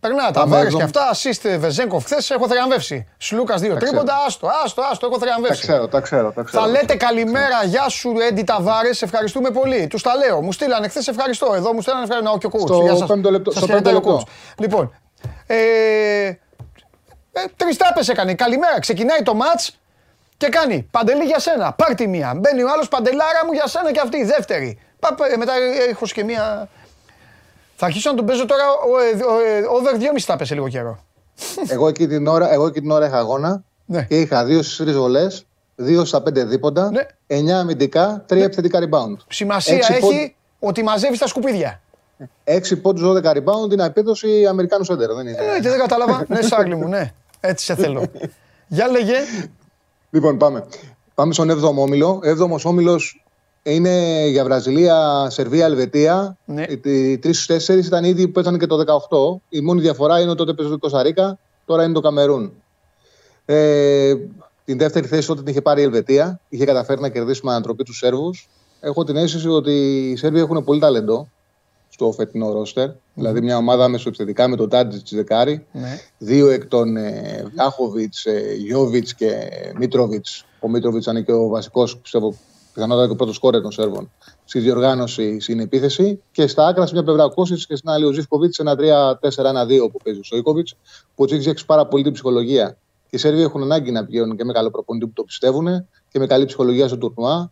Περνά τα βάρες και αυτά, assist Βεζένκοφ χθες, έχω θριαμβεύσει. Σλούκας δύο τρίποντα, άστο, έχω θριαμβεύσει. Τα ξέρω. Θα λέτε καλημέρα, γεια σου Έντι Ταβάρες, ευχαριστούμε πολύ. Τους τα λέω, μου στείλανε χθες ευχαριστώ, εδώ μου στείλανε ευχαριστώ. Να, και ο Κούρτς, γεια σας. Στο 5 λεπτό. Λοιπόν, τρεις τάπες έκανε, καλημέρα, ξεκινάει το μάτς και κάνει Παντελή για σένα, πάρ' μία. Μπαίνει ο άλλος, Παντελάρα μου για σένα και αυτή η δεύτερη. Μετά έχω και μία. Θα αρχίσω να τον παίζω τώρα over 2,5 θα πέσει λίγο καιρό. Εγώ εκεί την ώρα είχα αγώνα και είχα 2 στις 3 βολές, 2 στα 5 δίποντα, 9 αμυντικά, 3 επιθετικά rebound. Σημασία έχει ότι μαζεύεις τα σκουπίδια. 6 πόντους, 12 rebound είναι επίδοση Αμερικάνου σέντερ. Εννοείται, δεν κατάλαβα. Ναι, Σάγκλι μου, ναι. Έτσι σε θέλω. Για λέγε. Λοιπόν, πάμε. Πάμε στον 7ο όμιλο. 7ο όμιλος. Είναι για Βραζιλία, Σερβία, Ελβετία. Ναι. Οι 3-4 ήταν ήδη που ήταν και το 18. Η μόνη διαφορά είναι ότι τότε παίζει το Κοσταρίκα, τώρα είναι το Καμερούν. Την δεύτερη θέση τότε την είχε πάρει η Ελβετία. Είχε καταφέρει να κερδίσει με ανατροπή τους Σέρβους. Έχω την αίσθηση ότι οι Σέρβοι έχουν πολύ ταλέντο στο φετινό ρόστερ. Δηλαδή μια ομάδα μεσοεπιθετικά με τον Τάντζιτς δεκάρι. Ναι. Δύο εκ των Βλάχοβιτς, Γιόβιτς και Μίτροβιτς. Ο Μίτροβιτς ήταν και ο βασικός, πιστεύω. Πιθανότατα και ο πρώτος σκόρερ των Σέρβων στη διοργάνωση στην επίθεση και στα άκρα σε μια πλευρά ο Κόσιτς και στην άλλη ο Ζίβκοβιτς, ένα 3-4-1-2 που παίζει ο Σόικοβιτς, που έτσι έχει πάρα πολύ την ψυχολογία. Και οι Σέρβοι έχουν ανάγκη να πηγαίνουν και με καλό προπονητή που το πιστεύουν και με καλή ψυχολογία στο τουρνουά.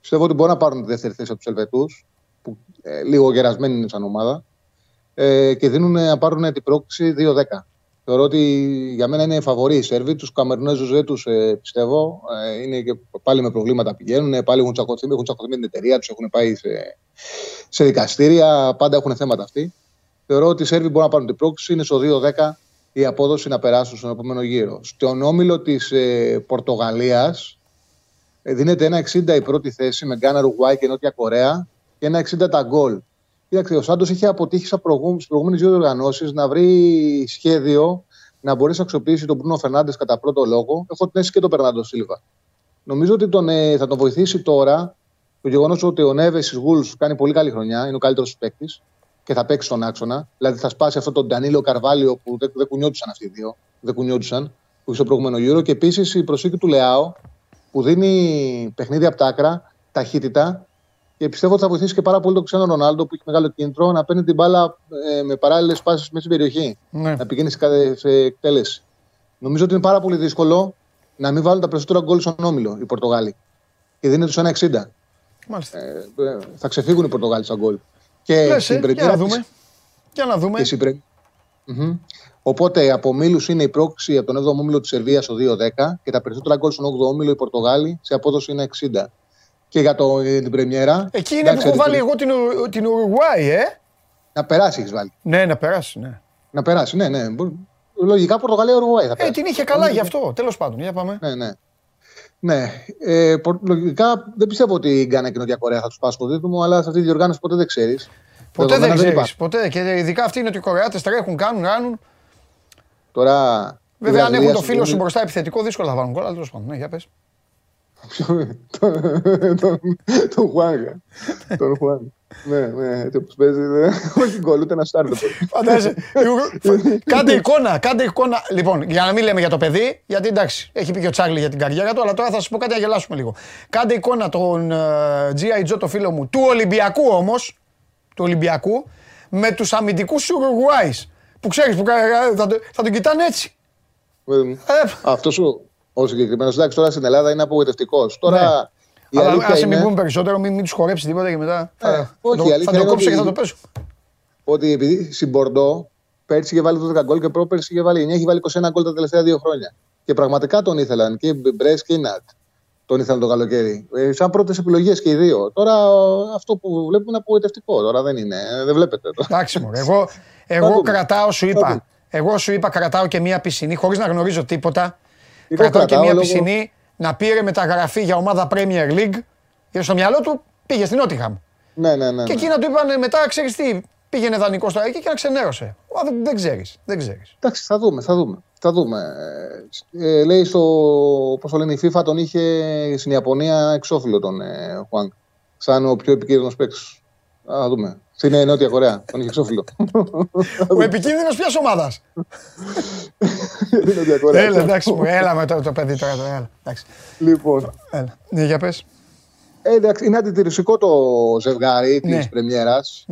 Πιστεύω ότι μπορούν να πάρουν τη δεύτερη θέση από τους Ελβετούς, που λίγο γερασμένοι είναι σαν ομάδα, και δίνουν να πάρουν την πρόκληση 2-10. Θεωρώ ότι για μένα είναι φαβοροί οι Σέρβοι. Τους Καμερουνέζους δεν τους πιστεύω. Είναι και πάλι με προβλήματα πηγαίνουν. Πάλι έχουν τσακωθεί με την εταιρεία τους, έχουν πάει σε δικαστήρια. Πάντα έχουν θέματα αυτοί. Θεωρώ ότι οι Σέρβοι μπορούν να πάρουν την πρόκληση. Είναι στο 2-10 η απόδοση να περάσουν στον επόμενο γύρο. Στον όμιλο της Πορτογαλίας δίνεται 1-60 η πρώτη θέση με Γκάνα, Ουρουγουάη και Νότια Κορέα και 1-60 τα γκολ. Κοίταξε, ο Σάντος είχε αποτύχει στις προηγούμενες δύο διοργανώσεις να βρει σχέδιο να μπορέσει να αξιοποιήσει τον Μπρούνο Φερνάντες κατά πρώτο λόγο. Έχω την αίσθηση και τον Περνάντο Σίλβα. Νομίζω ότι θα τον βοηθήσει τώρα το γεγονός ότι ο Νέβες της Γουλς κάνει πολύ καλή χρονιά, είναι ο καλύτερος παίκτης και θα παίξει στον άξονα. Δηλαδή θα σπάσει αυτό τον Ντανίλο Καρβάλιο που δεν κουνιόντουσαν αυτοί οι δύο, που είχε στο προηγούμενο γύρο. Και επίσης η προσήκη του Λεάο που δίνει παιχνίδι από τα άκρα, ταχύτητα. Και πιστεύω ότι θα βοηθήσει και πάρα πολύ τον ξένο Ρονάλντο που έχει μεγάλο κίνητρο να παίρνει την μπάλα με παράλληλες πάσεις μέσα στην περιοχή. Ναι. Να πηγαίνει σε εκτέλεση. Νομίζω ότι είναι πάρα πολύ δύσκολο να μην βάλουν τα περισσότερα γκολ στον όμιλο οι Πορτογάλοι. Και δίνεται στο 1,60. Μάλιστα. Θα ξεφύγουν οι Πορτογάλοι στα γκολ. Για να δούμε. Οπότε από ομίλους είναι η πρόκληση από τον 7ο όμιλο της Σερβίας στο 2-10 και τα περισσότερα γκολ στον 8ο όμιλο οι Πορτογάλοι σε απόδοση είναι 1,60. Και για την πρεμιέρα. Εκεί είναι εντάξει, που έχω βάλει εγώ την Ουρουγουάη, Να περάσει, έχεις βάλει. Ναι, να περάσει, ναι. Λογικά Πορτογαλία, Ουρουγουάη θα περάσει. Την είχε καλά γι' αυτό, τέλος πάντων. Για πάμε. Ναι. Λογικά δεν πιστεύω ότι η Γκάνα και η Νότια Κορέα θα τους πάσουν το δίδυμο, αλλά σε αυτή τη διοργάνωση ποτέ δεν ξέρεις. Ποτέ δεν ξέρεις. Και ειδικά αυτοί είναι ότι οι Κορεάτες τρέχουν, κάνουν. Τώρα. Βέβαια, αν έχουν το φίλο σου μπροστά επιθετικό, δύσκολα θα βάλουν γκολ, αλλά τέλος πάντων. Ναι, για πες. Τον Χουάγκα. Ναι, όπως παίζει. Όχι γκολ, ούτε ένα στάρτο. Φαντάζεσαι. Κάντε εικόνα. Λοιπόν, για να μην λέμε για το παιδί, γιατί εντάξει, έχει πει και ο Τσάρλι για την καριέρα του, αλλά τώρα θα σας πω κάτι να γελάσουμε λίγο. Κάντε εικόνα τον G.I. Joe, το φίλο μου, του Ολυμπιακού όμως, με τους αμυντικούς Ουρουγουάης. Που ξέρεις, θα τον κοιτάνε έτσι. Αυτό σου. Ο συγκεκριμένος, εντάξει, τώρα στην Ελλάδα είναι απογοητευτικός. Τώρα Αλλά ας μην πούμε περισσότερο, μην τους χορέψει τίποτα και μετά θα το κόψω και θα το πέσω. Ότι επειδή στην Μπορντό πέρσι είχε βάλει 12 γκολ και πρόπερσι είχε βάλει 9, έχει βάλει 21 γκολ τα τελευταία 2 χρόνια. Και πραγματικά τον ήθελαν και οι Μπρες και οι Νατ. Τον ήθελαν το καλοκαίρι. Σαν πρώτες επιλογές και οι δύο. Τώρα αυτό που βλέπουμε είναι απογοητευτικό. Τώρα δεν είναι. Δεν βλέπετε. Εντάξει, μωρέ. Εγώ κρατάω, σου είπα. Εγώ σου είπα, κρατάω και μία πισινή, χωρίς να γνωρίζω τίποτα. Κρατάω και μία πισινή να πήρε μεταγραφή για ομάδα Premier League. Και στο μυαλό του πήγε στην Νότιγχαμ. Ναι. Και εκεί να του είπαν μετά, ξέρεις τι, πήγαινε δανεικό στο ΑΕΚ και να ξενέρωσε. Δεν ξέρεις. Εντάξει, θα δούμε. Λέει στο, πώς το λένε, η FIFA τον είχε στην Ιαπωνία εξώφυλλο τον Χουάνγκ. Σαν ο πιο επικίνδυνος παίκτης. Α, δούμε. Στην Νότια Κορέα, τον είχε εξώφυλλο. Ο επικίνδυνος ποιας ομάδας? Νότια Κορέα. Έλα, εντάξει, έλα με το παιδί τώρα. Λοιπόν. Για πες. Είναι αντιρρησικό το ζευγάρι της πρεμιέρας.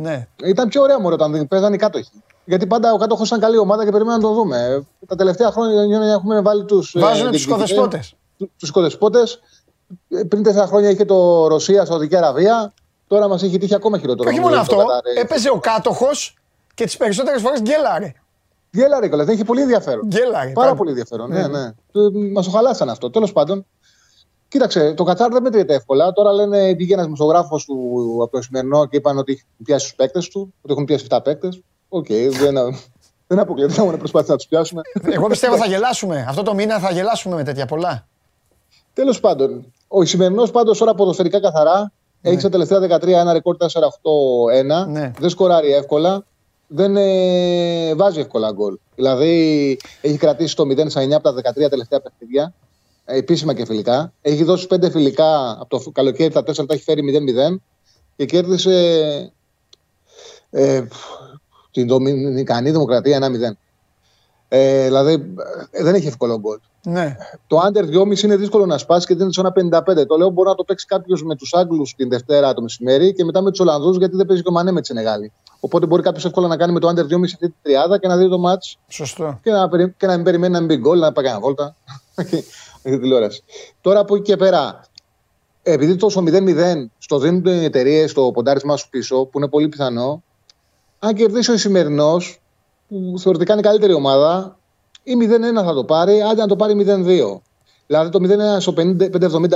Ήταν πιο ωραία μωρέ όταν παίζαν οι κάτοχοι. Γιατί πάντα ο κάτοχος ήταν καλή ομάδα και περιμέναμε να το δούμε. Τα τελευταία χρόνια έχουμε βάλει τους. Βάζουν τους οικοδεσπότες. Τους οικοδεσπότες. Πριν 4 χρόνια είχε το Ρωσία, Σαουδική Αραβία. Τώρα μας έχει τύχει ακόμα χειρότερο. Όχι μόνο αυτό. Έπαιζε ο κάτοχος και τις περισσότερες φορές γκέλαρε. Γκέλαρε, κολλά. Δεν είχε πολύ ενδιαφέρον. Πάρα πολύ ενδιαφέρον. Ναι. Μας το χαλάσαν αυτό. Τέλος πάντων. Κοίταξε, το Κατάρ δεν μετριέται εύκολα. Τώρα λένε ότι ένα δημοσιογράφο από το σημερινό και είπαν ότι έχει πιάσει τους παίκτες του, ότι έχουν πιάσει 7 παίκτες. Οκ, δεν αποκλείεται να προσπαθήσουμε να τους πιάσουμε. Εγώ πιστεύω θα γελάσουμε. Αυτό το μήνα θα γελάσουμε με τέτοια πολλά. Τέλος πάντων, ο σημερινός πάντως τώρα ποδοσφαιρικά καθαρά έχει στα τελευταία 13 ένα ρεκόρ 4-8-1. Δεν σκοράρει εύκολα. Δεν βάζει εύκολα γκολ. Δηλαδή έχει κρατήσει το 0-9 από τα 13 τελευταία παιχνίδια. Επίσημα και φιλικά. Έχει δώσει 5 φιλικά από το καλοκαίρι, τα 4 τα έχει φέρει 0-0 και κέρδισε την Δομινικανή Δημοκρατία 1-0. Δηλαδή δεν έχει εύκολο γκολ. Ναι. Το under 2,5 είναι δύσκολο να σπάσει και δίνει σε 1,55. Το λέω μπορεί να το παίξει κάποιο με του Άγγλου την Δευτέρα το μεσημέρι και μετά με του Ολλανδού, γιατί δεν παίζει και ο Μανέ με τη Σενεγάλη. Οπότε μπορεί κάποιο εύκολα να κάνει με το under 2,5 αυτή την τριάδα και να δει το match. Σωστό. Και να μην περιμένει να μην μπει γκολ, να πάει κανένα βόλτα. Τώρα από εκεί και πέρα, επειδή το 0-0 στο δίνουν οι εταιρείες το ποντάρισμά σου πίσω, που είναι πολύ πιθανό, αν κερδίσει ο σημερινός, που θεωρητικά είναι η καλύτερη ομάδα, ή 0-1 θα το πάρει, άντε να το πάρει 0-2. Δηλαδή το 0-1 στο 5,70 με 6,20,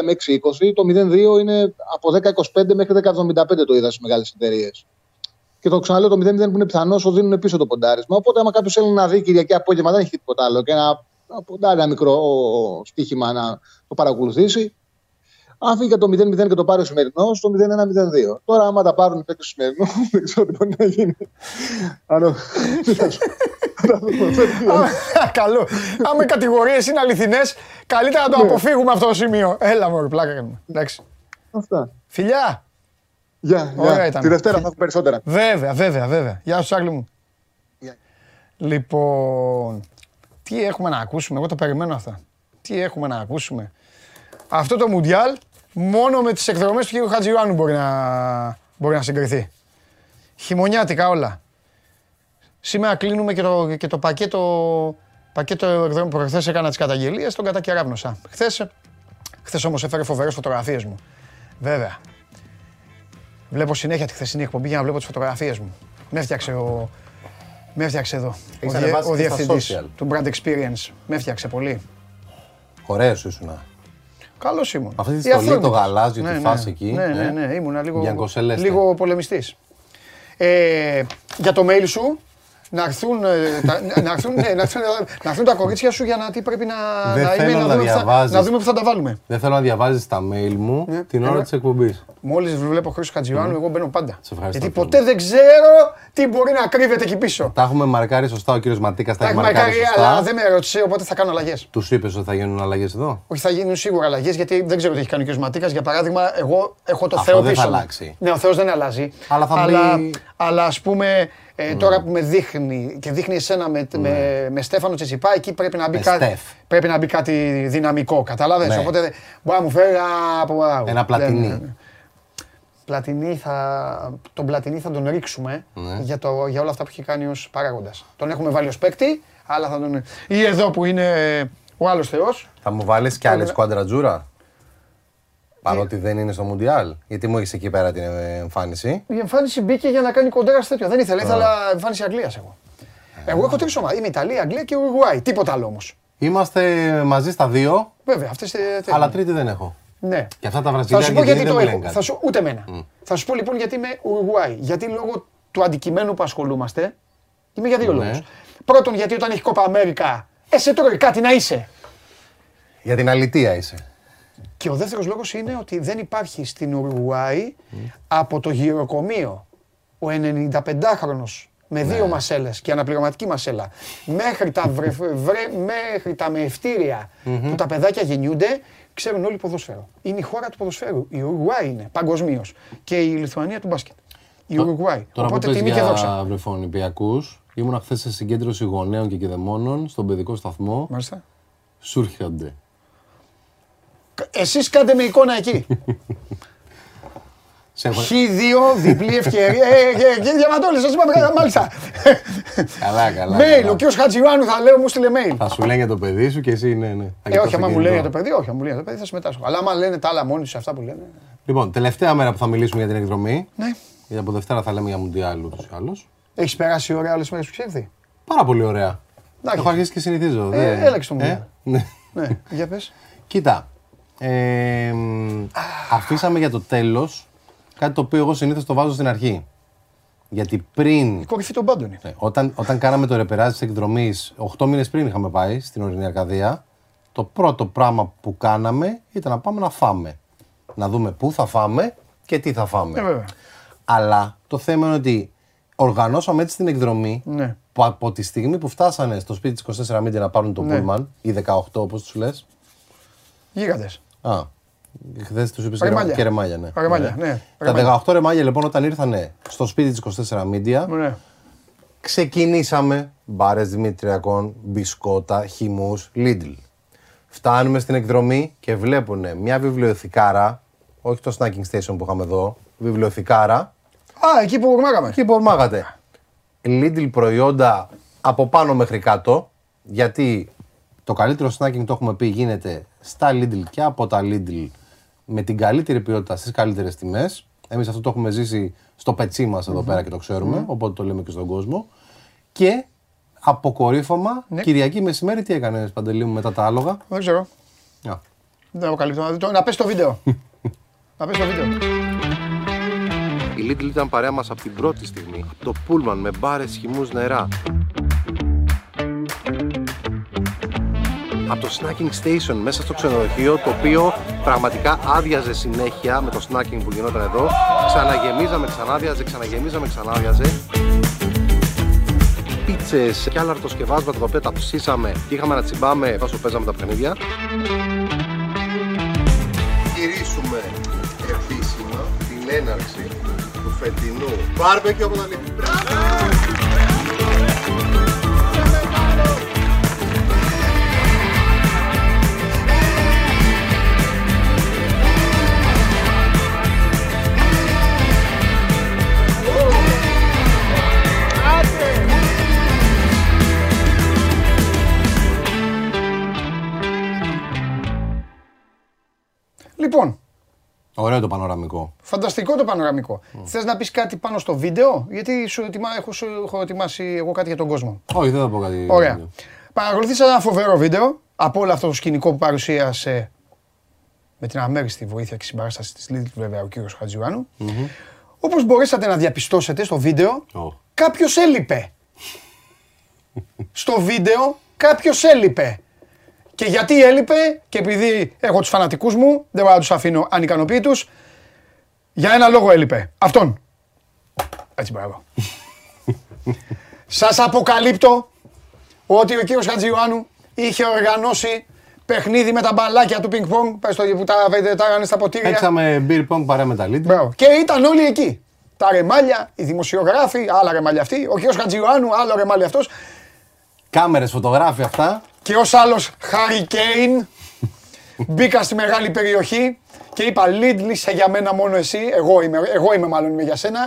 το 0-2 είναι από 10,25 μέχρι 10,75 το είδα στις μεγάλες εταιρείες. Και το ξαναλέω, το 0-0 που είναι πιθανό, σου δίνουν πίσω το ποντάρισμα. Οπότε, άμα κάποιο θέλει να δει Κυριακή απόγευμα, δεν έχει τίποτα άλλο. Και ένα μικρό στοίχημα να το παρακολουθήσει. Αν φύγει το 0-0 και το πάρει ο σημερινός, το 0-1-0-2. Τώρα, άμα τα πάρουν παίκτες του σημερινού, δεν ξέρω τι μπορεί να γίνει. Καλό. Άμα οι κατηγορίες είναι αληθινές, καλύτερα να το αποφύγουμε αυτό το σημείο. Έλα, μωρή, πλάκα κάνουμε. Αυτά. Φιλιά! Γεια. Τη Δευτέρα θα έχουμε περισσότερα. Βέβαια. Γεια σου, Άγγλη μου. Λοιπόν. Τι έχουμε να ακούσουμε, εγώ το περιμένω αυτά. Τι έχουμε να ακούσουμε. Αυτό το Μουντιάλ μόνο με τις εκδρομές του κ. Χατζιωάννου μπορεί να συγκριθεί. Χειμωνιάτικα όλα. Σήμερα κλείνουμε και το πακέτο εκδρομών. Προχθές έκανα τις καταγγελίες, τον κατακεράβνοσα. Χθες όμως έφερε φοβερές φωτογραφίες μου. Βέβαια. Βλέπω συνέχεια τη χθεσινή εκπομπή για να βλέπω τις φωτογραφίες μου. Με έφτιαξε εδώ ο διευθυντής του Brand Experience. Με έφτιαξε πολύ. Ωραίος ήσουνα. Καλός ήμουν. Αυτή τη στολή, το γαλάζιο, τη φάση εκεί. Ναι, ήμουνα λίγο πολεμιστής. Για το mail σου, να έρθουν τα κορίτσια σου για να τι πρέπει να δούμε που θα τα βάλουμε. Δεν θέλω να διαβάζεις τα mail μου την ώρα της εκπομπής. Μόλις βλέπω Χρήστο Χατζιωάννου, εγώ μπαίνω πάντα. Γιατί ποτέ δεν ξέρω τι μπορεί να κρύβεται εκεί πίσω. Τα έχουμε μαρκάρει σωστά, ο κύριος Ματίκας τα έχει μαρκάρει σωστά. Αλλά δεν με ερώτησε, οπότε θα κάνω αλλαγές. Τους είπες ότι θα γίνουν αλλαγές εδώ? Όχι, θα γίνουν σίγουρα αλλαγές, γιατί δεν ξέρω τι έχει κάνει ο κύριος Ματίκας. Για παράδειγμα, εγώ έχω το Θεό πίσω. Ναι, ο Θεός δεν αλλάζει. Αλλά ας πούμε. Τώρα που με δείχνει και δείχνει εσένα με Στέφανο Τσιτσιπά, εκεί πρέπει να μπει κάτι δυναμικό. Καταλάβες, οπότε μπορεί να μου φέρει ένα πλατινί. Τον πλατινί θα τον ρίξουμε για όλα αυτά που έχει κάνει ως παράγοντας. Τον έχουμε βάλει ως παίκτη, αλλά θα τον. Ή εδώ που είναι ο άλλος Θεός. Θα μου βάλεις κι άλλη σκουαντρατζούρα. Παρότι δεν είναι στο Μουντιάλ. Γιατί μου έχεις εκεί πέρα την εμφάνιση. Η εμφάνιση μπήκε για να κάνει κοντέρα σε τέτοιο. Δεν ήθελα, ήθελα εμφάνιση Αγγλίας εγώ. Εγώ έχω τρεις ομάδες. Είμαι Ιταλία, Αγγλία και Ουρουγουάη. Τίποτα άλλο όμως. Είμαστε μαζί στα δύο. Βέβαια, αυτές τέτοια. Αλλά τρίτη δεν έχω. Ναι. Και αυτά τα Βραζιλία δεν μου λένε κάτι. Θα σου πω ούτε εμένα. Θα σου πω λοιπόν γιατί είμαι Ουρουγουάη. Γιατί λόγω του αντικειμένου που ασχολούμαστε είμαι για δύο λόγους. Πρώτον, γιατί όταν έχει Κόπα Αμέρικα, εσύ τρώει κάτι να είσαι. Για την αλητεία είσαι. Και ο δεύτερος λόγος είναι ότι δεν υπάρχει στην Ουρουγουάη από το γυροκομείο ο 95χρονος με δύο μασέλες και αναπληρωματική μασέλα μέχρι τα μεευτήρια που τα παιδάκια γεννιούνται, ξέρουν όλοι ποδοσφαίρο. Είναι η χώρα του ποδοσφαίρου. Η Ουρουγουάη είναι παγκοσμίως. Και η Λιθουανία του μπάσκετ. Η Ουρουγουάη. Οπότε τιμή και δόξα. Για βρεφονιπιακούς, ήμουν χθες σε συγκέντρωση γονέων και κηδεμόνων στον παιδικό σταθμό. Μάλιστα. Σούρχιαντε. Εσείς κάντε με εικόνα εκεί. Χ2, διπλή ευκαιρία. Κύριε Διαμαντόλη, σας είπα μάλιστα. Καλά, καλά. Μέιλ, ο κύριος Χατζιωάννου θα λέω, μου στείλε mail. Θα σου λένε για το παιδί σου και εσύ, ναι. Όχι, άμα μου λένε για το παιδί, όχι, μου λένε για το παιδί, θα συμμετάσχω. Αλλά άμα λένε τα άλλα μόνοι τους, αυτά που λένε. Λοιπόν, τελευταία μέρα που θα μιλήσουμε για την εκδρομή. Ναι. Γιατί από Δευτέρα θα λέμε για Μουντιάλ ούτως ή άλλως. Έχεις περάσει ωραία όλες τις μέρες που έχεις έρθει. Πάρα πολύ ωραία. Έχω αρχίσει και συνηθίζω. Έλαξε το Μουντιάλ. Ναι, για πες. Κοίτα. Αφήσαμε για το τέλος κάτι το οποίο εγώ συνήθως το βάζω στην αρχή. Γιατί πριν. Κόκκιφη τον πάντων. Όταν κάναμε το ρεπεράζ της εκδρομής, 8 μήνες πριν είχαμε πάει στην Ορεινή Αρκαδία, το πρώτο πράγμα που κάναμε ήταν να πάμε να φάμε. Να δούμε πού θα φάμε και τι θα φάμε. Αλλά το θέμα είναι ότι οργανώσαμε έτσι την εκδρομή που από τη στιγμή που φτάσανε στο σπίτι της 24 μήντε να πάρουν το πούλμαν, ή 18 όπως τους λες. Γίγαντες. Α, χθες τους είπες και ρεμάλια, ναι. Ρεμάλια, ναι. Τα 18 ρεμάλια λοιπόν όταν ήρθανε στο σπίτι της 24 Media, ξεκινήσαμε μπάρες Δημητριακών, μπισκότα, χυμούς, Lidl. Φτάνουμε στην εκδρομή και βλέπουνε μια βιβλιοθηκάρα, όχι το snacking station που είχαμε εδώ, βιβλιοθηκάρα. Α, εκεί που ορμάγαμε. Εκεί που ορμάγατε. Lidl προϊόντα από πάνω μέχρι κάτω, γιατί το καλύτερο snacking το έχουμε πει γίνεται στα Lidl και από τα Lidl με την καλύτερη ποιότητα στις καλύτερες τιμές. Εμείς αυτό το έχουμε ζήσει στο πετσί μας εδώ πέρα και το ξέρουμε, οπότε το λέμε και στον κόσμο. Και αποκορύφωμα, Κυριακή μεσημέρι, τι έκανες Παντελή μου μετά τα άλογα? Δεν ξέρω. Δεν αποκαλύπτω. Να πες το βίντεο. Να πες το βίντεο. Η Lidl ήταν παρέα μας από την πρώτη στιγμή. Το πούλμαν με μπάρες, χυμούς, νερά. Από το snacking station μέσα στο ξενοδοχείο, το οποίο πραγματικά άδειαζε συνέχεια με το snacking που γινόταν εδώ. Ξαναγεμίζαμε, ξανάδιαζε, ξαναγεμίζαμε, ξανάδιαζε. Πίτσες και άλλα αρτοσκευάσματα τα οποία τα ψήσαμε και είχαμε να τσιμπάμε όσο παίζαμε τα παιχνίδια. Γυρίσουμε επίσημα την έναρξη του φετινού barbecue από τα Λοιπόν. Ωραίο το πανοραμικό. Φανταστικό το πανοραμικό. Θες να πεις κάτι πάνω στο βίντεο, γιατί έχω ετοιμάσει εγώ κάτι για τον κόσμο. Όχι, δεν θα πω κάτι. Ωραία. Παρακολουθήσα ένα φοβερό βίντεο από όλο αυτό το σκηνικό που παρουσίασε με την αμέριστη βοήθεια και συμπαράσταση της Lidl βέβαια ο κύριος Χατζιωάννου. Όπως μπορέσατε να διαπιστώσετε στο βίντεο, κάποιος έλειπε. Στο βίντεο κάποιος έλειπε. Και γιατί έλειπε, και επειδή έχω τους φανατικούς μου, δεν μπορώ να τους αφήνω ανικανοποιητούς, για ένα λόγο έλειπε. Αυτόν. Έτσι, μπράβο. Σας αποκαλύπτω ότι ο κύριος Χατζιωάννου είχε οργανώσει παιχνίδι με τα μπαλάκια του πινκ-πονγκ, που τα έκανε στα ποτήρια. Παίξαμε beer-pong παρά με τα Lidl. Και ήταν όλοι εκεί. Τα ρεμάλια, οι δημοσιογράφοι, άλλα ρεμάλια αυτοί, ο κύριος Χατζιωάννου, άλλο ρεμάλια αυτός. Κάμερες, φωτογράφοι αυτά. Και ως άλλος Hurricane, μπήκα στη μεγάλη περιοχή και είπα Lidl είσαι για μένα μόνο εσύ, εγώ είμαι για σένα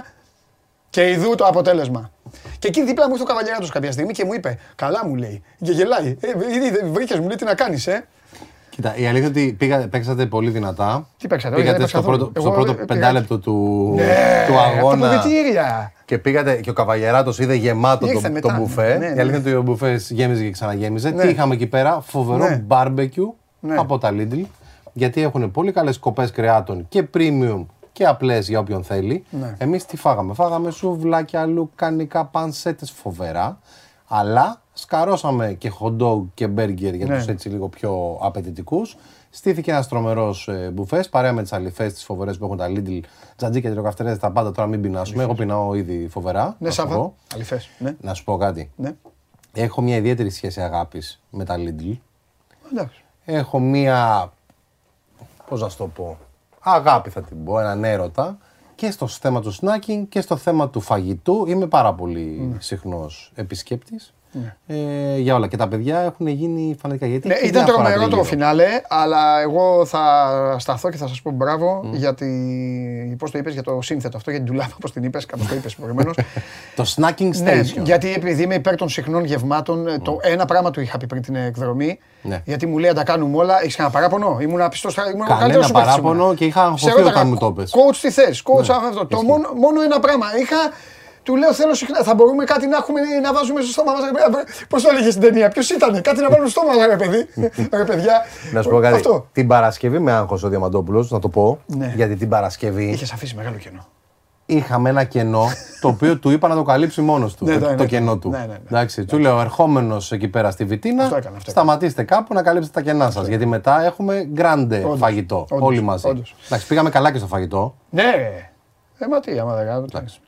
και ειδού το αποτέλεσμα. Και εκεί δίπλα μου ήρθε ο καβαλιέράτος κάποια στιγμή και μου είπε, καλά μου λέει, και γελάει, βρήκες μου λέει τι να κάνεις Κοίτα, η αλήθεια ότι παίξατε πολύ δυνατά. Τι παίξατε, πήγατε στο πρώτο πεντάλεπτο του αγώνα. Και πήγατε και ο Καβαγεράτος είδε γεμάτο το μπουφέ. Η αλήθεια ότι ο μπουφές γέμιζε και ξαναγέμιζε. Τι είχαμε εκεί πέρα, φοβερό μπάρμπεκιου από τα Lidl. Γιατί έχουν πολύ καλές κοπές κρεάτων και premium και απλές για όποιον θέλει. Εμείς τι φάγαμε, φάγαμε σουβλάκια, λουκανικά, πανσέτες φοβερά. Αλλά σκαρώσαμε και hot dog και burger για τους έτσι λίγο πιο απαιτητικούς. Στήθηκε ένας τρομερός μπουφές, παρέα με τις αλυφές τις φοβερές που έχουν τα Lidl, τζατζίκια, τριοκαυτερές, τα πάντα. Τώρα μην πεινάσουμε, εγώ πεινάω ήδη φοβερά. Ναι, σαφώ. Αλυφές. Ναι. Να σου πω κάτι. Ναι. Έχω μια ιδιαίτερη σχέση αγάπης με τα Lidl. Εντάξει. Έχω μια. Πώς να το πω. Αγάπη θα την πω, έναν έρωτα. Και στο θέμα του snacking και στο θέμα του φαγητού είμαι πάρα πολύ συχνός επισκέπτης. Για όλα. Και τα παιδιά έχουν γίνει φανατικά. Γιατί ήταν τρομερό το φινάλε, αλλά εγώ θα σταθώ και θα σας πω μπράβο για πώς το είπες, για το σύνθετο αυτό, για την ντουλάπα, πώς την είπες, κάπως το είπες προηγουμένως. Το snacking station. Γιατί επειδή είμαι υπέρ των συχνών γευμάτων, το ένα πράγμα του είχα πει πριν την εκδρομή, γιατί μου λέει να τα κάνουμε όλα, έχεις κανένα παράπονο. Ήμουν απιστός, ήμουν καλύτερος σου παίκτης. Κανένα παράπονο και είχα αγχωθεί όταν μου το πες. Coach τι θες, coach αυτό. Το μόνο ένα πράγμα είχα. Του λέω θέλω συχνά, θα μπορούμε κάτι να, έχουμε, να βάζουμε στο στόμα μας, ρε παιδιά. Πώς το έλεγε στην ταινία, ποιος ήτανε, κάτι να βάλουμε στο στόμα μας, ρε παιδί, ρε παιδιά. Να σου πω κάτι, αυτό. Την Παρασκευή με άγχος ο Διαμαντόπουλος, να το πω, γιατί την Παρασκευή... Είχες αφήσει μεγάλο κενό. Είχαμε ένα κενό, το οποίο του είπα να το καλύψει μόνος του, το κενό του. Του λέω, ερχόμενος εκεί πέρα στη Βιτίνα, σταματήστε κάπου να καλύψετε τα κενά σας, γιατί μετά έχουμε γκράντε φαγητό, όλοι μαζί. Πήγαμε καλά και στο φαγητό.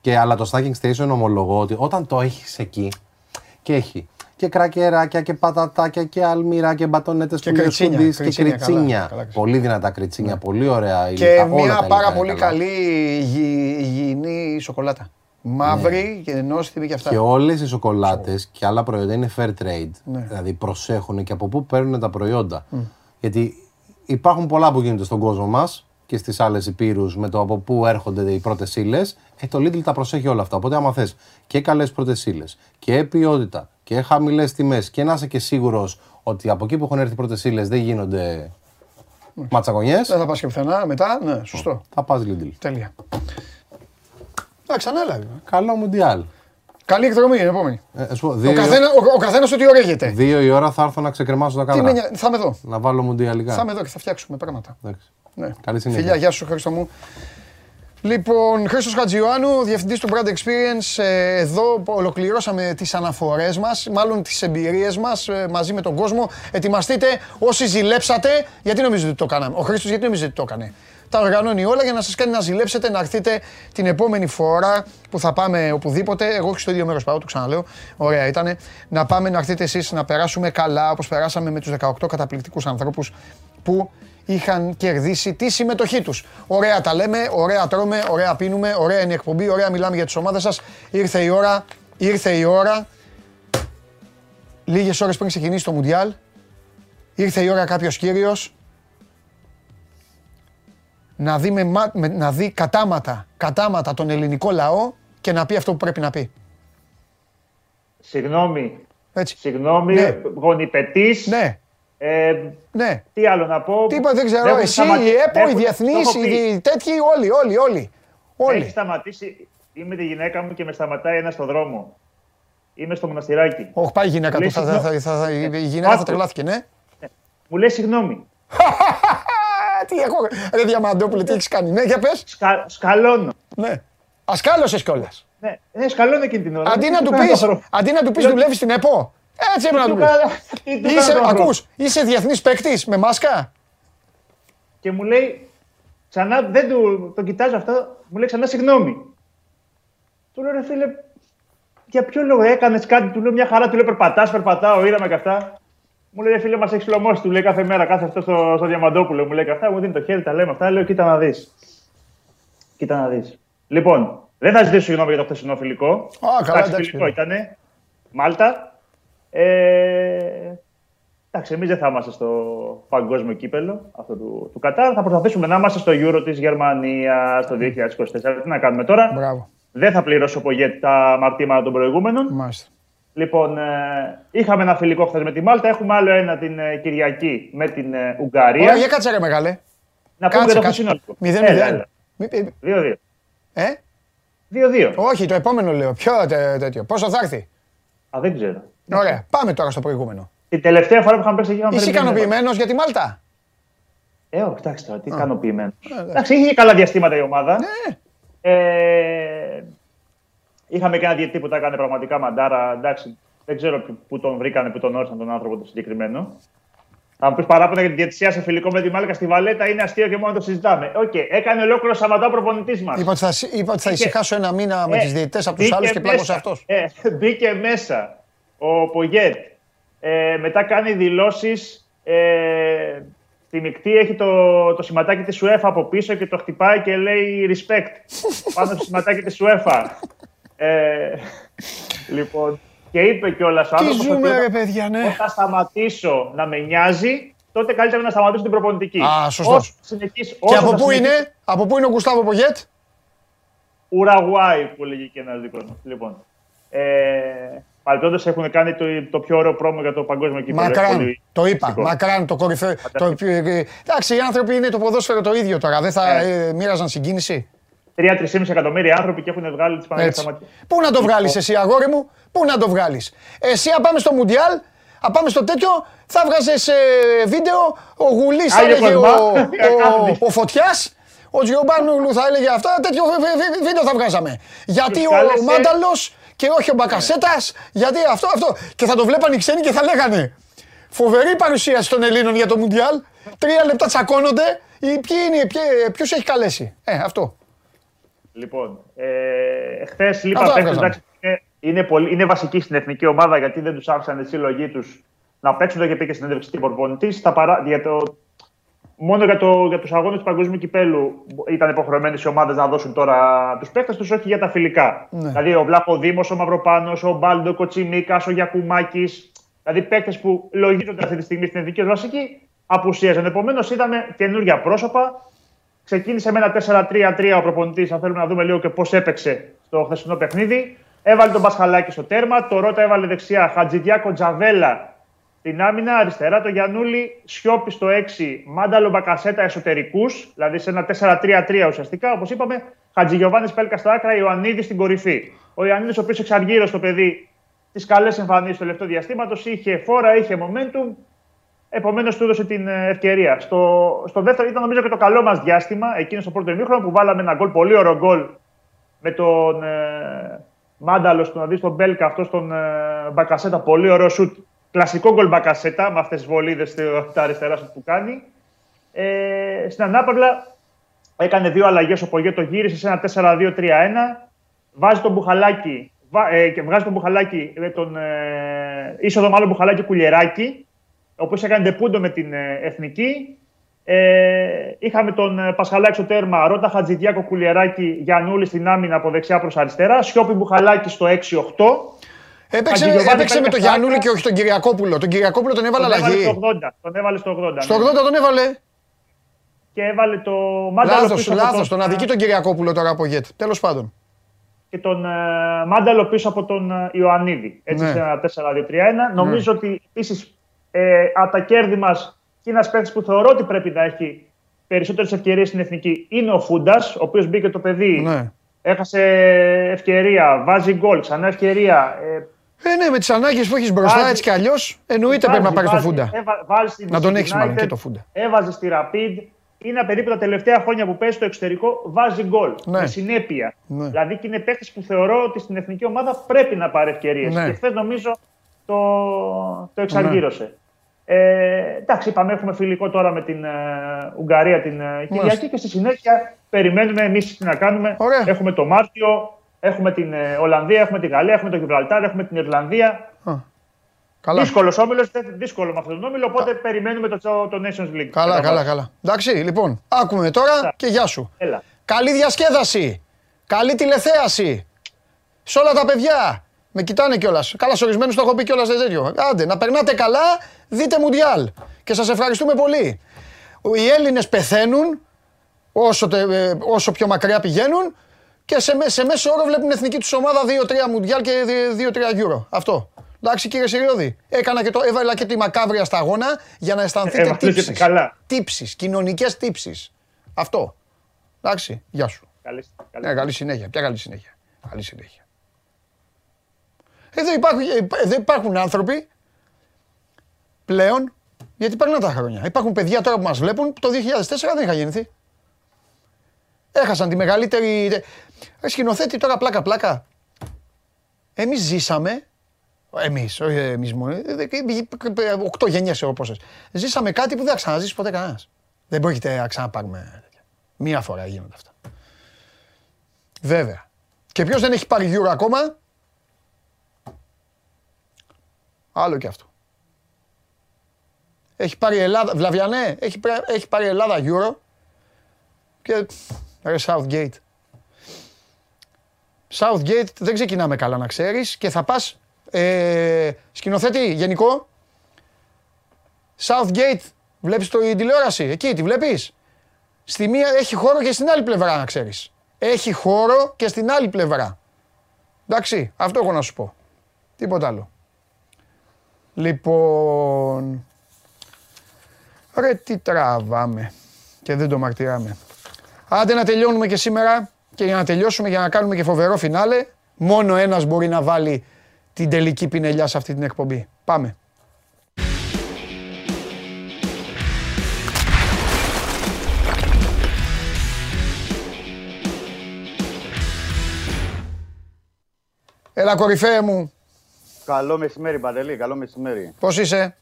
Και αλλά το snacking station ομολογώ ότι όταν το έχεις εκεί και έχει και κρακεράκια και πατατάκια και αλμυρά και μπατονέτες και κριτσίνια. Πολύ δυνατά κριτσίνια, πολύ ωραία υλικά. Και μια πάρα πολύ καλή υγιεινή σοκολάτα. Μαύρη και νόστιμη και αυτά. Και όλες οι σοκολάτες και άλλα προϊόντα είναι fair trade. Δηλαδή προσέχουν και από πού παίρνουν τα προϊόντα. Γιατί υπάρχουν πολλά που γίνονται στον κόσμο μας. Και στις άλλες υπήρους με το από πού έρχονται οι πρώτες ύλες, το Lidl τα προσέχει όλα αυτά. Οπότε άμα θες και καλές πρώτες ύλες και ποιότητα και χαμηλές τιμές και να είσαι και σίγουρος ότι από εκεί που έχουν έρθει οι πρώτες ύλες δεν γίνονται ματσακονιές. Δεν θα πας και πουθενά μετά, ναι, σωστό. Θα πας Lidl. Τέλεια. Να ξανάλαβε. Καλό Μουντιάλ. Καλή εκδρομή, είναι επόμενη. Ο καθένας ό,τι ωραίγεται. 2 η ώρα θα έρθω να ξεκρεμάσω τα κάμερα. Θα είμαι εδώ. Να βάλω μουντιαλικά. Θα είμαι εδώ και θα φτιάξουμε πράγματα. Ναι. Καλή συνέχεια. Φιλιά, γεια σου, Χρήστο μου. Λοιπόν, Χρήστος Χατζιωάννου, διευθυντής του Brand Experience. Εδώ ολοκληρώσαμε τις αναφορές μας, μάλλον τις εμπειρίες μας μαζί με τον κόσμο. Ετοιμαστείτε όσοι ζηλέψατε. Γιατί νομίζετε ότι το κάναμε. Ο Χρήστος γιατί νομίζετε ότι το έκανε. Τα οργανώνει όλα για να σας κάνει να ζηλέψετε, να έρθετε την επόμενη φορά που θα πάμε οπουδήποτε. Εγώ και στο ίδιο μέρος πάω, το ξαναλέω. Ωραία ήτανε. Να πάμε να έρθετε εσείς, να περάσουμε καλά όπως περάσαμε με τους 18 καταπληκτικούς ανθρώπους που είχαν κερδίσει τη συμμετοχή τους. Ωραία τα λέμε, ωραία τρώμε, ωραία πίνουμε, ωραία είναι η εκπομπή, ωραία μιλάμε για τις ομάδες σας. Ήρθε η ώρα, λίγες ώρες πριν ξεκινήσει το Μουντιάλ, ήρθε η ώρα κάποιος κύριος να δει, κατάματα τον ελληνικό λαό και να πει αυτό που πρέπει να πει. Συγγνώμη. Έτσι. Συγγνώμη, ναι. Γονιπετής. Ναι. Τι άλλο να πω. Τι είπα, δεν ξέρω. Εσύ, η ΕΠΟ, οι διεθνείς, οι τέτοιοι, όλοι. Έχει σταματήσει. Είμαι τη γυναίκα μου και με σταματάει ένας στο δρόμο. Είμαι στο μοναστηράκι. Όχι, πάει η γυναίκα του. Η γυναίκα θα τρελάθηκε, ναι. Μου λέει συγγνώμη. Τι έχω, ρε Διαμαντόπουλε, τι έχεις κάνει. Ναι, για πες. Σκαλώνω. Ναι. Α, σκάλωσες κιόλας. Ναι, σκαλώνω εκείνη την ώρα. Αντί να του πεις δουλεύεις στην ΕΠΟ. Έτσι έπρεπε να του πεις. Ακούς, είσαι διεθνής παίκτης με μάσκα. Και μου λέει, ξανά, δεν το κοιτάζω αυτό, μου λέει ξανά συγγνώμη. Του λέω, ρε φίλε, για ποιο λόγο έκανες κάτι, του λέω μια χαρά, του λέω περπατάω, είδαμε κι αυτά. Μου λέει, φίλε, μας έχεις λωμώσει, του λέει κάθε μέρα, κάθε αυτό στο Διαμαντόπουλο. Μου λέει αυτά, μου δίνει το χέρι, τα λέμε αυτά. Λέω, κοίτα να δεις. Λοιπόν, δεν θα ζητήσω συγγνώμη για το χθεσινό φιλικό. Εντάξει, φιλικό ήτανε. Μάλτα. Εντάξει, εμείς δεν θα είμαστε στο παγκόσμιο κύπελλο αυτό του Κατάρ. Θα προσπαθήσουμε να είμαστε στο Euro της Γερμανίας το 2024. Τι να κάνουμε τώρα. Μπράβο. Δεν θα πληρώσω απογέτη τα μαρτήματα των προηγούμενων. Μάλιστα. Λοιπόν, είχαμε ένα φιλικό χθες με τη Μάλτα, έχουμε άλλο ένα την Κυριακή με την Ουγγαρία. Ωραία, κάτσε ρε μεγάλε. Να πούμε για το συνολικό. 0-0. 2-2. Όχι, το επόμενο λέω. Ποιο τέτοιο. Πόσο θα έρθει. Α, δεν ξέρω. Ωραία, πάμε τώρα στο προηγούμενο. Την τελευταία φορά που είχαμε παίξει είχαμε. Είσαι ικανοποιημένος για τη Μάλτα. Όχι, εντάξει τώρα, τι ικανοποιημένος. Εντάξει, είχε καλά διαστήματα η ομάδα. Είχαμε και ένα διαιτητή που τα έκανε πραγματικά μαντάρα. Εντάξει, δεν ξέρω πού τον βρήκανε, πού τον όρισαν τον άνθρωπο το συγκεκριμένο. Θα μου πει παράπονα για τη διαιτησία σε φιλικό με τη Μάλκα στη Βαλέτα, είναι αστείο και μόνο το συζητάμε. Οκ, έκανε ολόκληρο Σαββατό προπονητή μα. Είπα ότι θα ησυχάσω ένα μήνα με του διαιτητές από του άλλου και πλάκωσε αυτό. Μπήκε μέσα ο Πογέτ. Μετά κάνει δηλώσεις. Στη μεικτή έχει το σηματάκι της UEFA από πίσω και το χτυπάει και λέει respect πάνω στο σηματάκι της UEFA. Λοιπόν, και είπε κιόλας ο άνθρωπος όταν σταματήσω να με νοιάζει, τότε καλύτερα να σταματήσω την προπονητική. Α, σωστός. Και από πού είναι, ο Γκουστάβο Πογέτ? Ουρουγουάη που λέγει και ένας δικός μας. Λοιπόν, παρελθόντως έχουν κάνει το πιο ωραίο πρόμο για το παγκόσμιο κύπελλο. Μακράν, το είπα. Μακράν, το κορυφαίο. Εντάξει, οι άνθρωποι είναι το ποδόσφαιρο το ίδιο τώρα. Δεν θα μοίραζαν συγκίνηση. 3-3,5 εκατομμύρια άνθρωποι και έχουν βγάλει τις πανελλαδικές ομάδες. Πού να το βγάλεις εσύ, αγόρι μου, πού να το βγάλεις. Εσύ, αν πάμε στο Μουντιάλ, αν πάμε στο τέτοιο, θα βγάζεις βίντεο. Ο Γουλής θα έλεγε, ο Φωτιάς, ο Τζιομπάνογλου θα έλεγε αυτά. Τέτοιο βίντεο θα βγάζαμε. Γιατί ο Μάνταλος και όχι ο Μπακασέτας, γιατί αυτό. Και θα το βλέπανε οι ξένοι και θα λέγανε. Φοβερή παρουσίαση των Ελλήνων για το Μουντιάλ. 3 λεπτά τσακώνονται. Ποιους έχει καλέσει. Αυτό. Λοιπόν, χθες λείπα παίκτες, είναι βασικοί στην εθνική ομάδα γιατί δεν τους άφησαν τη σύλλογή τους να παίξουν. Το είχε πει και στην έντευξη προπονητής. Μόνο για τους αγώνες του παγκόσμιου κυπέλου ήταν υποχρεωμένες οι ομάδες να δώσουν τώρα τους παίκτες τους, όχι για τα φιλικά. Ναι. Δηλαδή ο Βλάχο Δήμος, ο Μαυροπάνος, ο Μπάλντο, ο Κοτσιμίκας, ο Γιακουμάκης. Δηλαδή παίκτες που λογίζονται αυτή τη στιγμή στην εθνική ως βασική απουσίαζαν. Επομένως είδαμε καινούργια πρόσωπα. Ξεκίνησε με ένα 4-3-3 ο προπονητής. Αν θέλουμε να δούμε λίγο και πώς έπαιξε στο χθεσινό παιχνίδι. Έβαλε τον Μπασχαλάκη στο τέρμα. Το Ρότα έβαλε δεξιά. Χατζηδιάκο Τζαβέλα την άμυνα. Αριστερά το Γιαννούλη. Σιώπη στο 6. Μάνταλο Μπακασέτα εσωτερικούς. Δηλαδή σε ένα 4-3-3 ουσιαστικά. Όπως είπαμε, Χατζηγιοβάνης Πέλκα στα άκρα. Ιωαννίδη στην κορυφή. Ο Ιωαννίδης, ο οποίος εξαργύρωσε το παιδί τις καλές εμφανίσεις του τελευταίου διαστήματος. Είχε φόρα, είχε momentum. Επομένως, του έδωσε την ευκαιρία. Στο δεύτερο ήταν νομίζω και το καλό μας διάστημα, εκείνο στο πρώτο ημίχρονο που βάλαμε ένα γκολ, πολύ ωραίο γκολ με τον Μάνταλο, να δει τον Μπέλκα, αυτό τον Μπακασέτα. Πολύ ωραίο σουτ. Κλασικό γκολ Μπακασέτα, με αυτές τις βολίδες τα αριστερά σουτ που κάνει. Στην ανάπαυλα έκανε 2 αλλαγές ο Πογέτο, γύρισε σε ένα 4-2-3-1. Βάζει τον Μπουχαλάκη, και βγάζει τον Μπουχαλάκη, τον είσοδο μάλλον Μπουχαλάκη Κουλιεράκη. Ο οποίος έκανε τεπούντο με την εθνική. Είχαμε τον Πασχαλάκη στο τέρμα, Ρότα Χατζηδιάκο Κουλιεράκη, Γιαννούλη στην άμυνα από δεξιά προς αριστερά, Σιώπη Μπουχαλάκη στο 6-8. Έπαιξε με τον Γιαννούλη και όχι τον Κυριακόπουλο. Τον Κυριακόπουλο τον έβαλε αλλαγή. Τον έβαλε στο 80. Στο 80 τον έβαλε. Και έβαλε το Μάνταλο. Λάθος, τον αδικεί τον Κυριακόπουλο τώρα από Γετ. Τέλος πάντων. Και τον Μάνταλο πίσω από τον Ιωαννίδη. Έτσι σε ένα 4-2-3-1. Νομίζω ότι επίσης. Από τα κέρδη μας και ένας παίκτης που θεωρώ ότι πρέπει να έχει περισσότερες ευκαιρίες στην εθνική είναι ο Φούντας, ο οποίος μπήκε το παιδί, έχασε ευκαιρία, βάζει γκολ, ξανά ευκαιρία. Ναι, με τις ανάγκες που έχεις μπροστά έτσι κι αλλιώς, εννοείται πρέπει να πάρεις το Φούντα. Να τον έχεις μάλλον και το Φούντα. Έβαζε στη Rapid, είναι περίπου τα τελευταία χρόνια που παίζει στο εξωτερικό, βάζει γκολ με συνέπεια. Ναι. Δηλαδή και είναι παίκτης που θεωρώ ότι στην εθνική ομάδα πρέπει να πάρει ευκαιρίες. Και χθες νομίζω το εξαργύρωσε. Εντάξει, είπαμε, έχουμε φιλικό τώρα με την Ουγγαρία την Κυριακή και στη συνέχεια περιμένουμε εμείς τι να κάνουμε. Ωραία. Έχουμε το Μάρτιο, έχουμε την Ολλανδία, έχουμε την Γαλλία, έχουμε το Γιβραλτάρ, έχουμε την Ιρλανδία. Δύσκολος όμιλος, δύσκολο με αυτόν τον όμιλο, οπότε περιμένουμε το Nations League. Καλά. Εντάξει, λοιπόν, άκουμε τώρα και γεια σου. Έλα. Καλή διασκέδαση, καλή τηλεθέαση σε όλα τα παιδιά. Με κοιτάνε κιόλας. Καλά, σε ορισμένους το έχω πει κιόλας τέτοιο. Άντε, να περνάτε καλά, δείτε Μουντιάλ. Και σας ευχαριστούμε πολύ. Οι Έλληνες πεθαίνουν όσο πιο μακριά πηγαίνουν και σε μέσο όρο βλέπουν εθνική τους ομάδα 2-3 Μουντιάλ και 2-3 Euro. Αυτό. Εντάξει κύριε Σεριώδη, έβαλα και τη μακάβρια στα αγώνα για να αισθανθείτε τύψεις, κοινωνικές τύψεις. Αυτό. Εντάξει, γεια σου. Καλή συνέχεια. Ποια καλή συνέχεια. Καλή συνέχεια. Εδώ υπάρχουν άνθρωποι πλέον, γιατί περνάνε τα χρόνια. Υπάρχουν παιδιά τώρα που μας βλέπουν που το 2004 δεν είχα γεννηθεί. Έχασαν τη μεγαλύτερη... Σκηνοθέτη τώρα πλάκα-πλάκα. Εμείς ζήσαμε... Εμείς, όχι εμείς μόνο. 8 γενιές εγώ πόσες. Ζήσαμε κάτι που δεν θα ξαναζήσει ποτέ κανένας. Δεν πρόκειται να ξαναπάρουμε. Μία φορά γίνονται αυτά. Βέβαια. Και ποιος δεν έχει πάρει γιούρο ακόμα. Άλλο και αυτό. Έχει πάρει Ελλάδα, Βλαβιανέ, έχει πάρει Ελλάδα γιούρο. Και ρε Southgate. Southgate δεν ξεκινάμε καλά να ξέρεις και θα πας... σκηνοθέτη, γενικό. Southgate, βλέπεις την τηλεόραση, εκεί τη βλέπεις. Στη μία έχει χώρο και στην άλλη πλευρά να ξέρεις. Έχει χώρο και στην άλλη πλευρά. Εντάξει, αυτό έχω να σου πω. Τίποτα άλλο. Λοιπόν... Ρε τι τραβάμε και δεν το μαρτυράμε. Άντε να τελειώνουμε και σήμερα και για να τελειώσουμε, για να κάνουμε και φοβερό φινάλε. Μόνο ένας μπορεί να βάλει την τελική πινελιά σε αυτή την εκπομπή. Πάμε. Έλα κορυφαίε μου. Καλό μεσημέρι Παντελή, καλό μεσημέρι. Πώς είσαι?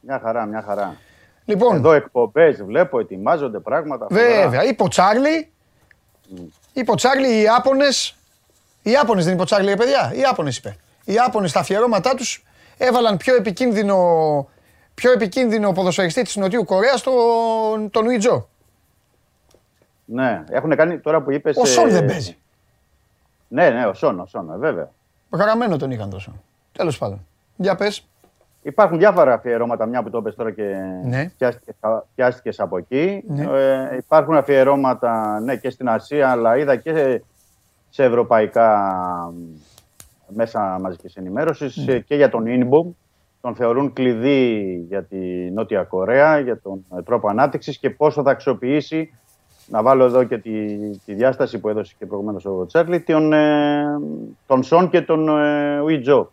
Μια χαρά, μια χαρά. Λοιπόν, εδώ εκπομπές βλέπω, ετοιμάζονται πράγματα. Βέβαια, είπε ο Τσάρλι, οι Ιάπωνες, δεν είπε ο Τσάρλι ρε παιδιά, οι Ιάπωνες είπε. Οι Ιάπωνες στα αφιερώματά τους έβαλαν πιο επικίνδυνο ποδοσφαιριστή της Νοτιού Κορέας, τον Ουιτζό. Ναι, έχουν κάνει τώρα που είπες... Ο Σον δεν παίζει. Ναι, ο Σον, βέβαια. Χαραμένο τον είχαν τόσο. Τέλος πάντων, για πες. Υπάρχουν διάφορα αφιερώματα, μια που το πες τώρα και ναι. Πιάστηκες από εκεί. Ναι. Υπάρχουν αφιερώματα ναι, και στην Ασία, αλλά είδα και σε ευρωπαϊκά μέσα μαζικής ενημέρωσης ναι. Και για τον Ινμπομ. Τον θεωρούν κλειδί για τη Νότια Κορέα, για τον τρόπο ανάπτυξης και πόσο θα αξιοποιήσει. Να βάλω εδώ και τη διάσταση που έδωσε και προηγουμένως ο Τσάρλι, τον Σον και τον Ουιτζό.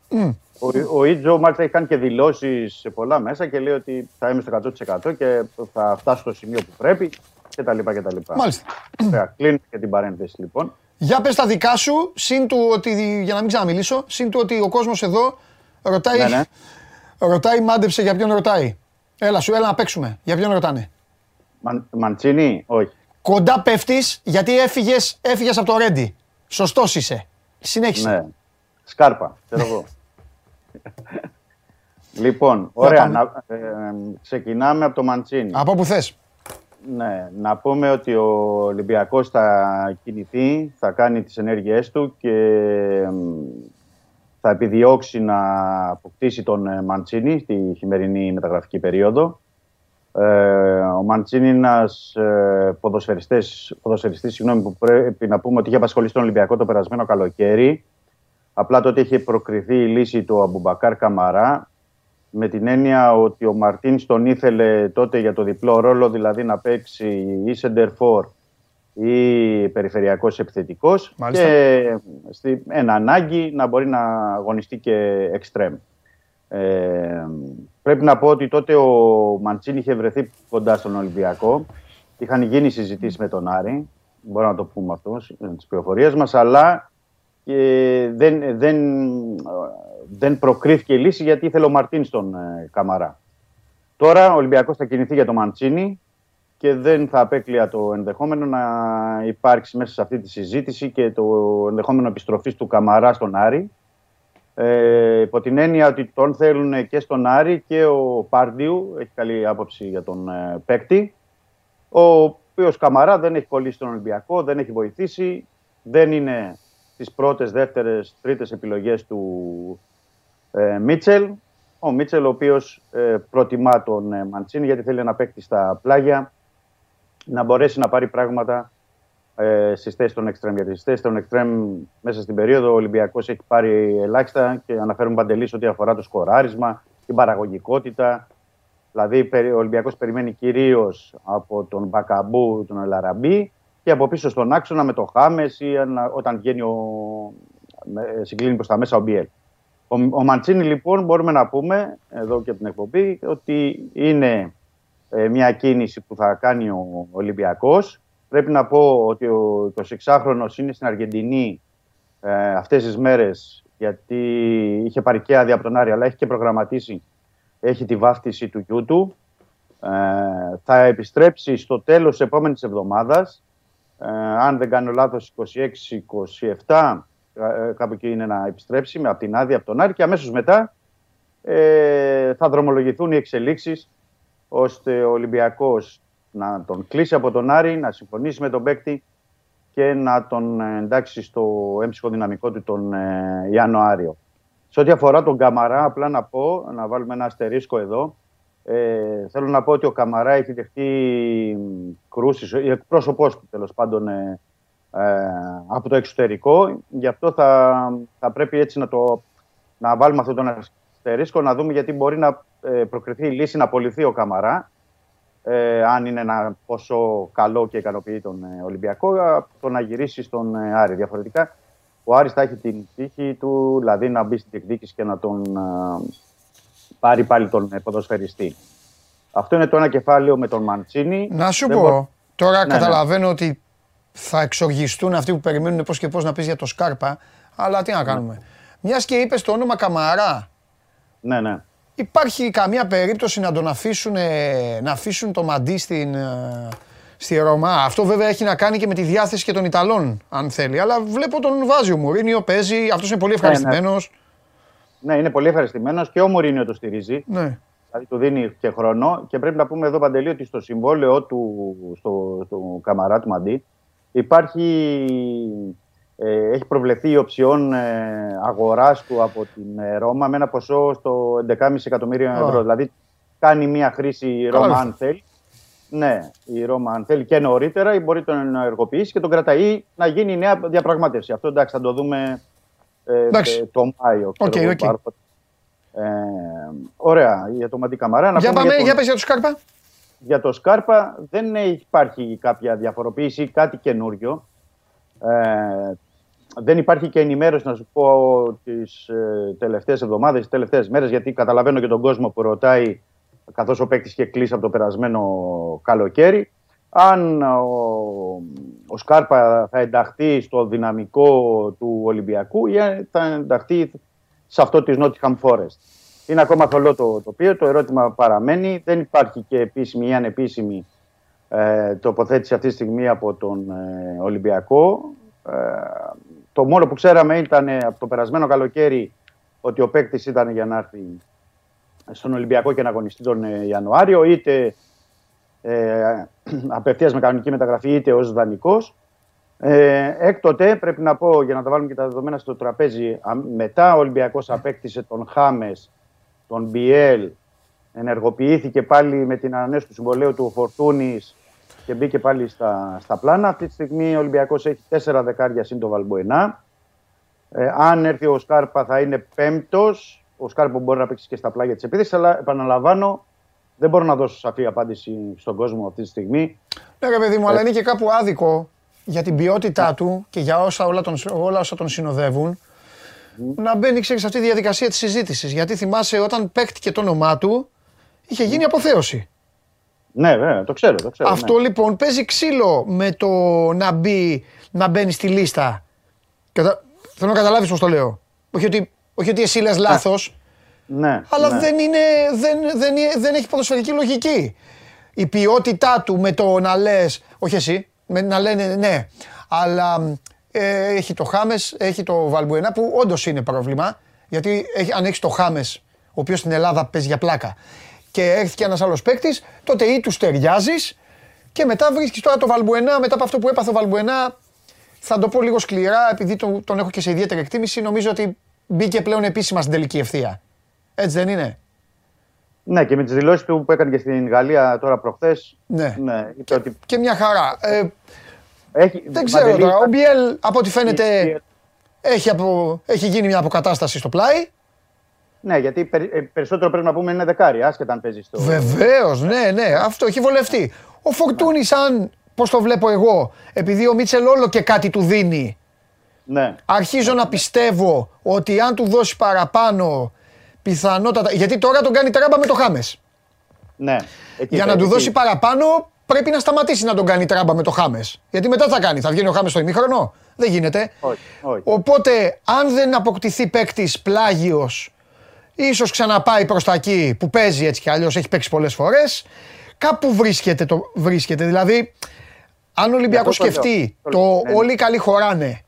Ο Ιτζο μάλιστα έχει κάνει και δηλώσεις σε πολλά μέσα και λέει ότι θα είμαι στο 100% και θα φτάσω στο σημείο που πρέπει κτλ. Μάλιστα. Ωραία, κλείνω και την παρένθεση λοιπόν. Για πες τα δικά σου, συν του ότι, για να μην ξαναμιλήσω, συν του ότι ο κόσμος εδώ ρωτάει, ναι. Ρωτάει, μάντεψε για ποιον ρωτάει. Έλα σου, έλα να παίξουμε. Για ποιον ρωτάνε. Μαντσίνι, όχι. Κοντά πέφτεις γιατί έφυγες από το Ρέντι. Σωστός είσαι. Συνέχισε. Ναι. Σκάρπα, ξέρω εγώ. Λοιπόν, ωραία, ξεκινάμε από το Μαντσίνι. Από που θες. Ναι, να πούμε ότι ο Ολυμπιακός θα κινηθεί, θα κάνει τις ενέργειές του και θα επιδιώξει να αποκτήσει τον Μαντσίνι στη χειμερινή μεταγραφική περίοδο. Ο Μαντσίνι είναι ένας ποδοσφαιριστής, που πρέπει να πούμε ότι είχε απασχολήσει τον Ολυμπιακό το περασμένο καλοκαίρι. Απλά τότε είχε προκριθεί η λύση του Αμπουμπακάρ Καμαρά με την έννοια ότι ο Μαρτίνς τον ήθελε τότε για το διπλό ρόλο, δηλαδή να παίξει ή σεντερφόρ ή περιφερειακός επιθετικός. Μάλιστα. Και στην ανάγκη να μπορεί να αγωνιστεί και εξτρέμ. Πρέπει να πω ότι τότε ο Μαντσίνι είχε βρεθεί κοντά στον Ολυμπιακό. Είχαν γίνει συζητήσεις με τον Άρη, μπορώ να το πούμε αυτό, τις πληροφορίες μας, αλλά... Και δεν προκρίθηκε η λύση γιατί ήθελε ο Μαρτίν στον Καμαρά. Τώρα ο Ολυμπιακός θα κινηθεί για το Μαντσίνι και δεν θα απέκλεια το ενδεχόμενο να υπάρξει μέσα σε αυτή τη συζήτηση και το ενδεχόμενο επιστροφής του Καμαρά στον Άρη. Υπό την έννοια ότι τον θέλουν και στον Άρη και ο Πάρντιου έχει καλή άποψη για τον παίκτη. Ο οποίος Καμαρά δεν έχει κολλήσει τον Ολυμπιακό, δεν έχει βοηθήσει, δεν είναι... τις πρώτες, δεύτερες, τρίτες επιλογές του Μίτσελ. Ο Μίτσελ ο οποίος προτιμά τον Μαντσίνι γιατί θέλει να παίκτη στα πλάγια, να μπορέσει να πάρει πράγματα στις θέσεις των εξτρέμ. Γιατί στις θέσεις των εξτρέμ μέσα στην περίοδο ο Ολυμπιακός έχει πάρει ελάχιστα και αναφέρουμε Παντελής ότι αφορά το σκοράρισμα, την παραγωγικότητα. Δηλαδή ο Ολυμπιακός περιμένει κυρίως από τον Μπακαμπού, τον Ελαραμπή και από πίσω στον άξονα με το Χάμες ή όταν βγαίνει συγκλίνει προς τα μέσα ο Μπιέλ. Ο Μαντσίνι λοιπόν μπορούμε να πούμε εδώ και την εκπομπή ότι είναι μια κίνηση που θα κάνει ο Ολυμπιακός. Πρέπει να πω ότι ο 26χρονος είναι στην Αργεντινή αυτές τις μέρες γιατί είχε πάρει και άδεια από τον Άρη αλλά έχει και προγραμματίσει, έχει τη βάφτιση του γιού του. Θα επιστρέψει στο τέλος της επόμενης εβδομάδας. Αν δεν κάνω λάθος 26-27 κάπου εκεί είναι να επιστρέψει με την άδεια από τον Άρη και αμέσως μετά θα δρομολογηθούν οι εξελίξεις ώστε ο Ολυμπιακός να τον κλείσει από τον Άρη, να συμφωνήσει με τον παίκτη και να τον εντάξει στο έμψυχο δυναμικό του τον Ιανουάριο. Σε ό,τι αφορά τον Καμαρά, απλά να πω, να βάλουμε ένα αστερίσκο εδώ. Θέλω να πω ότι ο Καμαρά έχει δεχτεί κρούσεις, η εκπρόσωπός του τέλος πάντων από το εξωτερικό. Γι' αυτό θα πρέπει έτσι να βάλουμε αυτόν τον αστερίσκο, να δούμε γιατί μπορεί να προκριθεί η λύση να απολυθεί ο Καμαρά. Αν είναι ένα πόσο καλό και ικανοποιεί τον Ολυμπιακό, το να γυρίσει στον Άρη. Διαφορετικά, ο Άρης θα έχει την τύχη του, δηλαδή να μπει στην εκδίκηση και να τον πάρει πάλι τον ποδοσφαιριστή. Αυτό είναι το ένα κεφάλαιο με τον Μαντσίνι. Να σου πω, τώρα καταλαβαίνω ότι θα εξοργιστούν αυτοί που περιμένουν πώς και πώς να πεις για το Σκάρπα, αλλά τι να κάνουμε. Μιας και είπες το όνομα Καμαρά. Ναι, ναι. Υπάρχει καμία περίπτωση να τον αφήσουν, να αφήσουν το μαντί στη Ρωμά? Αυτό βέβαια έχει να κάνει και με τη διάθεση και των Ιταλών, αν θέλει. Αλλά βλέπω τον βάζει ο Μουρίνιο, παίζει, αυτός είναι πολύ ευχαριστημένος. Ναι, είναι πολύ ευχαριστημένος και ο Μουρίνιο το στηρίζει. Ναι. Δηλαδή του δίνει και χρόνο. Και πρέπει να πούμε εδώ, Παντελή, ότι στο συμβόλαιο του, στο Καμαρά του μαντί, υπάρχει... Έχει προβλεφθεί η οψιόν αγοράς του από την Ρώμα με ένα ποσό στο 11,5 εκατομμύρια ευρώ. Δηλαδή κάνει μια χρήση η Ρώμα αν θέλει. Ναι, η Ρώμα αν θέλει και νωρίτερα ή μπορεί τον να ενεργοποιήσει και τον κρατάει να γίνει νέα διαπραγμάτευση. Αυτό εντάξει θα το δούμε το Μάιο. Okay. Ωραία, για το Μαντί Καμαρά. Για πες για το Σκάρπα. Για το Σκάρπα δεν υπάρχει κάποια διαφοροποίηση ή κάτι καινούριο. Δεν υπάρχει και ενημέρωση να σου πω τις τελευταίες εβδομάδες, τις τελευταίες μέρες, γιατί καταλαβαίνω και τον κόσμο που ρωτάει καθώς ο παίκτης είχε κλείσει από το περασμένο καλοκαίρι αν ο Σκάρπα θα ενταχθεί στο δυναμικό του Ολυμπιακού ή θα ενταχθεί σε αυτό της Νότιχαμ Φόρεστ. Είναι ακόμα θολό το τοπίο, το ερώτημα παραμένει, δεν υπάρχει και επίσημη ή ανεπίσημη τοποθέτηση αυτή τη στιγμή από τον Ολυμπιακό. Το μόνο που ξέραμε ήταν από το περασμένο καλοκαίρι ότι ο παίκτης ήταν για να έρθει στον Ολυμπιακό και να αγωνιστεί τον Ιανουάριο, είτε απευθείας με κανονική μεταγραφή είτε ως δανεικός. Έκτοτε πρέπει να πω, για να τα βάλουμε και τα δεδομένα στο τραπέζι, μετά ο Ολυμπιακός απέκτησε τον Χάμες, τον Μπιέλ, ενεργοποιήθηκε πάλι με την ανανέωση του συμβολαίου του Φορτούνης και μπήκε πάλι στα πλάνα. Αυτή τη στιγμή ο Ολυμπιακός έχει 4 δεκάρια σύν το Βαλμποενά. Αν έρθει ο Σκάρπα θα είναι πέμπτος. Ο Σκάρπα μπορεί να παίξει και στα πλάγια της επίθεσης, αλλά επαναλαμβάνω, δεν μπορώ να δώσω σαφή απάντηση στον κόσμο αυτή τη στιγμή. Ναι, ρε παιδί μου, αλλά είναι και κάπου άδικο για την ποιότητά του και για όλα όσα τον συνοδεύουν να μπαίνει, ξέρεις, αυτή τη διαδικασία της συζήτησης. Γιατί θυμάσαι όταν παίχτηκε το όνομά του, είχε γίνει αποθέωση. Ναι, βέβαια, το ξέρω. Αυτό ναι. Λοιπόν παίζει ξύλο με το να μπαίνει στη λίστα. Θέλω να καταλάβεις πώς το λέω. Όχι ότι εσύ λες λάθος. Ναι. Αλλά ναι. Δεν έχει ποδοσφαιρική λογική. Η ποιότητά του με το να λες, όχι εσύ, με να λένε ναι, αλλά έχει το Χάμες, έχει το Βαλμπουενά που όντως είναι πρόβλημα. Γιατί αν έχεις το Χάμες, ο οποίος στην Ελλάδα παίζει για πλάκα, και έρθει και ένας άλλος παίκτης, τότε ή τους ταιριάζεις και μετά βρίσκεις τώρα το Βαλμπουενά. Μετά από αυτό που έπαθε ο Βαλμπουενά, θα το πω λίγο σκληρά, επειδή τον έχω και σε ιδιαίτερη εκτίμηση, νομίζω ότι μπήκε πλέον επίσημα στην τελική ευθεία. Έτσι δεν είναι? Ναι, και με τις δηλώσεις του που έκανε και στην Γαλλία τώρα προχθές. Ναι, και μια χαρά. Έχει... Δεν ξέρω Παντελή, τώρα. Ο Μπιέλ από ό,τι φαίνεται έχει γίνει μια αποκατάσταση στο πλάι. Ναι, γιατί περισσότερο πρέπει να πούμε είναι δεκάρι, άσχετα αν παίζει στο. Βεβαίως, ναι, αυτό έχει βολευτεί. Ο Φορτούνης, αν, πώς το βλέπω εγώ, επειδή ο Μίτσελ όλο και κάτι του δίνει, ναι. Αρχίζω να πιστεύω ότι αν του δώσει παραπάνω πιθανότατα. Γιατί τώρα τον κάνει τράμπα με το Χάμες. Ναι. Για να του δώσει παραπάνω, πρέπει να σταματήσει να τον κάνει τράμπα με το Χάμες. Γιατί μετά θα κάνει, θα βγαίνει ο Χάμες στο ημίχρονο. Δεν γίνεται. Όχι. Οπότε, αν δεν αποκτηθεί παίκτης πλάγιος, ίσως ξαναπάει προς τα εκεί που παίζει έτσι κι αλλιώς, έχει παίξει πολλές φορές. Κάπου βρίσκεται, δηλαδή, αν ο Ολυμπιακός σκεφτεί το όλοι καλοί χωράνε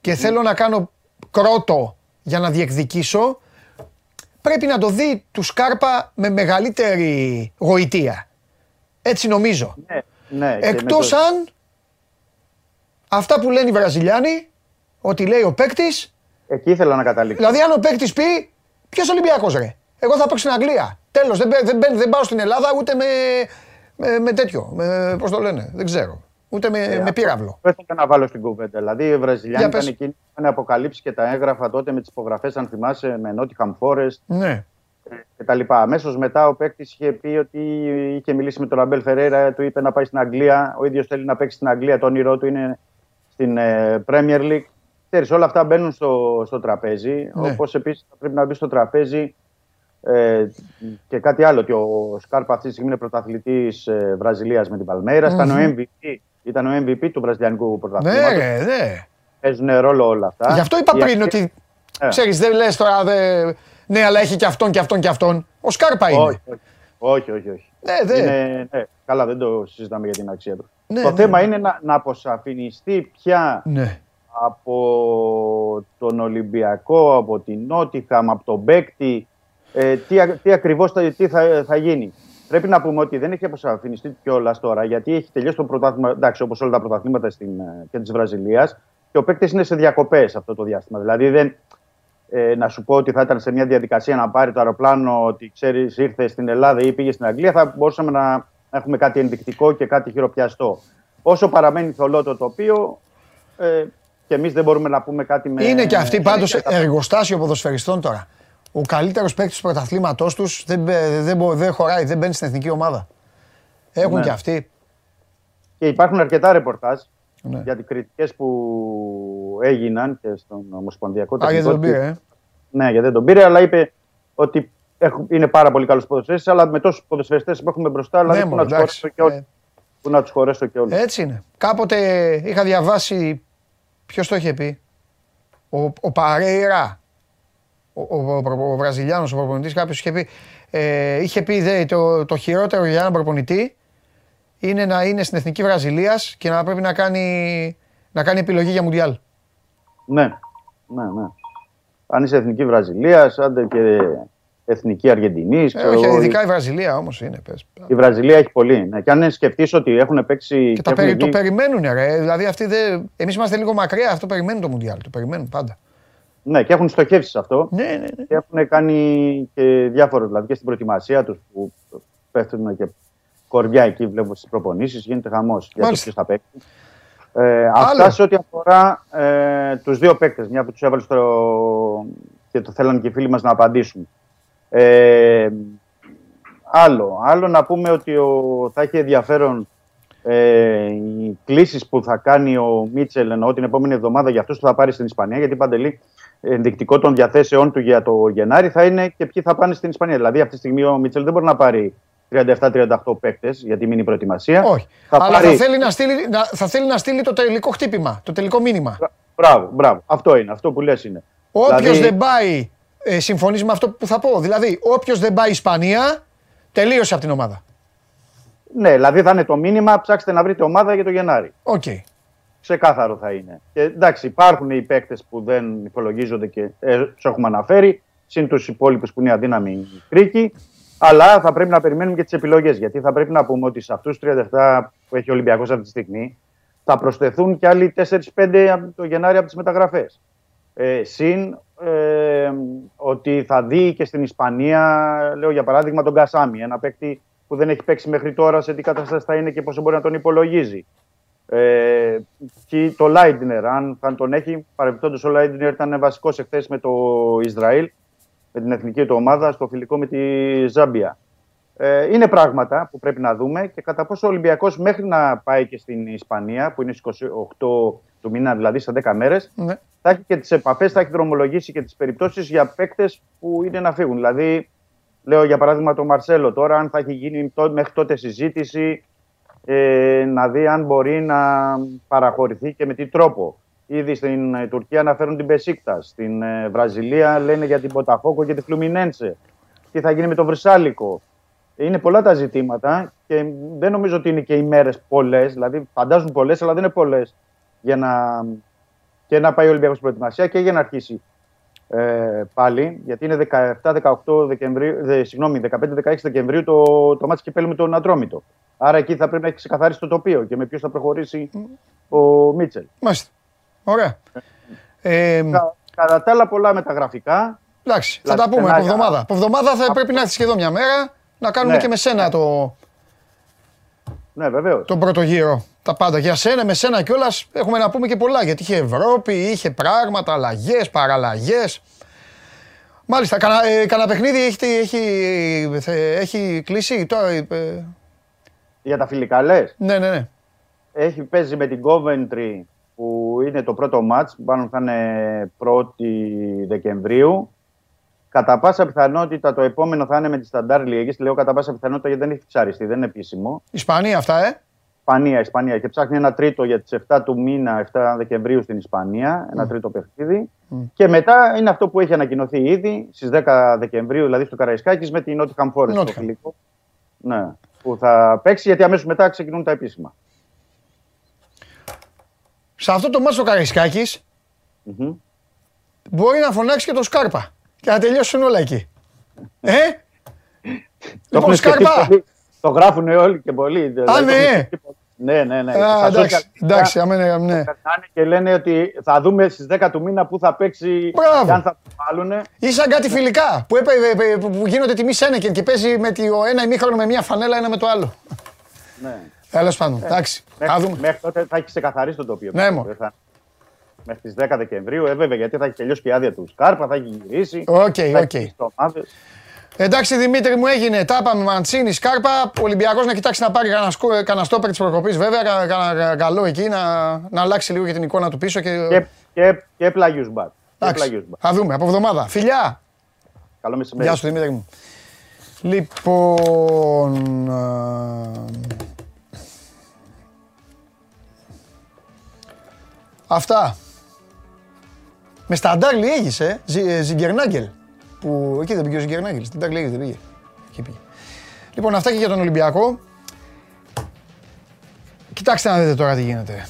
και θέλω να κάνω κρότο για να διεκδικήσω, πρέπει να το δει του Σκάρπα με μεγαλύτερη γοητεία. Έτσι νομίζω. Ναι, εκτός αν αυτά που λένε οι Βραζιλιάνοι, ότι λέει ο παίκτης. Εκεί ήθελα να καταλήξω. Δηλαδή, αν ο παίκτης πει, ποιος Ολυμπιακός ρε, εγώ θα παίξω στην Αγγλία. Τέλος, δεν πάω στην Ελλάδα ούτε με τέτοιο. Πώς το λένε, δεν ξέρω. Ούτε με πύραυλο. Δεν θέλω να βάλω στην κουβέντα. Δηλαδή, οι Βραζιλιάνοι ήταν εκείνοι που είχαν αποκαλύψει και τα έγγραφα τότε με τις υπογραφές, αν θυμάσαι, με Νότια Κορέα κτλ. Αμέσως μετά ο παίκτης είχε πει ότι είχε μιλήσει με τον Αμπέλ Φερέιρα, του είπε να πάει στην Αγγλία. Ο ίδιος θέλει να παίξει στην Αγγλία. Το όνειρό του είναι στην Premier League. Ξέρεις, όλα αυτά μπαίνουν στο τραπέζι. Ναι. Όπως επίσης θα πρέπει να μπει στο τραπέζι και κάτι άλλο. Ότι ο Σκάρπα αυτή τη στιγμή είναι πρωταθλητής Βραζιλίας με την Παλμέιρα. Ήταν ο MVP του βραζιλιανικού πρωταθλήματος. Ναι. Παίζουν ρόλο όλα αυτά. Γι' αυτό είπα πριν ότι ξέρεις, δεν λες τώρα. Ναι, αλλά έχει και αυτόν και αυτόν και αυτόν. Ο Σκάρπα είναι. Όχι. Ναι. Καλά, δεν το συζητάμε για την αξία του. Ναι, το θέμα είναι να αποσαφινιστεί πια. Ναι. Από τον Ολυμπιακό, από την Νότιχαμ, από τον παίκτη, τι ακριβώς θα γίνει. Πρέπει να πούμε ότι δεν έχει αποσαφινιστεί κιόλας τώρα, γιατί έχει τελειώσει το πρωτάθλημα, εντάξει, όπως όλα τα πρωταθλήματα και της Βραζιλίας, και ο παίκτης είναι σε διακοπές αυτό το διάστημα. Δηλαδή, να σου πω ότι θα ήταν σε μια διαδικασία να πάρει το αεροπλάνο, ότι ξέρεις, ήρθε στην Ελλάδα ή πήγε στην Αγγλία, θα μπορούσαμε να έχουμε κάτι ενδεικτικό και κάτι χειροπιαστό. Όσο παραμένει θολό το τοπίο. Και εμείς δεν μπορούμε να πούμε κάτι με. Είναι και αυτοί πάντως εργοστάσιο ποδοσφαιριστών τώρα. Ο καλύτερος παίκτης του πρωταθλήματός τους δεν χωράει, δεν μπαίνει στην εθνική ομάδα. Έχουν και αυτοί. Και υπάρχουν αρκετά ρεπορτάζ για τις κριτικές που έγιναν και στον Ομοσπονδιακό Τεχνικό. Γιατί δεν τον πήρε. Ναι, γιατί δεν τον πήρε, αλλά είπε ότι είναι πάρα πολύ καλός ποδοσφαιριστής, αλλά με τόσους ποδοσφαιριστές που έχουμε μπροστά, δηλαδή που να τους χωρέσω και όλους. Έτσι είναι. Κάποτε είχα διαβάσει. Ποιος το είχε πει, ο Παρέιρα, ο Βραζιλιάνος, ο προπονητής, κάποιος είχε πει, το χειρότερο για έναν προπονητή είναι να είναι στην Εθνική Βραζιλίας και να πρέπει να κάνει επιλογή για Μουντιάλ. Ναι. Αν είσαι Εθνική Βραζιλίας, άντε και Εθνική Αργεντινής. Όχι, ειδικά η Βραζιλία όμως είναι. Πες. Η Βραζιλία έχει πολύ. Ναι. Και αν σκεφτείς ότι έχουν παίξει. Και το περιμένουν, ρε. Δηλαδή αυτοί εμείς είμαστε λίγο μακριά, αυτό περιμένουν το Μουντιάλ. Το περιμένουν πάντα. Ναι, και έχουν στοχεύσει σε αυτό. Ναι. Και έχουν κάνει και διάφορα. Δηλαδή και στην προετοιμασία τους που πέφτουν και κορδιά εκεί, βλέπω στις προπονήσεις, γίνεται χαμός. Μάλιστα. Για το ποιος θα παίξει. Αυτά σε ό,τι αφορά τους δύο παίκτες, μια που τους έβαλε και το θέλαν και οι φίλοι μας να απαντήσουν. Άλλο να πούμε ότι θα έχει ενδιαφέρον οι κλήσεις που θα κάνει ο Μίτσελ, εννοώ την επόμενη εβδομάδα, για αυτούς που θα πάρει στην Ισπανία, γιατί Παντελή, ενδεικτικό των διαθέσεών του για το Γενάρη θα είναι και ποιοι θα πάνε στην Ισπανία. Δηλαδή αυτή τη στιγμή ο Μίτσελ δεν μπορεί να πάρει 37-38 παίκτες για τη μήνυ προετοιμασία. Όχι, αλλά θα θέλει να στείλει το τελικό χτύπημα, το τελικό μήνυμα. Μπράβο, αυτό είναι, αυτό που λες είναι. Όποιος δεν πάει. Συμφωνείς με αυτό που θα πω. Δηλαδή, όποιος δεν πάει Ισπανία, τελείωσε από την ομάδα. Ναι, δηλαδή θα είναι το μήνυμα, ψάξτε να βρείτε ομάδα για το Γενάρη. Okay. Ξεκάθαρο θα είναι. Και, εντάξει, υπάρχουν οι παίκτες που δεν υπολογίζονται και τους έχουμε αναφέρει, συν τους υπόλοιπους που είναι αδύναμοι κρίκοι, αλλά θα πρέπει να περιμένουμε και τις επιλογές. Γιατί θα πρέπει να πούμε ότι σε αυτούς τους 37 που έχει ο Ολυμπιακός αυτή τη στιγμή, θα προσθεθούν και άλλοι 4-5 το Γενάρη από τις μεταγραφές. Ότι θα δει και στην Ισπανία, λέω για παράδειγμα, τον Κασάμι, ένα παίκτη που δεν έχει παίξει μέχρι τώρα, σε τι κατάσταση θα είναι και πόσο μπορεί να τον υπολογίζει. και το Λάιντινερ, αν τον έχει. Παρεμπιπτόντως, ο Λάιντινερ ήταν βασικός εχθές με το Ισραήλ, με την εθνική του ομάδα, στο φιλικό με τη Ζάμπια. Είναι πράγματα που πρέπει να δούμε και κατά πόσο ο Ολυμπιακός μέχρι να πάει και στην Ισπανία, που είναι στις 28 του μήνα, δηλαδή σε 10 μέρες, ναι, θα έχει και τις επαφές, θα έχει δρομολογήσει και τις περιπτώσεις για παίκτες που είναι να φύγουν. Δηλαδή, λέω για παράδειγμα τον Μαρσέλο τώρα, αν θα έχει γίνει μέχρι τότε συζήτηση, να δει αν μπορεί να παραχωρηθεί και με τι τρόπο. Ήδη στην Τουρκία αναφέρουν την Πεσίκτα, στην Βραζιλία λένε για την Ποταφόκο και την Φλουμινένσε. Τι θα γίνει με τον Βρυσάλικο. Είναι πολλά τα ζητήματα και δεν νομίζω ότι είναι και ημέρες πολλές. Δηλαδή, φαντάζουν πολλές, αλλά δεν είναι πολλές. Για να, και να πάει ο Ολυμπιακός στην προετοιμασία και για να αρχίσει πάλι. Γιατί είναι 15-16 Δεκεμβρίου το μάτς κυπέλλου με τον Ατρόμητο. Άρα εκεί θα πρέπει να έχει ξεκαθαρίσει το τοπίο και με ποιους θα προχωρήσει ο Μίτσελ. Μάλιστα. Ωραία. Κατά τα άλλα, πολλά με τα γραφικά. Εντάξει, θα τα πούμε από εβδομάδα. Από εβδομάδα θα πρέπει να έρθει σχεδόν μια μέρα. Να κάνουμε και με σένα το. Ναι, βεβαίως. Τον πρώτο γύρο. Τα πάντα. Για σένα, με σένα κιόλας έχουμε να πούμε και πολλά. Γιατί είχε Ευρώπη, είχε πράγματα, αλλαγές, παραλλαγές. Μάλιστα, κανένα παιχνίδι έχει κλείσει τώρα. Για τα φιλικά, λες. Ναι. Έχει παίζει με την Coventry που είναι το πρώτο μάτς. Πάνω θα είναι 1η Δεκεμβρίου. Κατά πάσα πιθανότητα το επόμενο θα είναι με τη Σταντάρ Λιέγης. Λέω κατά πάσα πιθανότητα γιατί δεν έχει ψαριστεί, δεν είναι επίσημο. Ισπανία αυτά, Ισπανία. Και ψάχνει ένα τρίτο για τις 7 του μήνα, 7 Δεκεμβρίου στην Ισπανία. Ένα τρίτο παιχνίδι. Και μετά είναι αυτό που έχει ανακοινωθεί ήδη στις 10 Δεκεμβρίου, δηλαδή στο Καραϊσκάκης, με την Νότιχαμ Φόρεστ. Το φιλικό. Ναι, που θα παίξει γιατί αμέσως μετά ξεκινούν τα επίσημα. Σε αυτό το μάτσο ο Καραϊσκάκης μπορεί να φωνάξει και το Σκάρπα. Και να τελειώσουν όλα εκεί. Λοιπόν, Σκάρπα! Το γράφουν όλοι και πολλοί. Α, ναι! Ναι. Εντάξει, αμένα, ναι. Και λένε ότι θα δούμε στις 10 του μήνα που θα παίξει και αν θα το βάλουνε. Ήσαν κάτι φιλικά που γίνονται τιμή Σένεκεν και παίζει ο ένα ημίχρονο με μια φανέλα, ένα με το άλλο. Ναι. Τέλος πάντων, εντάξει. Μέχρι τότε θα έχει ξεκαθαρίσει το τοπίο. Ναι, μόνο. Μέχρι τις 10 Δεκεμβρίου, βέβαια, γιατί θα έχει τελειώσει και η άδεια του Σκάρπα, θα έχει γυρίσει. Οκ. Εντάξει, Δημήτρη μου, έγινε. Τα είπαμε, Μαντσίνι, Σκάρπα. Ο Ολυμπιακός να κοιτάξει να πάρει κανένα στόπερ της προκοπής, βέβαια. Κανένα καλό εκεί, να αλλάξει λίγο για την εικόνα του πίσω. Και πλαγιούς μπακ. Θα δούμε από εβδομάδα. Φιλιά! Καλό μεσημέρι. Γεια σου, Δημήτρη μου. Λοιπόν. Αυτά. Με Σταντάρ Λιέγης, Ζιγκερνάγκελ. Που εκεί δεν πήγε ο Ζιγκερνάγκελ, στην Τάρ Λιέγης δεν πήγε. Εκεί πήγε. Λοιπόν, αυτά και για τον Ολυμπιακό. Κοιτάξτε να δείτε τώρα τι γίνεται.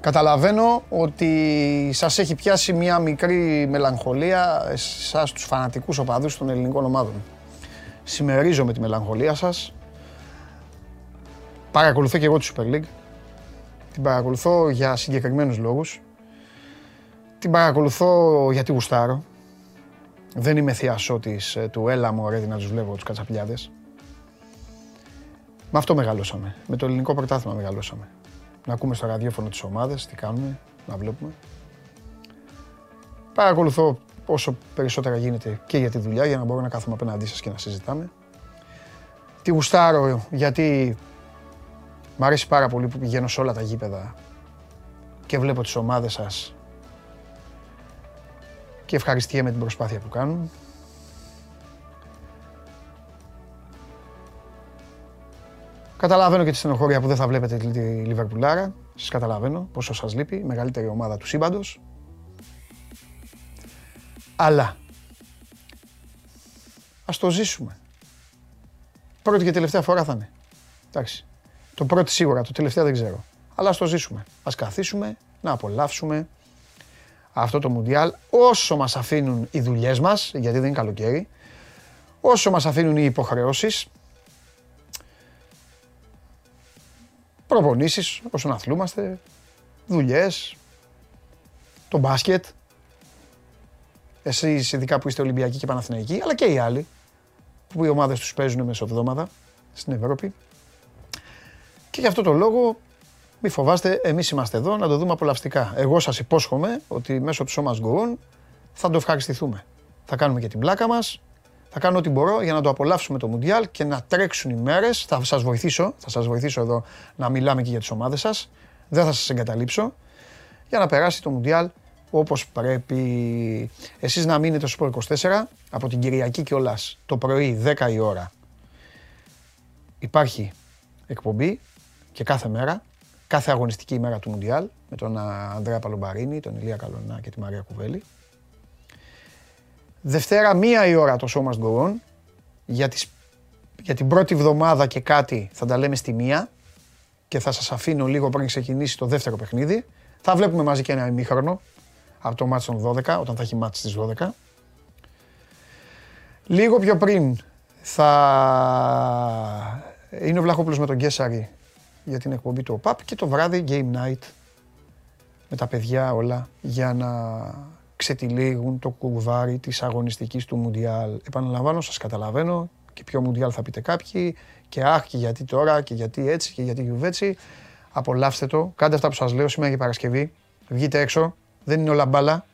Καταλαβαίνω ότι σας έχει πιάσει μια μικρή μελαγχολία εσάς τους φανατικούς οπαδούς των ελληνικών ομάδων. Συμμερίζομαι τη μελαγχολία σας. Παρακολουθώ και εγώ τη Super League. Την παρακολουθώ για συγκεκριμένους λόγους. Την παρακολουθώ γιατί γουστάρω. Δεν είμαι θειασότης του έλα μου, αρέτη να τους βλέπω τους κατσαπλιάδες. Με αυτό μεγαλώσαμε. Με το ελληνικό πρωτάθλημα μεγαλώσαμε. Να ακούμε στο ραδιόφωνο τις ομάδες, τι κάνουμε, να βλέπουμε. Παρακολουθώ όσο περισσότερα γίνεται και για τη δουλειά, για να μπορώ να κάθομαι απέναντί σας και να συζητάμε. Τη γουστάρω γιατί μ' αρέσει πάρα πολύ που πηγαίνω σε όλα τα γήπεδα και βλέπω τις ομάδες σας και ευχαριστία με την προσπάθεια που κάνουν. Καταλαβαίνω και τη στενοχώρια που δεν θα βλέπετε τη Λιβερπουλάρα. Σας καταλαβαίνω πόσο σας λείπει, η μεγαλύτερη ομάδα του σύμπαντος. Αλλά ας το ζήσουμε. Πρώτη και τελευταία φορά θα είναι. Εντάξει. Το πρώτο σίγουρα, το τελευταίο δεν ξέρω. Αλλά ας το ζήσουμε. Ας καθίσουμε, να απολαύσουμε αυτό το Μουντιάλ, όσο μας αφήνουν οι δουλειές μας, γιατί δεν είναι καλοκαίρι, όσο μας αφήνουν οι υποχρεώσεις, προπονήσεις, όσον αθλούμαστε, δουλειές, το μπάσκετ, εσείς ειδικά που είστε Ολυμπιακοί και Παναθηναϊκοί, αλλά και οι άλλοι, που οι ομάδες τους παίζουν μεσοβδόμαδα στην Ευρώπη. Και γι' αυτό το λόγο Μη φοβάστε, εμείς είμαστε εδώ να το δούμε απολαυστικά. Εγώ σας υπόσχομαι ότι μέσω του σώμας γκολ θα το ευχαριστηθούμε. Θα κάνουμε και την πλάκα μας, θα κάνω ό,τι μπορώ για να το απολαύσουμε το Μουντιάλ και να τρέξουν οι μέρες. Θα σας βοηθήσω, εδώ να μιλάμε και για τις ομάδες σας. Δεν θα σας εγκαταλείψω για να περάσει το Μουντιάλ όπως πρέπει. Εσείς να μείνετε στο Sport 24 από την Κυριακή κιόλας το πρωί 10 η ώρα. Υπάρχει εκπομπή και κάθε μέρα, κάθε αγωνιστική ημέρα του Μουντιάλ με τον Ανδρέα Παλομπαρίνη, τον Ηλία Καλονά και τη Μαρία Κουβέλη. Δευτέρα 1 η ώρα το Show Must Go On. Για την πρώτη εβδομάδα και κάτι θα τα λέμε στη 1 και θα σας αφήνω λίγο πριν ξεκινήσει το δεύτερο παιχνίδι. Θα βλέπουμε μαζί και ένα ημίχρονο από το μάτς των 12, όταν θα έχει μάτς στις 12. Λίγο πιο πριν θα είναι ο Βλαχόπουλος με τον Κέσσαρη για την εκπομπή του ΟΠΑΠ και το βράδυ Game Night με τα παιδιά όλα για να ξετυλίγουν το κουβάρι της αγωνιστικής του Μουντιάλ. Επαναλαμβάνω, σας καταλαβαίνω και ποιο Μουντιάλ θα πείτε κάποιοι και αχ και γιατί τώρα και γιατί έτσι και γιατί γιουβέτσι. Απολαύστε το, κάντε αυτά που σας λέω, σήμερα και Παρασκευή. Βγείτε έξω, δεν είναι όλα μπάλα.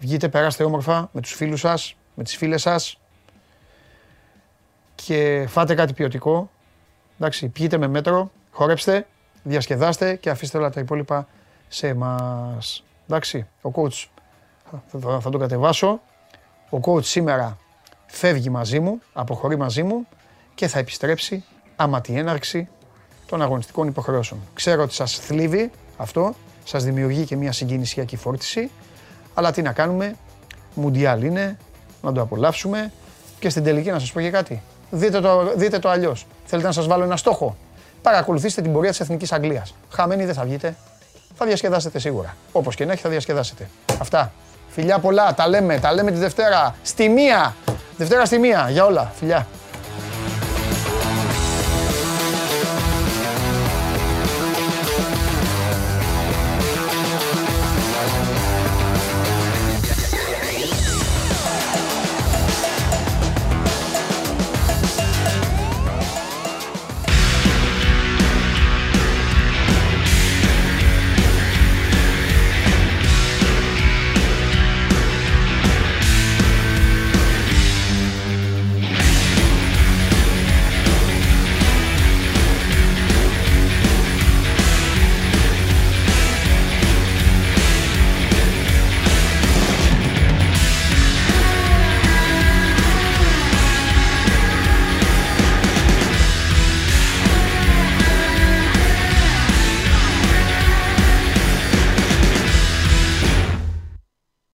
Βγείτε, περάστε όμορφα με τους φίλους σας, με τις φίλες σας και φάτε κάτι ποιοτικό. Εντάξει, πείτε με μέτρο, χορέψτε, διασκεδάστε και αφήστε όλα τα υπόλοιπα σε εμάς. Εντάξει, ο coach θα τον κατεβάσω. Ο coach σήμερα φεύγει μαζί μου, αποχωρεί μαζί μου και θα επιστρέψει άμα την έναρξη των αγωνιστικών υποχρεώσεων. Ξέρω ότι σας θλίβει αυτό, σας δημιουργεί και μια συγκινησιακή φόρτιση, αλλά τι να κάνουμε, Μουντιάλ είναι, να το απολαύσουμε και στην τελική να σας πω και κάτι. Δείτε το αλλιώς. Θέλετε να σας βάλω ένα στόχο. Παρακολουθήστε την πορεία της Εθνικής Αγγλίας. Χαμένοι δεν θα βγείτε. Θα διασκεδάσετε σίγουρα. Όπως και να έχει θα διασκεδάσετε. Αυτά. Φιλιά πολλά. Τα λέμε τη Δευτέρα στη 1. Δευτέρα στη 1 για όλα. Φιλιά.